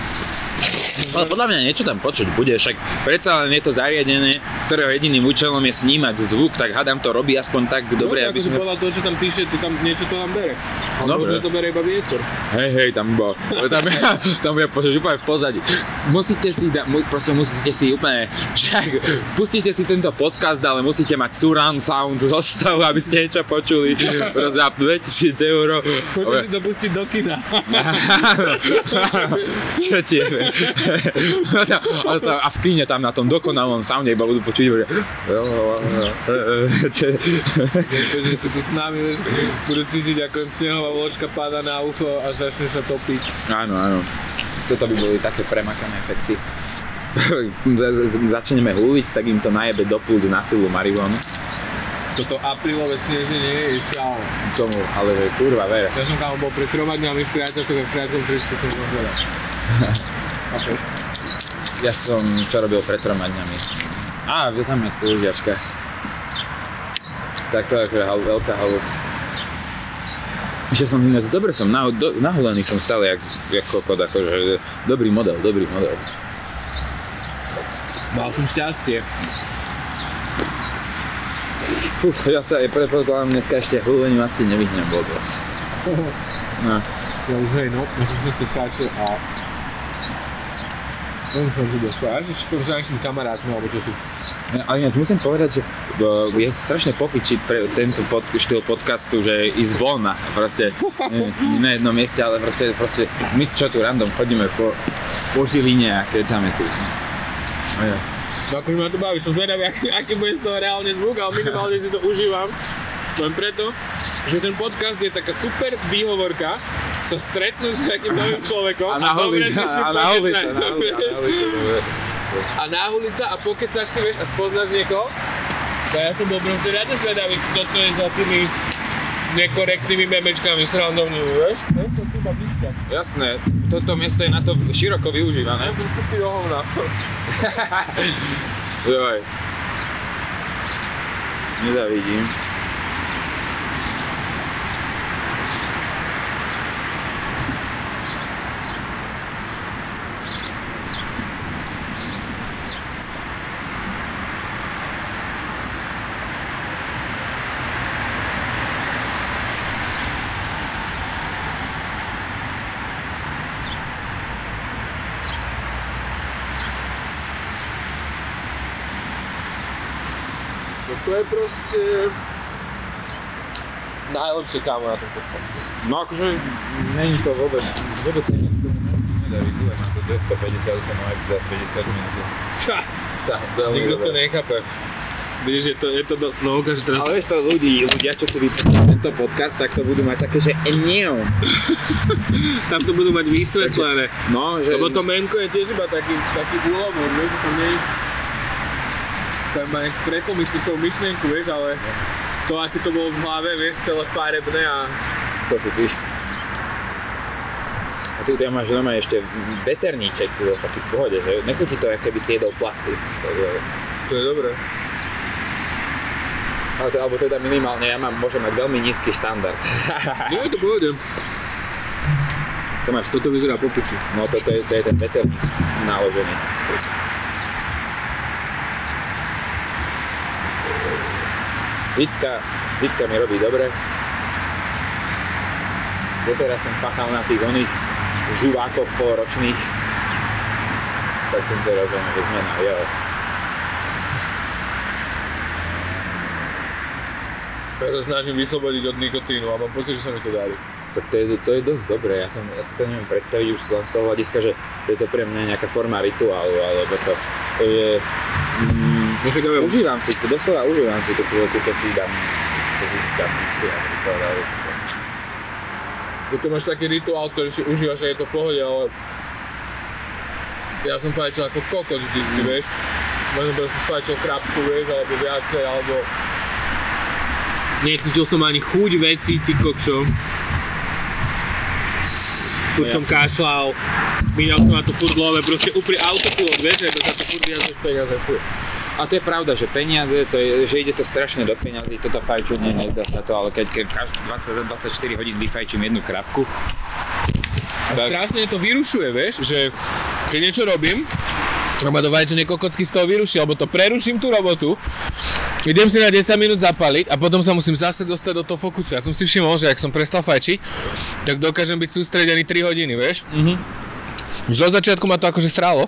Ale podľa mňa niečo tam počuť bude, však predsa len je to zariadenie, ktorého jediným účelom je snímať zvuk, tak hádam to robí aspoň tak dobre, no, aby sme... No podľa toho, čo tam píše, to tam niečo to tam bere. Ale možno to bere iba vietor. Hej, hej, tam bol. Tam, tam bude počuť úplne v pozadí. Musíte si, da, prosím, musíte si úplne, však pustite si tento podcast, ale musíte mať surround sound zostavu, aby ste niečo počuli. Za dvetisíc eur. Poďme si to pustiť do kina. Čo ti je? A v kíne tam na tom dokonalom sounde iba budú počuť, že... Pretože si tu s nami, vieš, budú cítiť, ako im snehová vločka páda na ucho a začne sa topiť. Áno, áno. Toto by boli také premakané efekty. Začneme huliť, tak im to najebe do púdu na silu marihuanu. Toto aprílové sneženie je šiaľ. Tomu, ale kurva, ver. Ja som tam bol pri kromadňami v priateľstve, v priateľom tričke som zložil. Okay. Ja som čo robil pred troma dňami. Á, kde tam je spolužiačka. Tak to je akože hal, veľká halus. Že som ináč, dobre som, na, do, naholený som stále jak, jak kokot, akože dobrý model, dobrý model. Mal som šťastie. Uf, ja sa aj predpokladám dneska ešte huleniu asi nevyhnem vôbec. No. Ja už hej, no, ja som všetko skáčil a... Neviem, čo som tu dostal, až to s nejakým kamarátom alebo čo si... Ale ináč musím povedať, že je strašne popičiť pre tento pod, štýl podcastu, že ísť von a proste na jednom mieste, ale proste, proste my čo tu random chodíme po, po Žiline a kecáme tu. No akože ma tu baví, som zvedavý, aký, aký bude z toho reálne zvuk, ale minimálne si to užívam. Len preto, že ten podcast je taká super výhovorka sa stretnúť s nejakým novým človekom a dobre si si pokecať. A nahuliť sa a pokecáš si, vieš, a spoznáš niekoho. No ja som bol proste riadne zvedavý, kto to je za tými nekorektnými memečkami srandovnými, vieš? No, čo tu sa vyšťa. Jasné, toto miesto je na to široko využívané. Ja som vstupný do hovna. Joj. Nezavidím. To je proste najlepšie kámo na tom podcastu. No akože není to vôbec, vôbec nie to nedá vyzúvať na to dvestopäťdesiat, som aj za päťdesiat minút. Tá, nikto to nechápe. Vidíš, je to, je to do, no ukáž teraz. Ale vieš to ľudí, ľudia čo si vypočujú tento podcast, tak to budú mať také, že eniel. Tam to budú mať vysvetlené. Takže, no, že... Lebo to menko je tiež iba taký, taký úlovod, vieš, to nie je... Tam ma nejak prekomíš tú svoju myšlienku, vieš, ale to, aké to bolo v hlave, vieš, celé farebné a... To si píš. A tu tam máš doma ešte veterníček, tu bol taký v pohode, že? Nechutí to, ako keby si jedol plasty. To je dobré. Ale to, alebo teda minimálne, ja mám, môžem mať veľmi nízky štandard. No je to pohode. To máš, toto vyzerá po piču. No toto je, to je ten veterník naložený. Vytka, vytka mi robí dobre. Doteraz som fachal na tých oných žuvákoch polročných. Tak som teraz on vezmená, jo. Ja sa snažím vyslobodiť od nikotínu a mám pocit, že sa mi to darí. Tak to je, to je dosť dobré, ja, som, ja si to neviem predstaviť už som z toho hľadiska, že je to pre mňa nejaká forma rituálu alebo čo. To je, mm, no, užívam si to, doslova užívam si to, keď si dám, keď si dám nízku napríklad. Keď máš taký rituál, ktorý si užívaš a je to v pohode, ale ja som fajčil ako kokot vždycky, mm. vieš. Možno proste fajčil krapku, vieš, alebo viacej, alebo... Necítil som ani chuť veci, ty kokšo. Furt som kašľal, minal som na to furt love, proste upri autopilot, vieš, lebo za to furt vyjazuješ peniaze, furt. A to je pravda, že peniaze, to je, že ide to strašne do peniazy, toto fajčenie, nezdá sa to, ale keď, keď každý dvadsať dvadsaťštyri hodín vyfajčím jednu krabku. A tak... strašne to vyrušuje, vieš, že keď niečo robím, lebo to fajčenie kokocky z toho vyruší, alebo to preruším tú robotu, idem si na desať minút zapaliť a potom sa musím zase dostať do toho fokusu. Ja som si všimol, že ak som prestal fajčiť, tak dokážem byť sústredený tri hodiny, vieš? Mhm. Už do začiatku ma to akože strálo,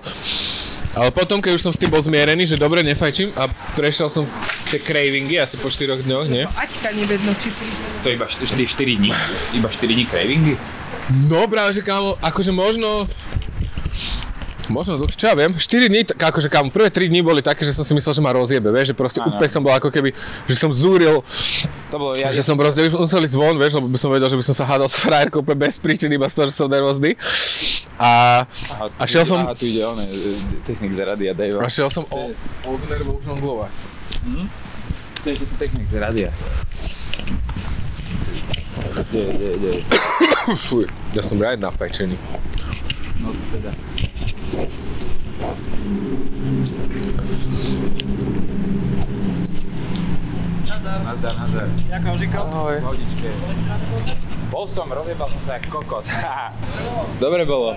ale potom, keď už som s tým bol zmierený, že dobre, nefajčím a prešiel som tie cravingy asi po štyroch dňoch, nie? No aťka nevedno, či si... To iba štyri dní, iba štyri dní cravingy? No práve, že kámo, akože možno... Možno dlhšie, čo ja viem, štyri dní, akože kámo, prvé tri dni boli také, že som si myslel, že ma rozjebe, vieš, že proste ano. Úplne som bol ako keby, že som zúril, to bolo ja, že ja. Som proste musel ísť von, vieš, lebo by som vedel, že by som sa hádal s frajerkou úplne bez príčiny, iba z toho, že som nervózny. A, aha, a šiel som... Aha, tu ide oné, technik z radia, Dave. A šiel som o... Od nervou už on glova. Hm? To je technik z radia. Kde, kde, kde. Fuj, ja som rád nafajčený. No teda. Nazdar. Nazdar, nazdar. Jaká žika? Ahoj. Hodičke. Bol som, rozjebal som sa jak kokot. Dobre bolo.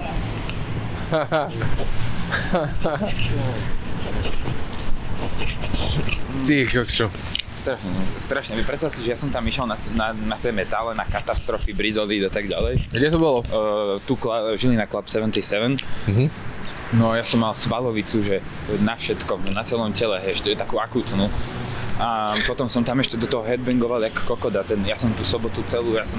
Ty kokšo. Strašne, strašne. Predstav si, že ja som tam išiel na, na, na tie metále, na katastrofy, brizody a tak ďalej. Kde to bolo? Uh, tu kla, Žilina Club sedemdesiatsedem. Mhm. No ja som mal svalovicu, že na všetkom, na celom tele, hej, to je takú akútnu. A potom som tam ešte do toho headbangoval jak kokoda, ten, ja som tú sobotu celú, ja som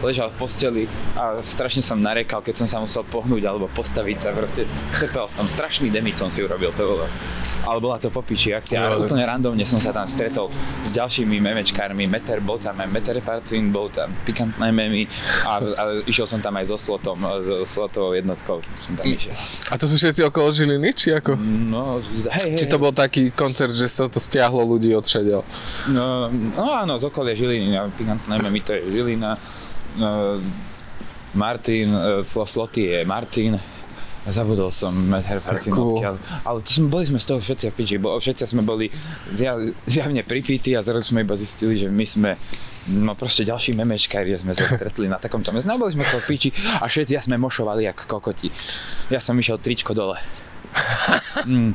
ležal v posteli a strašne som narekal, keď som sa musel pohnúť alebo postaviť sa, proste trpel som, strašný demic som si urobil, to bolo. Ale bola to popiči akcia, ale úplne randomne som sa tam stretol s ďalšími memečkármi, Meter bol tam, Meter Parcin bol tam, pikantné memy a, a išiel som tam aj so slotom, so slotovou jednotkou som tam išiel. A to sú všetci okolo Žiliny, či ako? No, hej, hej. Či to bol taký koncert, že sa to stiahlo ľudí od všadeľ? No, no áno, z okolia Žiliny, pikantné memy, to je Žilina, no, Martin, sloty je Martin. Zabudol som Meter Parcin odkiaľ, ale sme, boli sme z toho všetci v piči, všetci sme boli zjav, zjavne pripíti a zrazu sme iba zistili, že my sme, no proste ďalší memečkári, že sme sa stretli na takomto mieste, neboli sme z toho v piči a všetci ja sme mošovali jak kokoti. Ja som išiel tričko dole. Mm.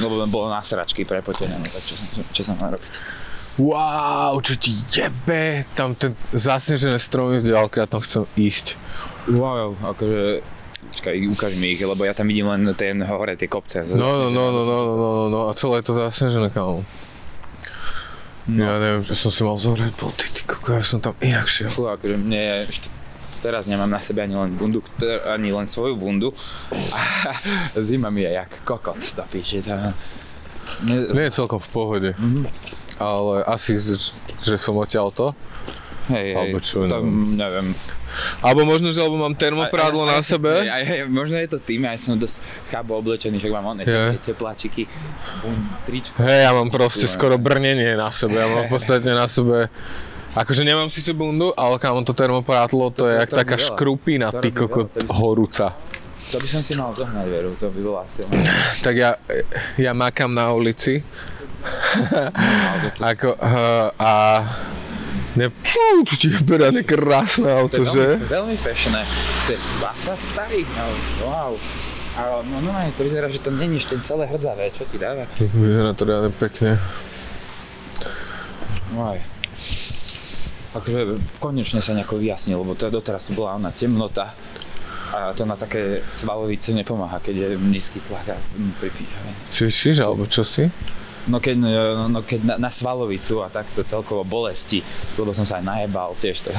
Lebo bolo na sračky prepotené, no tak čo, čo sa má robiť. Wow, čo ti jebe, tam ten zasnežené stromy v diaľke, ja tam chcem ísť. Wow, akože, čakaj, ukáž mi ich, lebo ja tam vidím len ten hore, tie kopce. No, no, no, no, no, no, no, no, a celé je to zasnežené, kámo. No. Ja neviem, že som si mal zohrať boty, ty koko, ja som tam inak šiel. Fú, akože mne ešte... Teraz nemám na sebe ani len bundu, ani len svoju bundu. Zima mi je jak kokot, do píči, tam... Ne... Nie je celkom v pohode. Mm-hmm. Ale asi, že som odtiaľto, hej, alebo čo, tam, neviem. neviem. Alebo možno, že alebo mám termoprádlo aj, aj, aj, na sebe. Aj, aj, možno je to tým, aj som dosť chábo oblečený, však mám oné yeah. tepláčiky, tričko. Hej, ja mám proste Týma. skoro brnenie na sebe, ja mám v podstate na sebe, akože nemám síce bundu, ale kámo to termoprádlo, to, to je to, jak to taká by škrupina, ty kokot, horúca. To by som si mal zohnať, veru, to by bolo asi. Tak ja, ja makám na ulici. Ako, uh, a... Ne... Pú, čo ti beráne krásne auto, že? To je veľmi fešné. To je Passat starý. Wow. Ale no, no aj to vyzerá, že to není ešte celé hrdzavé. Čo ti dáva? Vyzerá to reálne pekne. Aj. Akože konečne sa nejako vyjasnil, lebo to doteraz tu bola ona temnota. A to na také svalovice nepomáha, keď je nízky tlak a pripíha. Cvičíš alebo čo si? No keď, no keď na, na svalovicu a takto celkovo bolesti, lebo som sa aj najebal tiež.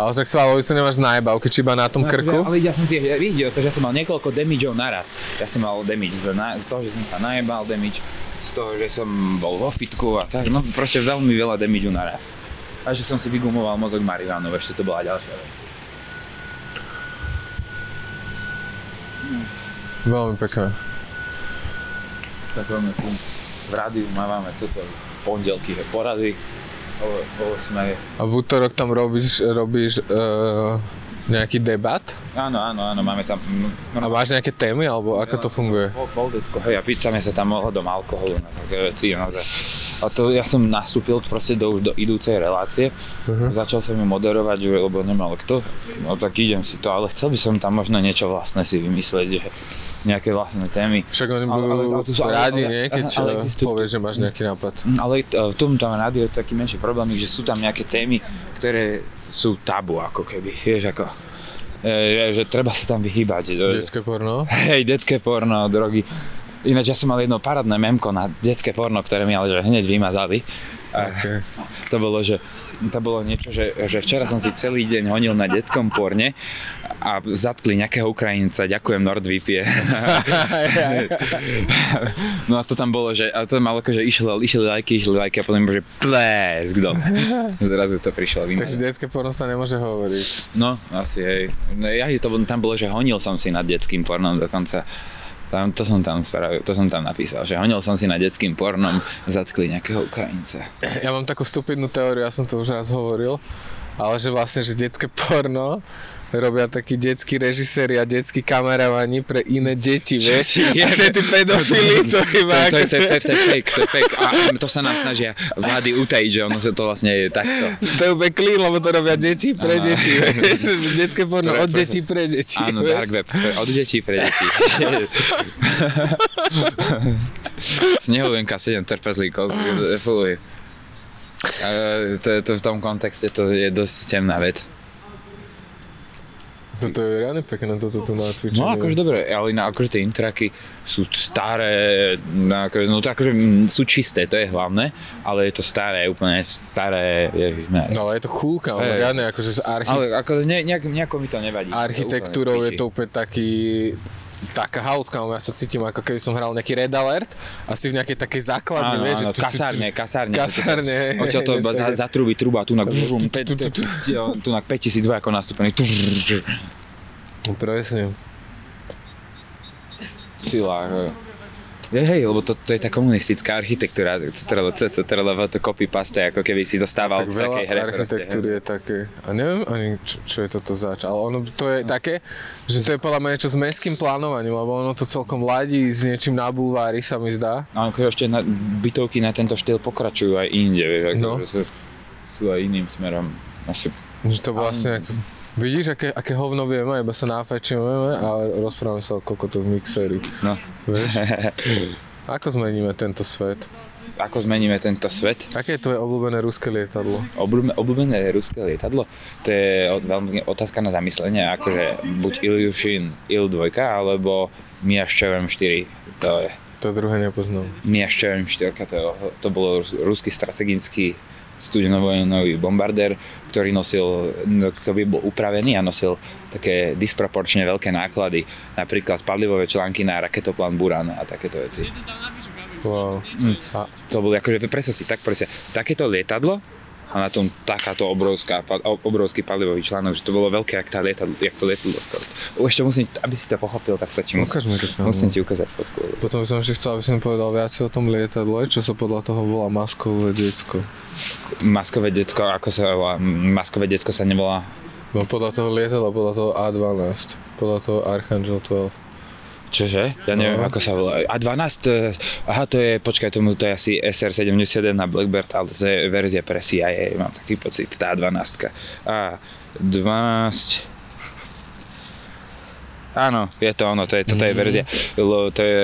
Ale tak svalovicu nemáš najebavky, či iba na tom no, krku? Ale ja som si videl, že ja som mal niekoľko damageov naraz. Ja som mal damage z, na, z toho, že som sa najebal damage, z toho, že som bol vo fitku a tak, no proste veľmi veľa damageu naraz. A že som si vygumoval mozog marihuanou, ešte to bola ďalšia vec. Veľmi pekné. Tak veľmi pekné. V rádiu máme toto pondelky porady o ôsmej. A v útorok tam robíš, robíš uh, nejaký debat? Áno, áno, áno, máme tam... A máš nejaké témy, alebo ako to funguje? Poldecko, hej, a pýtame sa tam ohľadom alkoholu na také veci, naozaj. A to ja som nastúpil proste do, do idúcej relácie, uh-huh. Začal som ju moderovať, lebo nemal kto, no tak idem si to, ale chcel by som tam možno niečo vlastné si vymyslieť, že... nejaké vlastné témy. Však oni budú ale, ale, ale, rádi, ale, nie? Keď povieš, že máš nejaký nápad. Ale v tom tam rádiu je taký menší problém, že sú tam nejaké témy, ktoré sú tabu, ako keby, vieš ako. E, že treba sa tam vyhýbať. Detské porno? Hej, detské porno, drogy. Ináč ja som mal jedno parádne memko na detské porno, ktoré mi ale že hneď vymazali. Okay. To bolo, že to bolo niečo, že, že včera som si celý deň honil na detskom porne a zatkli nejakého Ukrajinca, ďakujem NordVPN. No a to tam bolo, že a to malo akože išlo, išli lajky, išli lajky a potom bolo, že plesk dom. Zrazu to prišlo vymazať. Takže detské porno sa nemôže hovoriť. No, asi hej. Ja to, tam bolo, že honil som si nad detským pornom dokonca. Tam, to, som tam, to som tam napísal, že honil som si na detským pornom, zatkli nejakého Ukrajinca. Ja mám takú stupidnú teóriu, ja som to už raz hovoril, ale že vlastne, že detské porno robia takí detskí režiséri a detskí kameramani pre iné deti, vieš? A všetci pedofili to chyba. To je fake, to je fake. A to sa nám snažia vlády utajiť, že ono sa to vlastne je takto. To je úplne clean, lebo to robia deti pre deti, vieš? Detské porno od detí pre deti. Áno, dark web, od detí pre deti. Snehovenka sedem trpezlíkov, fuluj. V tom kontexte to je dosť temná vec. Toto je reálne pekné, toto tu má cvičenie. No akože dobre, ale na, akože tie intraky sú staré, na, akože, no to akože sú čisté, to je hlavné, ale je to staré, úplne staré, ježišme. No ale je to coolka, ale reálne akože z architektúrou. Ale akože ne, nejak, nejako mi to nevadí. Architektúrou je to úplne taký... Taká halutka, ja sa cítim ako keby som hral nejaký Red Alert, asi v nejakej takej základni, vieš, že kasárne, kasárne. Kasárne. Oťa to zatrubí truba tu na tu na päťtisíc vojakov nastúpených. Presne. Sila. Hej, hej, lebo to, to je tá komunistická architektúra, lebo to copy-paste, ako keby si dostával v takej hre. Tak veľa architektúry je také, a neviem ani, čo, čo je toto zač, ale ono to je také, že to je podľa mňa niečo s mestským plánovaním, lebo ono to celkom ladí s niečím na bulvári, sa mi zdá. A akože ešte na, bytovky na tento štýl pokračujú aj inde, vieš, akože no. Sú, sú aj iným smerom. Asi... Že to vlastne nejaké... Vidíš, aké, aké hovno vieme, iba sa náfajčíme a rozprávame sa o kokotu v mixeri. No. Vieš? Ako zmeníme tento svet? Ako zmeníme tento svet? Aké je tvoje obľúbené ruské lietadlo? Obľúbené, obľúbené ruské lietadlo? To je veľmi otázka na zamyslenie, akože buď Ilyushin Il dva alebo Mi-ščevem štyri, to je... To druhé nepoznám. Mi-ščevem štyri, to, je, to bolo ruský strategický studenovojenový bombardér, ktorý nosil, ktorý bol upravený a nosil také disproporčne veľké náklady, napríklad palivové články na raketoplán Buran a takéto veci. Wow. Mm. A to bolo akože, presne si tak presne, takéto lietadlo a na tom takáto obrovská, obrovský palivový článok, že to bolo veľké, jak, tá lietadlo, jak to lietadlo skoro. Ešte musím, aby si to pochopil, tak stačí, musím, musím ti ukázať fotku. Potom by som ešte chcel, aby som povedal viac o tom lietadle, čo sa podľa toho volá maskové decko. Maskové decko, ako sa volá? Maskové decko sa nevolá? No podľa toho lietadla, podľa toho A dvanásť, podľa toho Archangel dvanásť. Čože? Ja neviem, no. Ako sa volá. A dvanásť, aha, to je, počkaj, to je asi es er sedemdesiatjeden na Blackbird, ale to je verzia pre C I A, mám taký pocit, tá dvanástka. A dvanásť... Áno, je to ono, to je, toto je verzia, lo, to je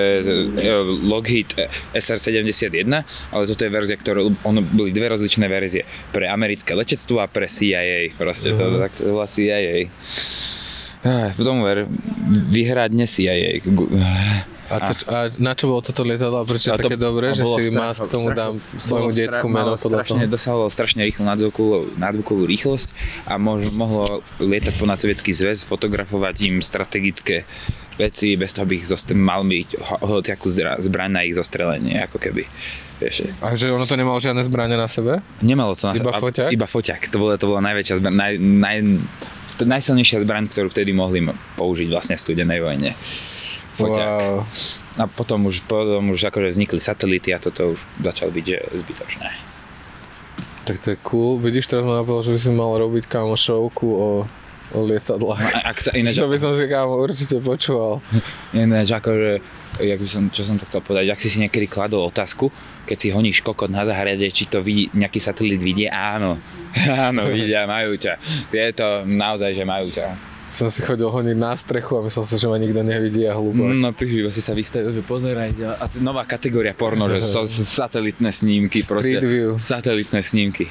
Lockheed es er sedemdesiatjeden, ale toto je verzia, ktoré, ono boli dve rozličné verzie, pre americké letectvo a pre C I A, proste to, tak to bola C I A. Potom ver, vyhrá dnes C I A. A, to, a na čo bolo toto lietadlo? Prečo je to, také dobré, že si má k tomu dám svojmu diecku meno podľa strašne, toho? Dosahovalo strašne rýchlu nadzvukovú, nadzvukovú rýchlosť a mož, mohlo lietať ponad Sovietský zväz, fotografovať im strategické veci, bez toho by ich zostr- mal byť hociakú zbraň na ich zostrelenie, ako keby. Vieš. A že ono to nemalo žiadne zbrane na sebe? Nemalo to na sebe. Iba foťak? Iba foťak. To bola, to bola najväčšia zbraň, naj, naj, najsilnejšia zbraň, ktorú vtedy mohli použiť vlastne v studenej vojne. Foťak. Wow. A potom už, potom už akože vznikli satelity a toto už začalo byť že zbytočné. Tak to je cool. Vidíš, teraz ma napadlo, že by si mal robiť kamošovku o o lietadlách. Čo by som si kámo určite počúval. Ináč akože, jak by som, čo som to chcel povedať, ak si si niekedy kladol otázku, keď si honíš kokot na záhrade, či to vidí, nejaký satelit vidie, áno. Áno, vidia, majú ťa. Je to naozaj, že majú ťa. Som si chodil honiť na strechu a myslel som, že ma nikto nevidí a hlúbok. No píš, iba si sa vystavil, že pozeraj. A nová kategória porno, že so, satelitné snímky. Street proste, view. Satelitné snímky.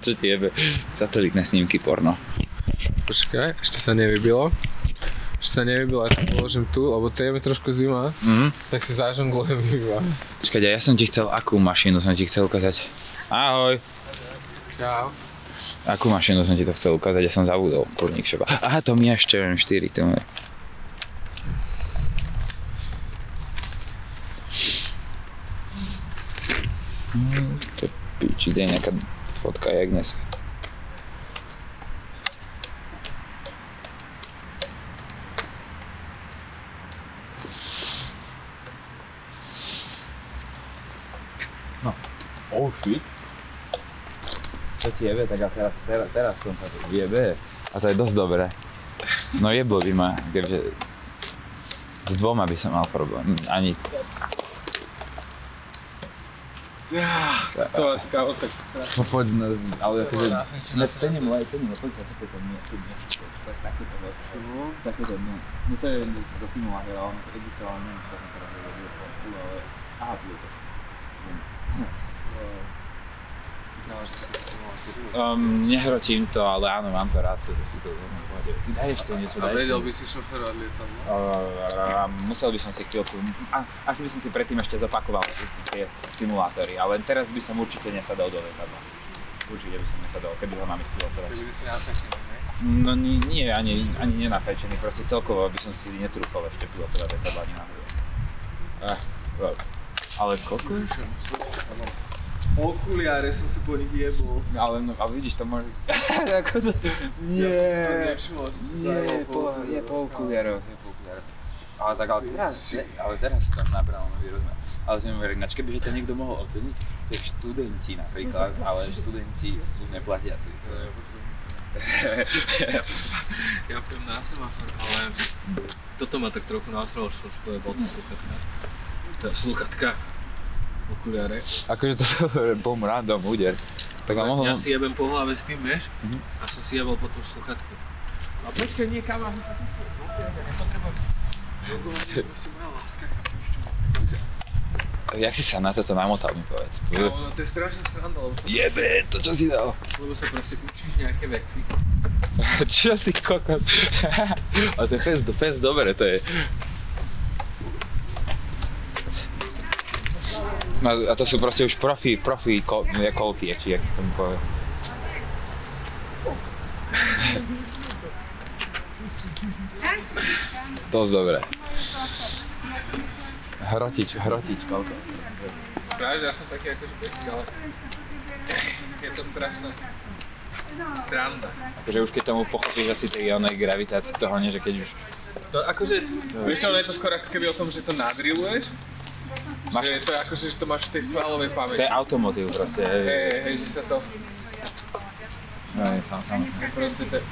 Čo ti jebe? Satelitné snímky porno. Počkaj, ešte sa nevybilo. Ešte sa nevybilo, ja to položím tu, lebo to je mi trošku zima. Mm-hmm. Tak si zažonglujem iba. Počkaj, ja som ti chcel, akú mašinu som ti chcel ukázať? Ahoj. Čau. Akú mašinu som ti to chcel ukázať, ja som zabudol, kurník šeba. Aha, to mi ešte em štyri, to mi je. Hmm, to piči, kde je nejaká fotka, jak dnes. No, oh shit. Čo ti jebe, tak teraz, teraz, teraz som sa tu jebe. A to je dosť dobré. No jeblo by ma, keďže s dvoma by som mal problém, ani. Ja, to je taká otak. No poď, no, ale akože, nestením lajtením, no poď sa takéto mňa, takéto mňa. Čo? Takéto mňa. No to je do Simula hra, ono to existovalo, neviem, čo som teraz dovedel, ale aha, bude to. Um, nehrotím to, ale áno, mám to rád, že si to zhodnú pohode. Daj ešte niečo, daj ešte. A vedel by si šoferovať lietadlo? Uh, musel by som si chvíľku, a, asi by som si predtým ešte zopakoval tie simulátory, ale teraz by som určite nesadol do lietadla. Určite by som nesadol, keby ho mám ispilotovať. Keby by si nafečený, ne? No nie, nie ani, ani nenafečený, proste celkovo by som si netrúfal ešte pilotovať lietadla, ani náhodou. Ah, well. Ale koľko? Okuliare som si po nich jebol. Ale, no, ale vidíš, to môže... Nie, ja som to nie, po, je po okuliaroch, je po okuliaroch. Ale tak, ale teraz, ale teraz tam nabral nový rozmer. Ale som veril, načke by, že to niekto mohol oceniť, tak študenti napríklad, ale študenti sú neplatiaci. Ja pôjdem na semafor, ale toto ma tak trochu násralo, že som si to jebol, to sluchatka. To je sluchatka. Okuliare. Akože to je bom random úder. Tak ja mohol... si jebem po hlave s tým, vieš? Mm-hmm. A som si jebol potom sluchatku. A počkaj, nie káva. Nepotrebujem. Jogovanie, musí moja láska, chápeš čo? Jak si sa na toto namotal, mi povedz. No, no to je strašná sranda, lebo sa... Jebe, to čo si dal? Lebo sa proste učíš nejaké veci. Čo si kokot? Ale to je fest, fest dobre, to je. A to sú proste už profi, profi kol, kolky, či jak sa tomu povie. Dosť dobré. Hrotič, hrotič, kolko. Práve, ja som taký akože pesík, ale je to strašná sranda. Akože už keď tomu pochopíš asi tej onej gravitácii toho, nie, že keď už... To akože, no. Vieš čo, ono je to skôr ako keby o tom, že to nadriluješ. Máš... Že to je akože, že to máš v tej svalovej pamäti. To je automotív proste. Hej, hej, hej, že sa to... Hej, tam, tam. Proste to je...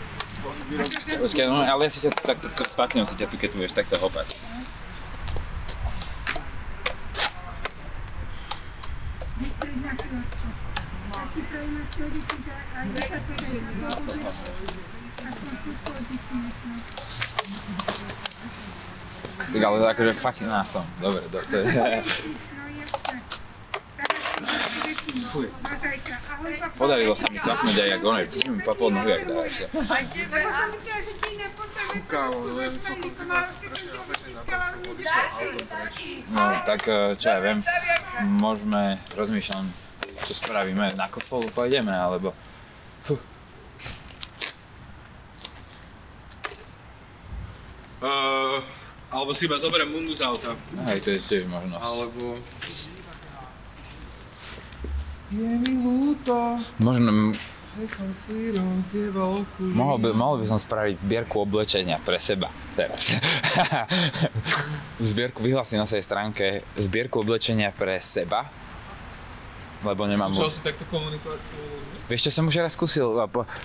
Počkaj, no, ale ja si ťa takto, spátnem si ťa tu, keď tu budeš takto hopať. Tak ale akože fucking awesome. Dobre, do, to je... Fuj. Podarilo sa mi capnúť aj jak onej, psím, papol nohu jak dáš. A tebe, a myslíš, že ti nepostavíš šukám, len celkom si tam strašne opečený na tom, som podišiel autom preč. No tak čo ja viem, môžeme, rozmýšľam, čo spravíme, na kofolu pôjdeme, alebo... Huh. Uh, alebo si iba zoberiem bundu z auta. Aj to je tiež možnosť. Alebo... Je mi ľúto. Možno... Že som sírom zjebal okulí. By, mohol by som spraviť zbierku oblečenia pre seba teraz. Zbierku vyhlásim na svojej stránke. Zbierku oblečenia pre seba. Lebo nemám... Skúšal si takto komunikovať s ľuďmi? Vieš čo, som už raz skúsil,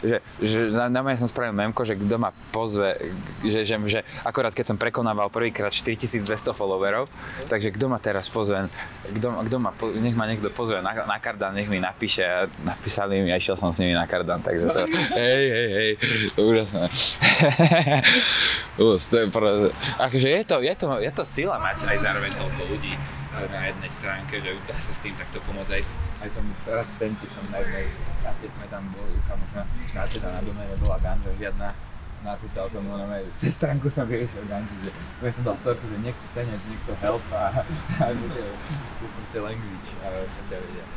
že, že na, na mňa som spravil memko, že kto ma pozve, že, že, že akorát keď som prekonával prvýkrát štyritisícdvesto followerov, okay. Takže kto ma teraz pozve, kto, kto ma, nech ma niekto pozve na, na Kardan, nech mi napíše a napísali mi a išiel som s nimi na Kardan, takže to... hej, hej, hej, úžasné. Ús, to je proste... Akože je to, je to, je to sila mať aj zároveň toľko ľudí na jednej stránke, že dá sa s tým takto pomôcť. Aj, aj som raz v Senci som na jednej, keď sme tam boli, kamočná, teda na dome nebola ganža žiadna. Napísal som len na cez stránku som vyriešil ganžu, že ja som dal storku, že niekto senec, niekto help a proste language a čo ťa vedia.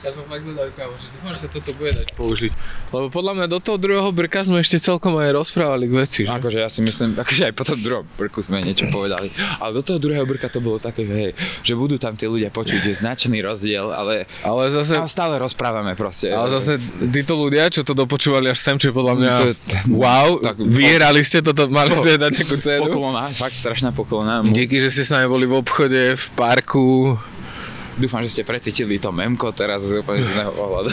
Ja som fakt zvedal, kámoš, že dúfam, že sa toto bude dať použiť. Lebo podľa mňa do toho druhého brka sme ešte celkom aj rozprávali k veci, že? Akože ja si myslím, akože aj po tom druhom brku sme niečo povedali. Ale do toho druhého brka to bolo také, že hej, že budú tam tí ľudia počuť, že značný rozdiel, ale... Ale zase... Tam stále rozprávame proste. Ale zase títo ľudia, čo to dopočúvali až sem, čo podľa mňa... To, wow, tak, vyhrali ste toto, mali po, ste dať nejakú cenu. Poklona, fakt strašná poklona. Díky, že ste s nami boli v obchode, v parku. Dúfam, že ste precítili to memko teraz z úplne z iného pohľadu.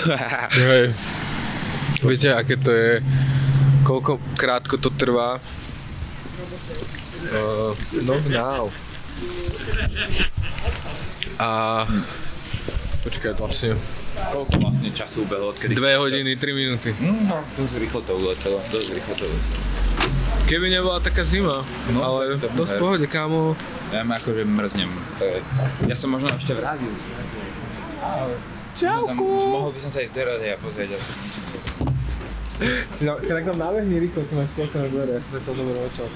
Viete, aké to je, koľko krátko to trvá? Uh, no now. A... Počkaj, vlastne. Koľko vlastne času ubehlo odkedy? Dve hodiny, tri minúty. No, dosť rýchlo to uletelo, dosť rýchlo to uletelo. Keby nebola taká zima, no, ale to dosť v pohode, kámo. Ja ma akože mrznem. Ja som možno ešte vrátil. Čauku! Mohol by som sa ísť do rádia a pozrieť. Tak tam nábehni rýchlo, keď máš celkom na dvere, ja som sa chcel dobrý očal.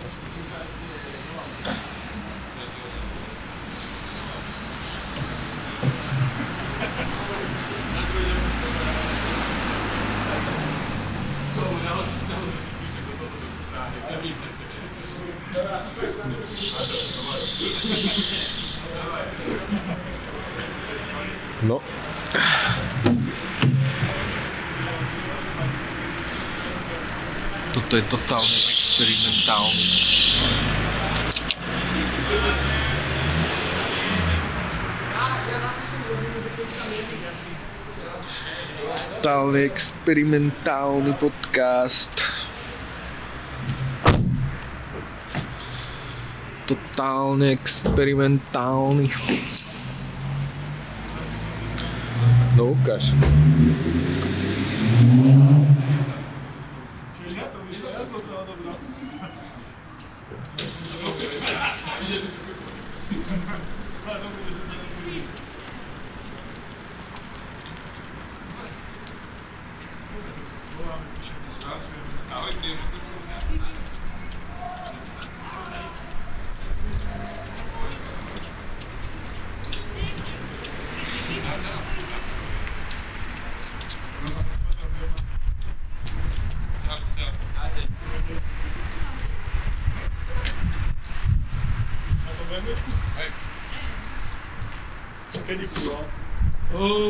No. Toto je totálne experimentálne. Totálne experimentálny podcast. Totálne experimentálny. No ukáž.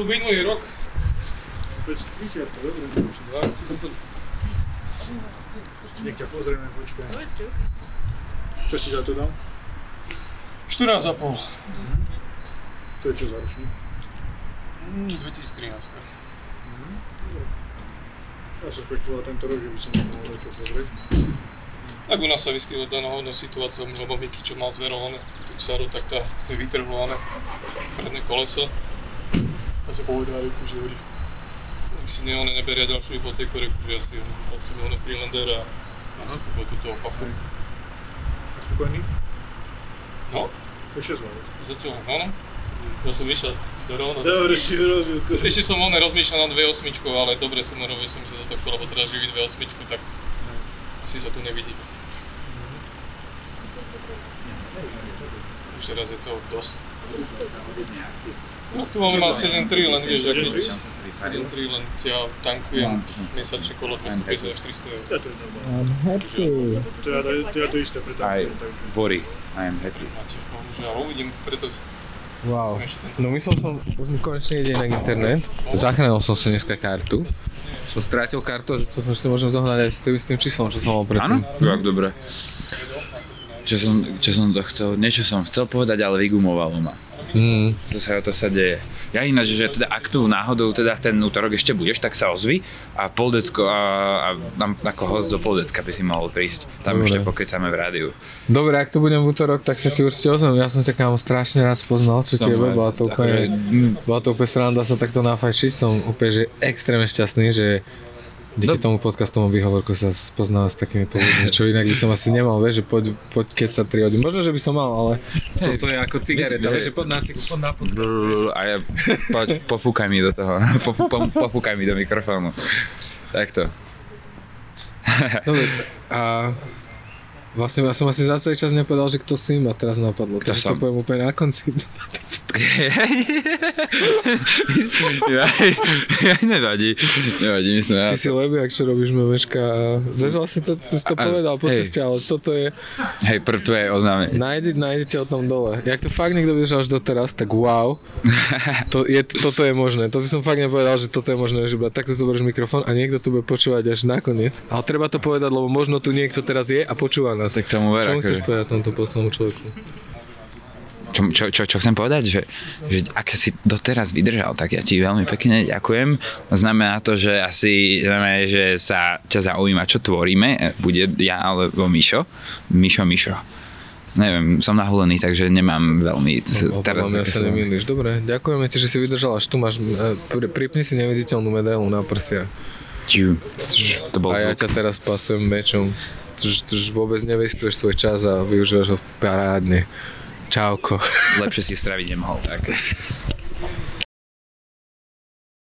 Minulý rok. Nech ťa pozrieme, počkaj. Čo si za to dal? štrnásť a pol. To je čo za ročný? dvetisíctrinásť. Ja som spektoval tento rok, že by som nemohol dať čo pozrieť. Tak u nás sa vyskytla daná hodná situácia, lebo Miky, čo mal zverované tú ksaru, tak tá, to je vytrhované predné koleso. A sa povedali, že oni si ne, oni neberia ďalšiu hypotéku, že asi on asi ono Freelander a asi kúpil túto opaku. A spokojný? No. To je šesť minút. Zatiaľ, no no. Ja som vyšiel to rovno. Dobre si urobil. Ešte som oné rozmýšľal nad dvadsaťosem, ale dobre som urobil som sa do tohto, lebo teda živí dvadsaťosem, tak asi sa tu nevidíme. Už teraz je to dosť. No tu máme asi len tri, len vieš, aký tri, len ťa tankujem mesačne kolo dvestopäťdesiat až tristo eur. Ja to je normálne. Ja to isté pretankujem. I worry, I am happy. Možno ja ho uvidím, preto... Wow, no myslel som, už mi konečne ide inak internet. Zachránil som si dneska kartu. Som strátil kartu a to som si môžem zohnať aj s tým číslom, čo som mal predtým. Áno, tak dobre. Čo som, čo som to chcel, niečo som chcel povedať, ale vygumovalo ma. Mm. To, sa, to sa deje. Ja ináč, že teda ak tu náhodou teda ten útorok ešte budeš, tak sa ozvi a Poldecko a, a ako host do Poldecka by si mohol prísť. Tam dobre. Ešte pokecáme v rádiu. Dobre, ak tu budem v útorok, tak sa ti určite ozvem. Ja som ťa kámo strašne rád poznal, čo ti je, bola to úplne, bola to úplne sranda sa takto nafajčiť. Som úplne že extrémne šťastný, že díky tomu podcastomu výhovorku sa spoznal s takýmito ľuďmi, čo inak by som asi nemal, vieš, že poď, poď keď sa tri hodiny. Možno, že by som mal, ale hey, toto je ako cigareta, vieš, že poď na ciku, poď na podcast. A ja, poď, pofúkaj mi do toho, po, po, pofúkaj mi do mikrofónu. Takto. Dobre, a vlastne ja som asi za celý čas nepovedal, že kto si ma teraz napadlo, kto takže som? To poviem úplne na konci. ja, ja nevadí, nevadí, my sme... Ty si Lebiak, čo robíš Memečka a... Zrž vlastne to, si to a, povedal po hej. Ceste, ale toto je... Hej, prv tvoje oznámenie. Nájde, nájdete o tom dole. Jak to fakt niekto vydržal až doteraz, tak wow. To je, toto je možné. To by som fakt nepovedal, že toto je možné, že takto zoberieš mikrofón a niekto tu bude počúvať až nakoniec. Ale treba to povedať, lebo možno tu niekto teraz je a počúva nás. Tak tomu vera, čo mu chceš povedať tomto poslednému človeku? Čo, čo, čo, čo chcem povedať, že, že ak si doteraz vydržal, tak ja ti veľmi pekne ďakujem. Znamená to, že asi znamená, že sa ťa zaujíma, čo tvoríme, bude ja alebo Mišo. Mišo, Mišo. Neviem, som nahulený, takže nemám veľmi... No, teraz ja sa nemýliš. Dobre, ďakujeme ti, že si vydržal, až tu máš... Pripni si neviditeľnú medailu na prsia. Čiu, to bol zvuk. A ja ťa teraz pasujem mečom. Čiže vôbec nevestuješ svoj čas a využívaš ho parádne. Čauko. Lepšie si straviť nemohol, tak.